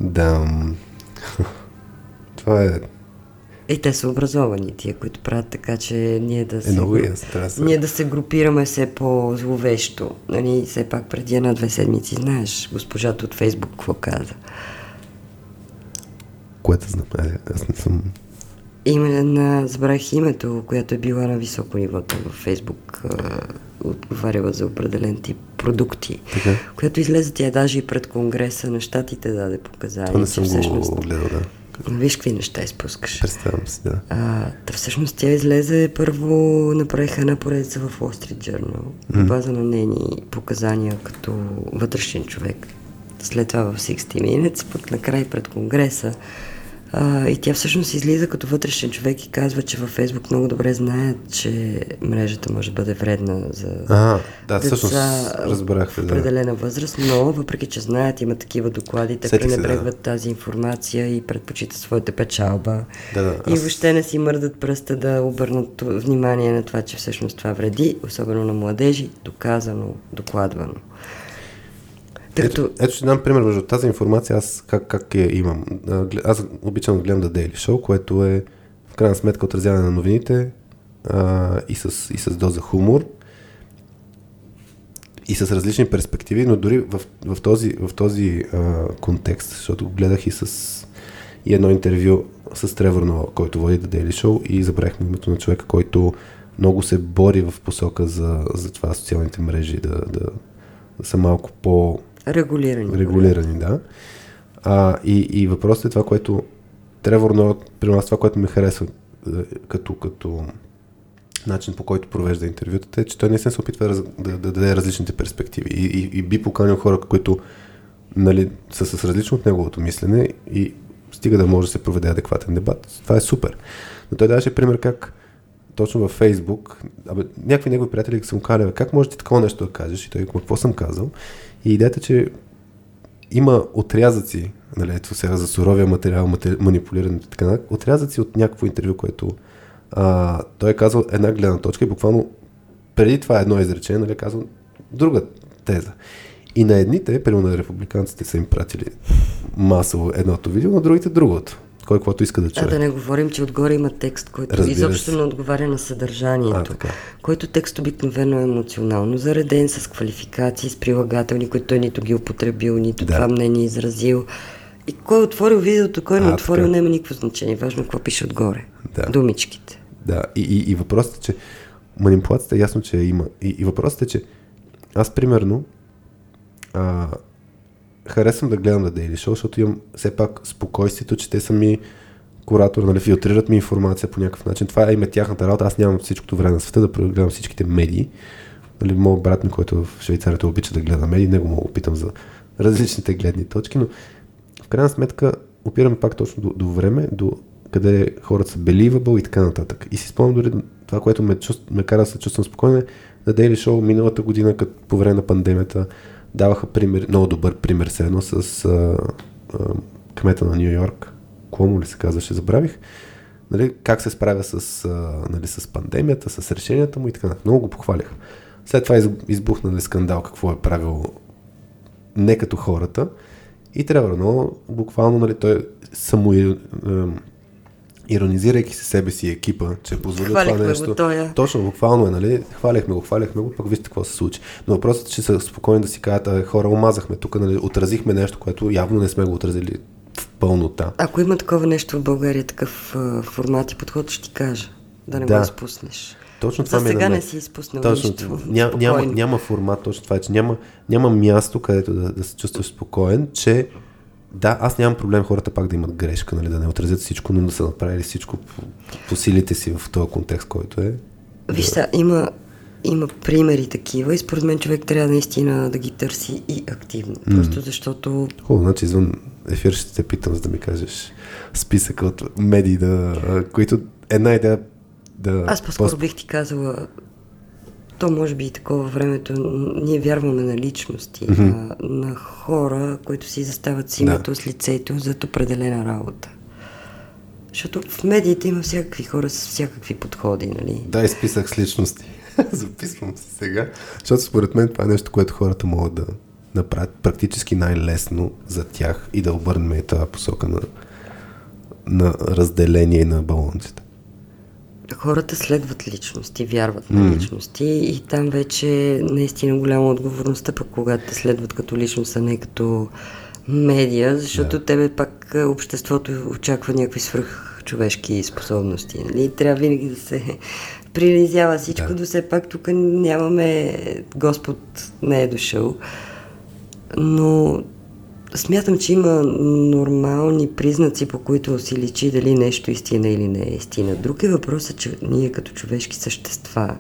Да. Това е... И те са образовани, тия, които правят така, че ние да се... Ние да се групираме все по-зловещо. Нали, все пак преди една-две седмици, знаеш, госпожата от Фейсбук какво каза. Което знам, аз не съм... Забравих името, която е била на високо ниво във Фейсбук, отговаряла за определен тип продукти, така? Която излезе тя даже и пред Конгреса на щатите даде показания. Това не съм го гледал, да. Виж какви неща изпускаш. Представям си, да. Всъщност тя излезе, първо направиха една поредица в Wall Street Journal, на база на нейни показания като вътрешен човек. След това в 60 Minutes, пък накрай пред Конгреса. И тя всъщност излиза като вътрешен човек и казва, че във Фейсбук много добре знаят, че мрежата може да бъде вредна за деца в определена възраст, но въпреки, че знаят, има такива доклади, те пренебрегват тази информация и предпочитат своята печалба. И въобще не си мърдат пръста да обърнат внимание на това, че всъщност това вреди, особено на младежи, доказано, докладвано. Ето ще дам пример, между тази информация аз как я имам. Аз обичам да гледам The Daily Show, което е в крайна сметка отразяване на новините и с доза хумор и с различни перспективи, но дори в този контекст, защото гледах и едно интервю с Тревор Ноа, който води The Daily Show, и забравихме името на човека, който много се бори в посока за това социалните мрежи да са малко по... Регулирани, да. И въпросът е това, което Тревор Ноа, при нас това, което ми харесва като начин, по който провежда интервютата, е, че той наистина се опитва да даде различните перспективи и би поканил хора, които, нали, са с различно от неговото мислене и стига да може да се проведе адекватен дебат. Това е супер. Но той даваше пример как точно във Фейсбук, някакви негови приятели са му казали, как може ти такова нещо да кажеш, и той какво съм казал. И идеята, че има отрязъци, нали, ето сега за суровия материал, манипулирането, така, отрязъци от някакво интервю, което той е казал една гледна точка и буквално преди това едно изречение, нали, е казал друга теза. И на едните, примерно на републиканците, са им пратили масово едното видео, на другите другото, кой каквото иска да чуе. А да не говорим, че отгоре има текст, който изобщо не отговаря на съдържанието, който текст обикновено е емоционално зареден, с квалификации, с прилагателни, които той нито ги употребил, нито това мнение изразил. И кой е отворил видеото, кой не отворил, няма никакво значение. Важно какво пише отгоре. Да. Думичките. Да, и въпросът е, че манипулацията е ясно, че има. И въпросът е, че аз примерно харесвам да гледам The Daily Show, защото имам все пак спокойствието, че те са ми куратор, нали, филтрират ми информация по някакъв начин. Това е им тяхната работа. Аз нямам всичкото време на света да прегледам всичките медии. Нали, моят брат ми, който в Швейцарията обича да гледа медии, него му го питам за различните гледни точки, но в крайна сметка опираме пак точно до време, до къде хората са believable и така нататък. И си спомням дори това, което ме кара да се чувствам спокойно, The Daily Show миналата година, като по време на пандемията, даваха пример, много добър пример се едно с кмета на Нью Йорк, Кломо ли се казваше, забравих, нали, как се справя с, нали, с пандемията, с решенията му и така. Много го похвалях. След това избухна скандал, какво е правил не като хората, и трябва, но буквално, нали, той само иронизирайки се себе си и екипа, че е позволил това нещо. Точно, буквално е, нали, хвалихме го, пък вижте какво се случи. Но въпросът е, че са спокойни да си кажат, хора, омазахме тук, нали, отразихме нещо, което явно не сме го отразили в пълнота. Ако има такова нещо в България, такъв формат и подход, ще ти кажа, да не го изпуснеш. Точно това ми е. Сега не си изпуснал нищо. Няма формат, точно това е, че няма място, където да се чувстваш спокоен, че да, аз нямам проблем хората пак да имат грешка, нали, да не отразят всичко, но да са направили всичко по силите си в този контекст, който е. Вижте, има примери такива и според мен човек трябва наистина да ги търси и активно. Просто защото... Хубаво, значи извън ефир ще те питам, за да ми кажеш списък от медии, които една идея да... Аз по-скоро бих ти казала, то може би и такова времето, ние вярваме на личности, на хора, които си застават с името, с лицето зад определена работа. Защото в медиите има всякакви хора с всякакви подходи, нали? Да, и списък с личности. Записвам се сега, защото според мен това е нещо, което хората могат да направят практически най-лесно за тях и да обърнем и тази посока на разделение на балонците. Хората следват личности, вярват на личности и там вече наистина голяма отговорността, пък когато те следват като личност, а не като медия, защото тебе пак обществото очаква някакви свръхчовешки способности. Нали? Трябва винаги да се принизява всичко, но все пак тук нямаме... Господ не е дошъл. Но смятам, че има нормални признаци, по които си личи дали нещо истина или не е истина. Друг е въпросът, че ние като човешки същества,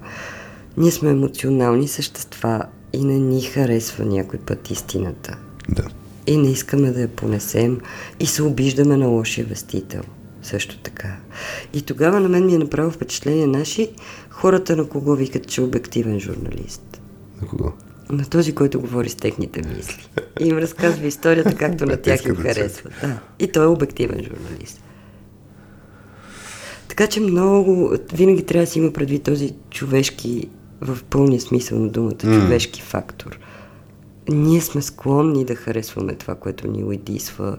ние сме емоционални същества и не ни харесва някой път истината. Да. И не искаме да я понесем и се обиждаме на лошия вестител. Също така. И тогава на мен ми е направило впечатление хората на кого викат, че е обективен журналист. На кого? На този, който говори с техните мисли. И им разказва историята, както на тях им харесва. Да. И той е обективен журналист. Така че винаги трябва да си има предвид този човешки, в пълния смисъл на думата, човешки фактор. Ние сме склонни да харесваме това, което ни уйдисва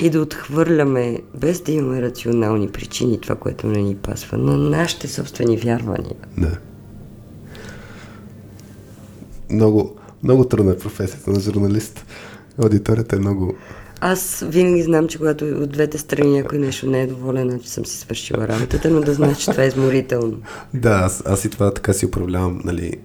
и да отхвърляме, без да имаме рационални причини, това, което не ни пасва, на нашите собствени вярвания. Да. Много, много трудна е професията на журналист. Аудиторията е много... Аз винаги знам, че когато от двете страни някой нещо не е доволен, че съм си свършила работата, но да знаеш, че това е изморително. Да, аз и това така си управлявам, нали,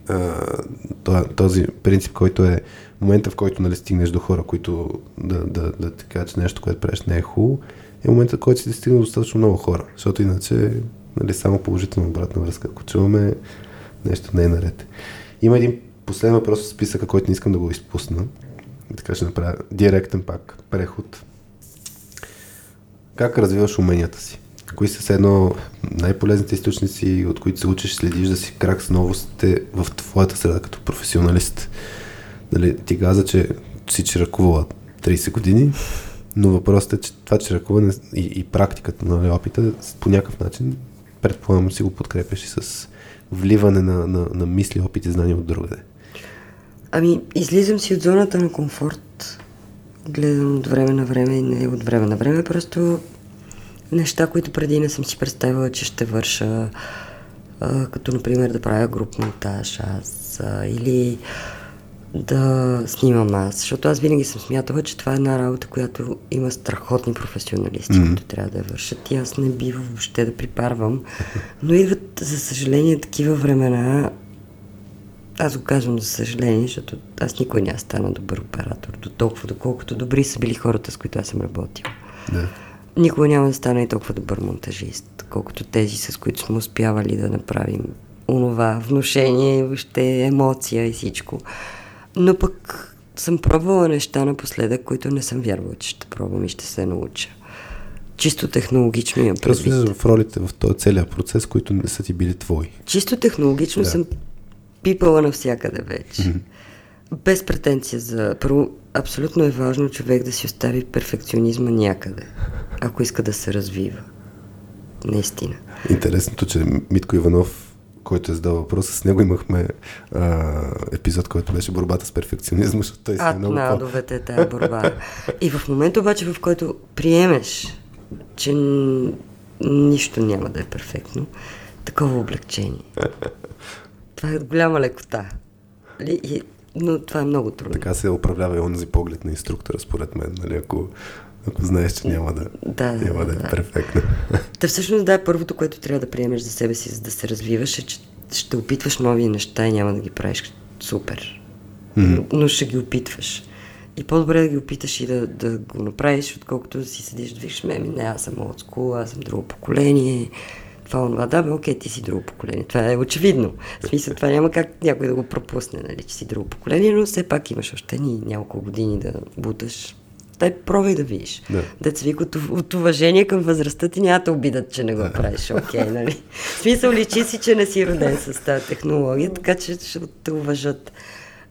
този принцип, който е момента, в който, нали, стигнеш до хора, които да ти кажа, че нещо, което правиш не е хубаво, е момента, в който си достигнал достатъчно много хора, защото иначе, нали, само положително обратна връзка. Ако чуваме, нещо не е наред. Има един последен въпрос в списъка, който не искам да го изпусна. Така ще направя директен пак преход. Как развиваш уменията си? Кои са едно най-полезните източници, от които се учиш, следиш да си крак с новостите в твоята среда като професионалист? Дали, ти каза, че си чиракувала 30 години, но въпросът е, че това чиракуване и практиката на опита по някакъв начин, предполагам, си го подкрепяш и с вливане на мисли, опит и знания от другаде. Ами, излизам си от зоната на комфорт, гледам от време на време и не от време на време, просто неща, които преди не съм си представила, че ще върша, като например да правя груп монтаж аз или да снимам аз, защото аз винаги съм смятала, че това е една работа, която има страхотни професионалисти, които трябва да я вършат и аз не бива въобще да припарвам, но идват, за съжаление, такива времена. Аз го казвам за съжаление, защото аз никой не стана добър оператор, до толкова, доколкото добри са били хората, с които аз съм работила. Да. Никога няма да стана и толкова добър монтажист, колкото тези, с които сме успявали да направим онова внушение, въобще емоция и всичко. Но пък съм пробвала неща напоследък, които не съм вярвала, че ще пробвам и ще се науча. Чисто технологично имам предвид. Влизаш в ролите в този целият процес, които не са ти били твои. Чисто технологично съм пипала навсякъде вече. Без претенция за... Първо, абсолютно е важно човек да си остави перфекционизма някъде, ако иска да се развива. Наистина. Интересното, че Митко Иванов, който е задал въпроса, с него имахме епизод, който беше борбата с перфекционизма, защото той се е много... Адовете е тая борба. И в момента обаче, в който приемеш, че нищо няма да е перфектно, такова облегчение. Това е голяма лекота. Но това е много трудно. Така се управлява и онзи поглед на инструктора, според мен, нали, ако знаеш, че няма да е перфектно. Та всъщност, първото, което трябва да приемеш за себе си, за да се развиваш, е, че ще опитваш нови неща и няма да ги правиш супер. Но ще ги опитваш. И по-добре да ги опиташ и да го направиш, отколкото да си седиш да виж, не, аз съм old school, аз съм друго поколение... окей, ти си друго поколение. Това е очевидно. В смисъл, това няма как някой да го пропусне, нали, че си друго поколение, но все пак имаш още няколко години да буташ. Пробвай да видиш. Да. Деца вика, от уважение към възрастта ти няма да обидат, че не го правиш. Нали? В смисъл, личи си, че не си роден с тази технология, така че ще те уважат.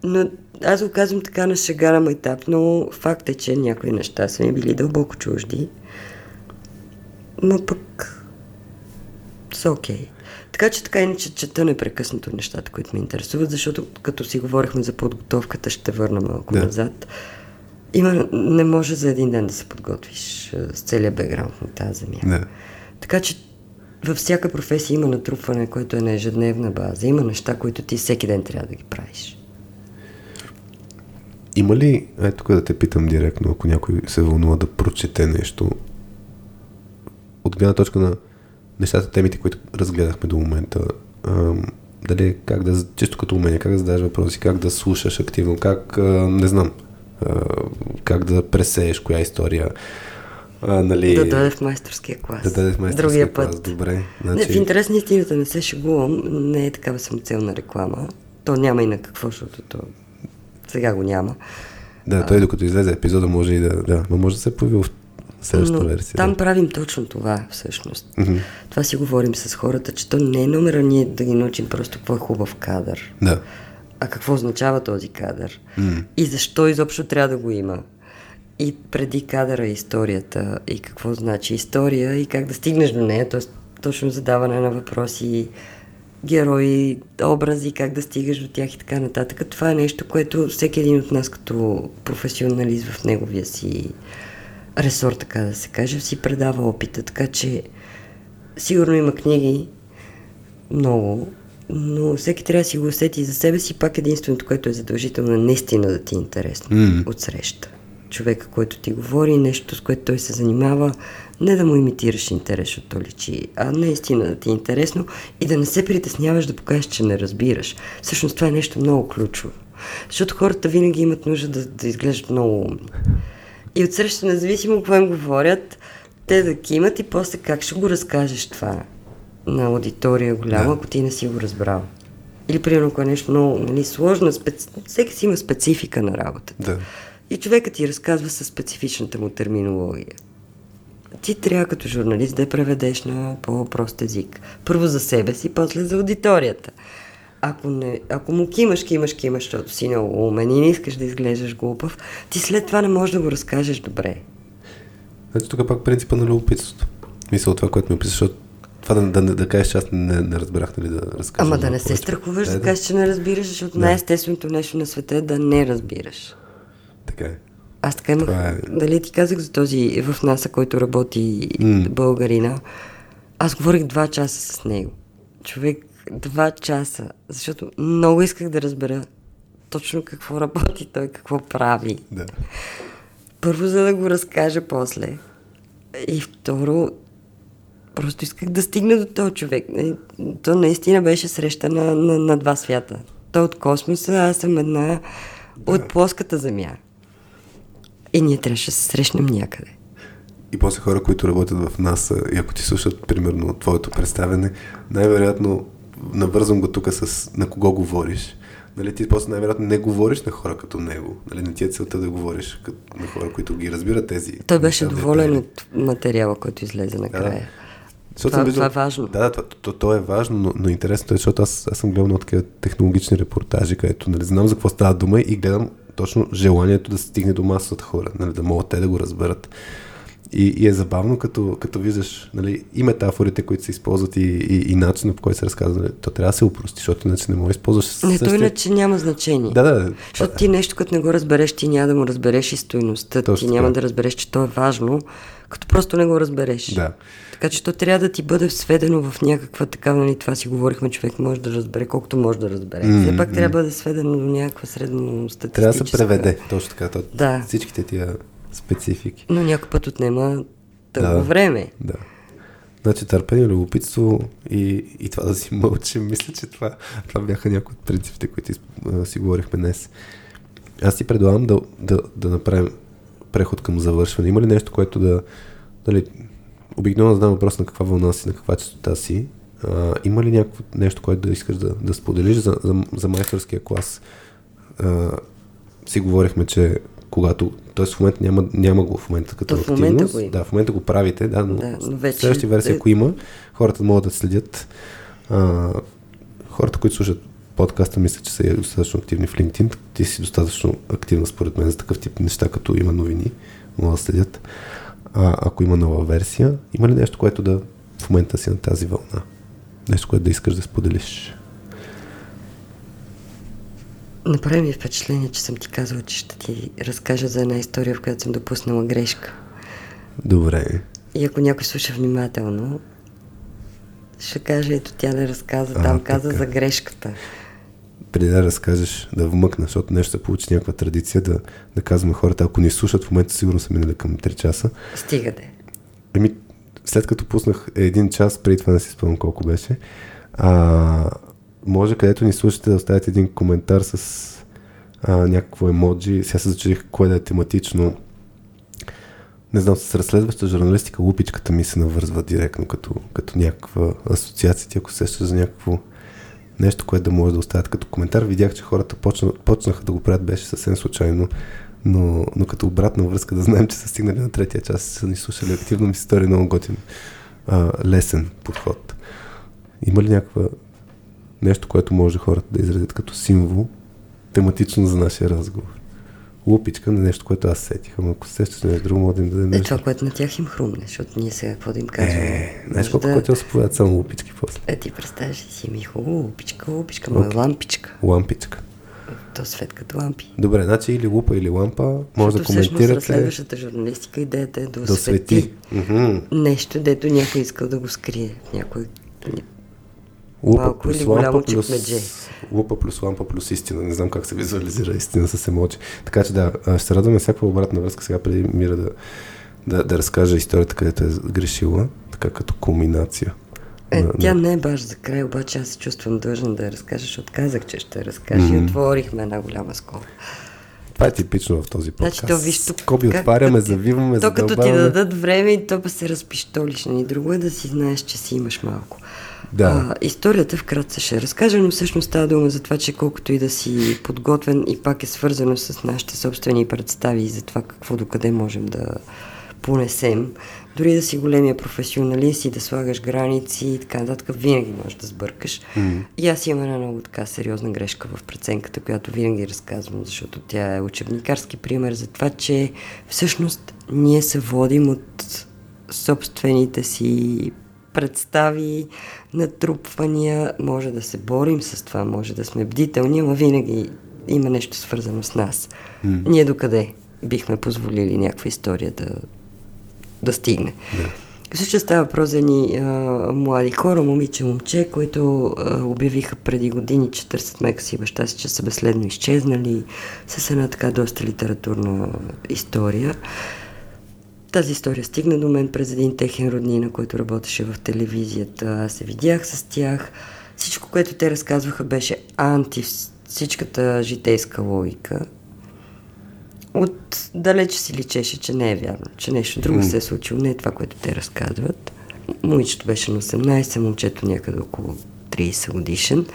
Но аз го казвам така на шега на майтап, но факт е, че някои неща са ми били дълбоко чужди. Но пък окей. Така че така иначе чета непрекъснато нещата, които ме интересуват, защото като си говорихме за подготовката, ще върна малко назад. Не може за един ден да се подготвиш с целия бекграунд на тази земя. Така че във всяка професия има натрупване, което е на ежедневна база. Има неща, които ти всеки ден трябва да ги правиш. Има ли, тук да те питам директно, ако някой се вълнува да прочете нещо, от гледна точка на нещата, темите, които разгледахме до момента, дали как да, чисто като умение, как да задаваш въпроси, как да слушаш активно, как, как да пресееш коя история. Да дойде в майсторския клас. Другия път. Добре. Значи... В интерес на истината не се шегувам, не е такава самоцелна реклама. То няма и на какво, защото то сега го няма. Той докато излезе епизода може и може да се появи в следващата версия. Там правим точно това, всъщност. Това си говорим с хората, че то не е номера ние да ги научим просто какво е хубав кадър. А какво означава този кадър? И защо изобщо трябва да го има? И преди кадъра историята, и какво значи история, и как да стигнеш до нея, т.е. точно задаване на въпроси, герои, образи, как да стигаш до тях и така нататък. Това е нещо, което всеки един от нас като професионалист в неговия си ресор, така да се каже, си предава опита, така че сигурно има книги много, но всеки трябва да си го усети за себе си, пак единственото, което е задължително, наистина да ти е интересно отсреща. Човека, който ти говори, нещо, с което той се занимава, не да му имитираш интерес, защото личи, а наистина да ти е интересно и да не се притесняваш да покажеш, че не разбираш. Всъщност това е нещо много ключово, защото хората винаги имат нужда да изглеждат много умни. И отсреща, независимо какво им говорят, те да кимат и после как ще го разкажеш това на аудитория голяма, ако ти не си го разбрал. Или, примерно, ако е нещо много сложно, всеки си има специфика на работата. И човекът ти разказва със специфичната му терминология. Ти трябва като журналист да я преведеш на по-прост език. Първо за себе си, после за аудиторията. Ако му кимаш, защото си много умен и не искаш да изглеждаш глупав, ти след това не можеш да го разкажеш добре. Значи тук пак принципа на любопитството. Мисля от това, което ми описаш, защото това да кажеш, че аз не разбрах, нали да разкажеш. Ама да не се страхуваш да кажеш, че не разбираш, защото най-естественото нещо на света е да не разбираш. Така е. Аз така имах, дали ти казах за този в НАСА, който работи българина. Аз говорих 2 часа с него. Човек, 2 часа, защото много исках да разбера точно какво работи той, какво прави. Да. Първо, за да го разкажа после. И второ, просто исках да стигна до този човек. То наистина беше среща на 2 свята. Той от космоса, аз съм една от плоската земя. И ние трябваше да се срещнем някъде. И после хора, които работят в НАСА, и ако ти слушат, примерно, твоето представяне, най-вероятно, навързвам го тук с на кого говориш. Нали, ти просто най-вероятно не говориш на хора като него. Нали, не ти е целта да говориш на хора, които ги разбират тези. Той беше доволен от материала, който излезе накрая. Да. Това е важно. Да, то е важно, но интересното е, защото аз съм гледал на такива технологични репортажи, където нали, знам за какво става дума и гледам точно желанието да се стигне до масата хора, нали, да могат те да го разберат. И е забавно, като виждаш нали, и метафорите, които се използват и начина, по който се разказва. Нали, то трябва да се опрости, защото иначе не може да използваш. Не, то иначе няма значение. Да. Защото ти нещо, като не го разбереш, ти няма да му разбереш и стойността. Точно, ти няма да разбереш, че то е важно, като просто не го разбереш. Да. Така че то трябва да ти бъде сведено в някаква такава, нали, това си говорихме, човек може да разбере, колкото може да разбере. Все пак трябва да бъде сведено до някаква средно статистическа. Трябва да се преведе, точно така. Да. Всичките тия специфики. Но някой път отнема дълго време. Да. Значи търпение, любопитство и това да си мълчим. Мисля, че това бяха някои от принципите, които си говорихме днес. Аз ти предлагам да направим преход към завършване. Има ли нещо, което да... Дали, обикновено задам въпрос на каква вълна си, на каква частота си. Има ли някакво нещо, което да искаш да споделиш за майсторския клас? Си говорихме, че когато... Тоест в момента няма го в момента като активност. В момента го правите, но вече... следващи версии, ако има, хората могат да следят. Хората, които слушат подкаста, мисля, че са достатъчно активни в LinkedIn. Ти си достатъчно активна според мен за такъв тип неща, като има новини, могат да следят. Ако има нова версия, има ли нещо, което да в момента си на тази вълна? Нещо, което да искаш да споделиш? Направи ми впечатление, че съм ти казала, че ще ти разкажа за една история, в която съм допуснала грешка. Добре. И ако някой слуша внимателно, ще каже, ето тя не разказа, там каза за грешката. Преди да разкажеш, да вмъкна, защото нещо се получи някаква традиция да казваме хората, ако ни слушат, в момента сигурно са минали към 3 часа. Стига де. Ами, след като пуснах 1 час, преди това не си спомням колко беше, може където ни слушате да оставите един коментар с някакво емоджи. Сега се зачудих кое да е тематично. Не знам, с разследваща журналистика лупичката ми се навързва директно като някаква асоциация. Ти ако се сещаш за някакво нещо, което да може да оставят като коментар. Видях, че хората почнаха да го правят, беше съвсем случайно, но като обратна връзка да знаем, че са стигнали на 3-я час, са ни слушали активно, ми се стори много готин. Лесен подход. Има ли някаква нещо, което може хората да изразят като символ, тематично за нашия разговор? Лупичка на нещо, което аз сетих, ама ако сещаш нещо друго, може да им даде нещо. Това, което на тях им хрумне, защото ние сега какво да им казваме. Знаеш колко да... те споделят само лупички после. Ти представяш си ми хубаво, лупичка, моя лампичка. Лампичка. То свет като лампи. Добре, значи или лупа, или лампа, може да коментирате. Всъщност разследващата журналистика идеята е да освети нещо, дето някой искал да го скрие. Някой... Лупа плюс лампа плюс лампа плюс истина. Не знам как се визуализира истина с емоджи. Така че ще се радваме всякаква обратна връзка. Сега преди Мира да разкаже историята, където е грешила, така като кулминация. Тя не е баш за край, обаче аз се чувствам дължен да я разкажа, защото казах, че ще я разкажа и отворихме една голяма скоба. Това е типично в този подкаст. Значи, скоби отваряме, завиваме, задълбаваме. То като ти дадат време и то па се разпиштолиш. И друго е да си знаеш, че си имаш малко. Да. Историята вкратце ще разкажа, но всъщност става дума за това, че колкото и да си подготвен и пак е свързано с нашите собствени представи и за това какво докъде можем да понесем. Дори да си големия професионалист и да слагаш граници и така нататък, винаги можеш да сбъркаш. И аз имам една много така сериозна грешка в преценката, която винаги разказвам, защото тя е учебникарски пример за това, че всъщност ние се водим от собствените си представи, натрупвания, може да се борим с това, може да сме бдителни, но винаги има нещо свързано с нас. Ние докъде? бихме позволили някаква история да стигне. Да. Също става въпрос за ни млади хора, момиче, които обявиха преди години, че търсят майка си и баща си, че са безследно изчезнали, с една така доста литературна история. Тази история стигна до мен през един техен роднина, който работеше в телевизията. Аз се видях с тях. Всичко, което те разказваха, беше анти всичката житейска логика. Отдалече си личеше, че не е вярно, че нещо друго се е случило, не е това, което те разказват. Момичето беше на 18, момчето някъде около 30 годишен.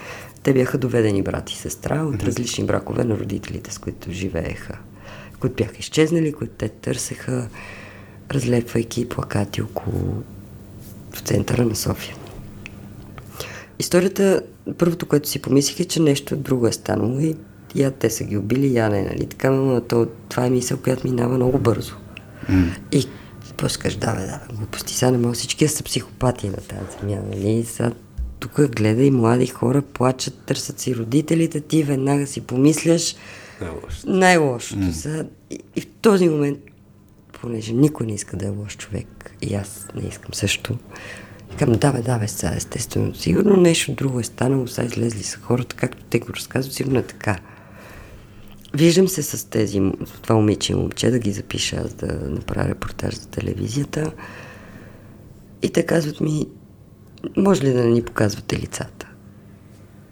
Те бяха доведени брат и сестра от различни бракове на родителите, с които живееха, които бяха изчезнали, които те търсеха, разлепвайки плакати в центъра на София. Историята, първото, което си помислих, е, че нещо друго е станало и я те са ги убили, я не, нали? Така, но това е мисъл, която минава много бързо. И после кажеш, да, глупости, сега не мога, всички са психопати на тази земя, нали? Сега тук гледа и млади хора плачат, търсят си родителите, ти веднага си помисляш най-лошото. И в този момент, понеже никой не иска да е лош човек, и аз не искам също, към да, сега естествено, сигурно нещо друго е станало, сега излезли са хората, както те го разказват, сигурно е така. Виждам се с това момиче и момче, да ги запиша аз да направя репортаж за телевизията, и те казват ми, може ли да не ни показвате лицата?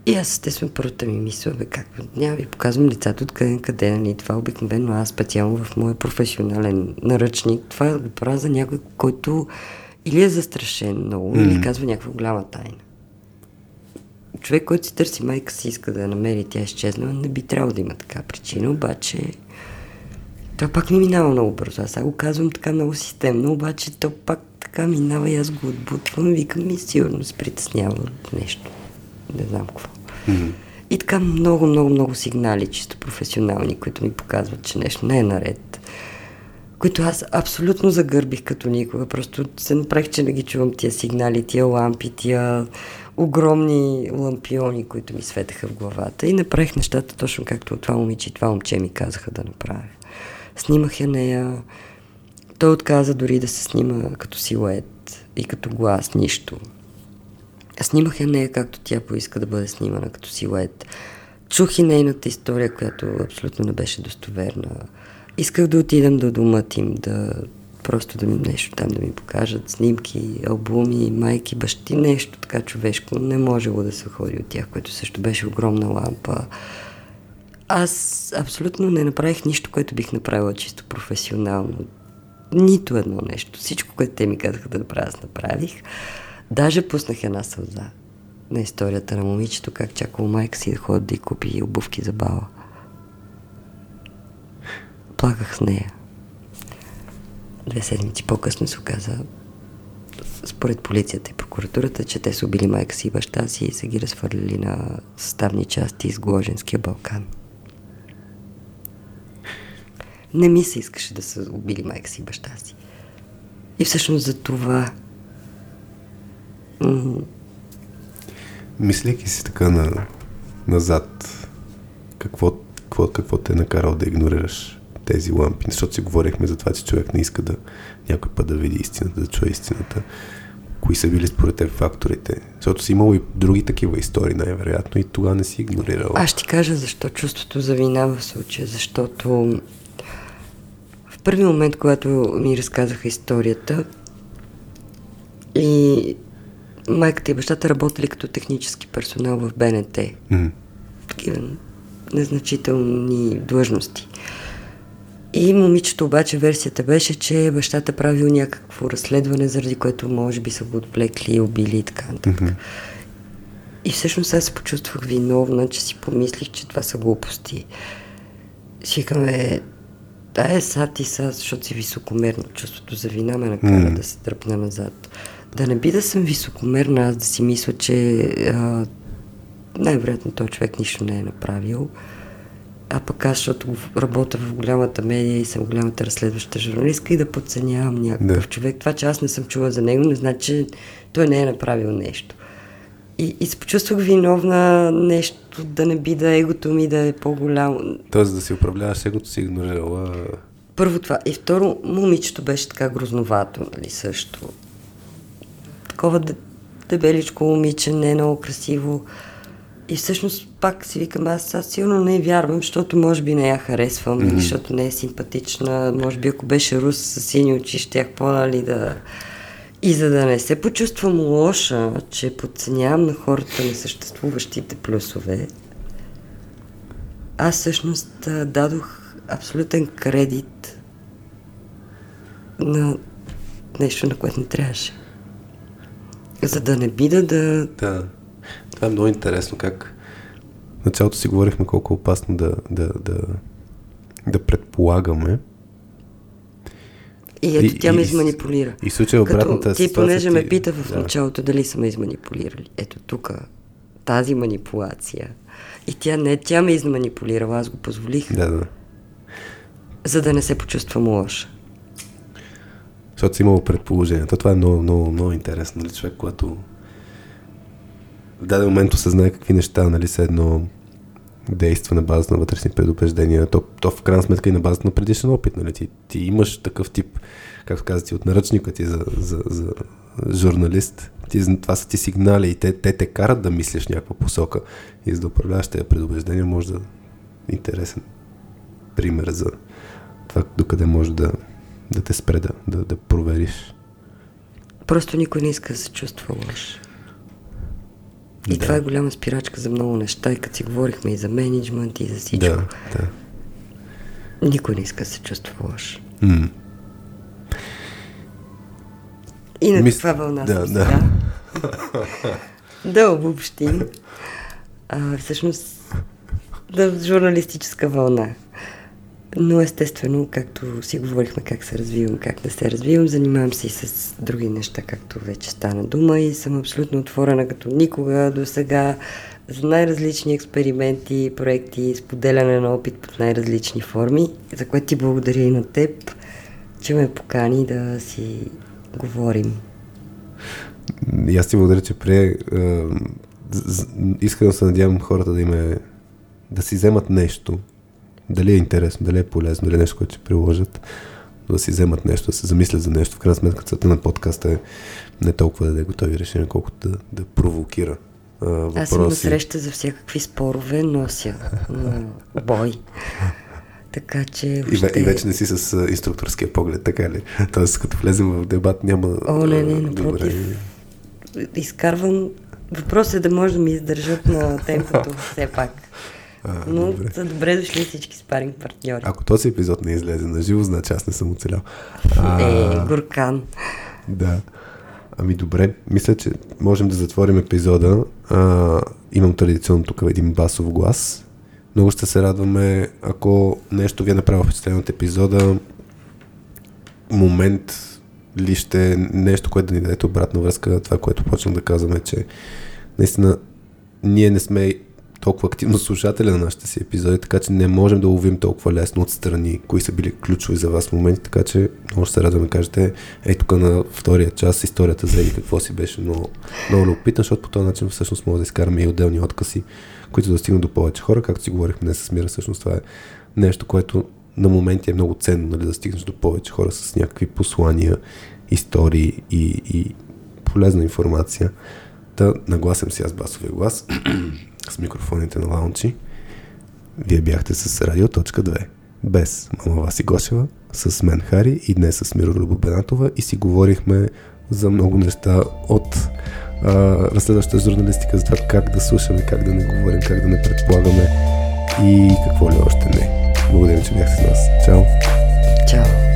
И аз естествено първата ми мисля, как няма ви показвам лицата откъде на къде, нали? Това обикновено аз специално в моя професионален наръчник, това го правя за някой, който или е застрашен много, или казва някаква голяма тайна. Човек, който си търси майка си, иска да я намери, тя изчезнала, не би трябвало да има така причина, обаче това пак не минава много бързо. Аз сега го казвам така много системно, обаче то пак така минава и аз го отбутвам и викам, и сигурно се притеснява от нещо. Не знам какво. И така много сигнали, чисто професионални, които ми показват, че нещо не е наред, които аз абсолютно загърбих като никога. Просто се направих, че не ги чувам тия сигнали, тия лампи, тия огромни лампиони, които ми светеха в главата. И направих нещата точно както това момиче и това момче ми казаха да направя. Снимах я нея. Той отказа дори да се снима като силует и като глас, нищо. Снимах я нея както тя поиска да бъде снимана, като силует. Чух и нейната история, която абсолютно не беше достоверна. Исках да отидам до дома им, просто да ми нещо там да ми покажат, снимки, албуми, майки, бащи, нещо така човешко. Не можело да се ходи от тях, което също беше огромна лампа. Аз абсолютно не направих нищо, което бих направила чисто професионално. Нито едно нещо. Всичко, което те ми казаха да направя, аз направих. Даже пуснах една сълза на историята на момичето, как чакало майка си да ходи да й купи обувки за бала. Плаках с нея. 2 седмици по-късно се оказа, според полицията и прокуратурата, че те са убили майка си и баща си и са ги разхвърляли на съставни части из Гложенския Балкан. Не ми се искаше да са убили майка си и баща си. И всъщност за това... Мислейки си така назад, какво те е накарал да игнорираш тези лампи, защото си говорихме за това, че човек не иска да някой път да види истината, да чуе истината. Кои са били според теб факторите? Защото си имало и други такива истории, най-вероятно, и тогава не си игнорирала. Аз ще кажа защо чувството за вина в случая, защото в първи момент, когато ми разказаха историята, и майката и бащата работили като технически персонал в БНТ. Такива незначителни длъжности. И момичето обаче версията беше, че бащата правил някакво разследване, заради което може би са го отвлекли, убили и така нататък. И всъщност аз се почувствах виновна, че си помислих, че това са глупости. Свикаме, сад, защото си високомерно. Чувството за вина ме накара да се тръпна назад. Да не би да съм високомерна, аз да си мисля, че най-вероятно този човек нищо не е направил. А пък аз, защото работя в голямата медия и съм голямата разследваща журналистка, и да подценявам някакъв човек. Това, че аз не съм чула за него, не значи, че той не е направил нещо. И се почувствах виновна нещо, да не би да егото ми да е по-голямо. Тоест да си управляваш егото, си игнорирала Първо това. И второ, момичето беше така грозновато, нали, също. Такова дебеличко момиче, не е много красиво. И всъщност пак си викам, аз сигурно не вярвам, защото може би не я харесвам, mm-hmm. защото не е симпатична. Може би ако беше рус с сини очи, щях по-нали да... И за да не се почувствам лоша, че подценявам на хората несъществуващите плюсове, аз всъщност дадох абсолютен кредит на нещо, на което не трябваше. За да не бида да... Да, това е много интересно как на цялото си говорихме колко е опасно да предполагаме. И ето тя ме изманипулира. И случая обратната ситуация... Ти понеже ме пита в началото дали са ме изманипулирали. Ето тук, тази манипулация. И тя ме изманипулирала, аз го позволих. Да. За да не се почувствам лоша. Защото си имало предположение. Това е много, много, много интересно. Нали, човек, когато в даден момент осъзнае какви неща, нали, са едно действа на база на вътрешни предупреждения, то в крайна сметка и на базата на предишен опит. Нали, ти имаш такъв тип, както каза ти, от наръчника ти за журналист. Това са ти сигнали и те карат да мислиш някаква посока. И за да управляваш тези предупреждения може да е интересен пример за това, докъде може да те спре, да провериш. Просто никой не иска да се чувства лош. И това е голяма спирачка за много неща. И като си говорихме и за менеджмент, и за всичко. Да. Никой не иска да се чувства лош. И на каква вълна съм сега? Да обобщим. Всъщност, журналистическа вълна. Но естествено, както си говорихме как се развивам, как не се развивам, занимавам се и с други неща, както вече стана дума, и съм абсолютно отворена като никога до сега за най-различни експерименти, проекти, споделяне на опит под най-различни форми, за което ти благодаря и на теб, че ме покани да си говорим. И аз ти благодаря, че искрено се надявам хората да си вземат нещо. Дали е интересно, дали е полезно, дали е нещо, което ще приложат, да си вземат нещо, да се замислят за нещо. В крайна сметка, целта на подкаста е не толкова да даде готови решения, колкото да провокира въпроси. Аз съм на среща за всякакви спорове, нося бой. Така че... И вече не си с инструкторския поглед, така ли? Тоест, като влезем в дебат, няма... О, не, напротив. Изкарвам... Въпросът е да може да ми издържат на темпото, все пак. Но са добре дошли всички спаринг партньори. Ако този епизод не излезе на живо, значи аз не съм оцелял. Горкан. Да. Ами добре, мисля, че можем да затворим епизода. Имам традиционно тук един басов глас. Много ще се радваме, ако нещо ви е направило впечатление от епизода, момент ли ще нещо, което да ни дадете обратна връзка на това, което почнем да казваме, че наистина ние не сме толкова активно слушателя на нашите си епизоди, така че не можем да ловим толкова лесно отстрани, кои са били ключови за вас моменти, така че много ще се радваме да кажете, ей тук на втория час историята за еди какво си беше много, много любопитна, защото по този начин всъщност може да изкараме и отделни откъси, които достигнат до повече хора, както си говорихме днес с Мира, всъщност това е нещо, което на моменти е много ценно, нали, да стигнеш до повече хора с някакви послания, истории и полезна информация. Да нагласям си аз басовия глас с микрофоните на лаунчи. Вие бяхте с Радиоточка 2. Без мама Васи Гошева, с мен Хари и днес с Миролюба Бенатова и си говорихме за много неща от разследваща журналистика, за това как да слушаме, как да не говорим, как да не предполагаме и какво ли още не. Благодаря, че бяхте с нас. Чао! Чао!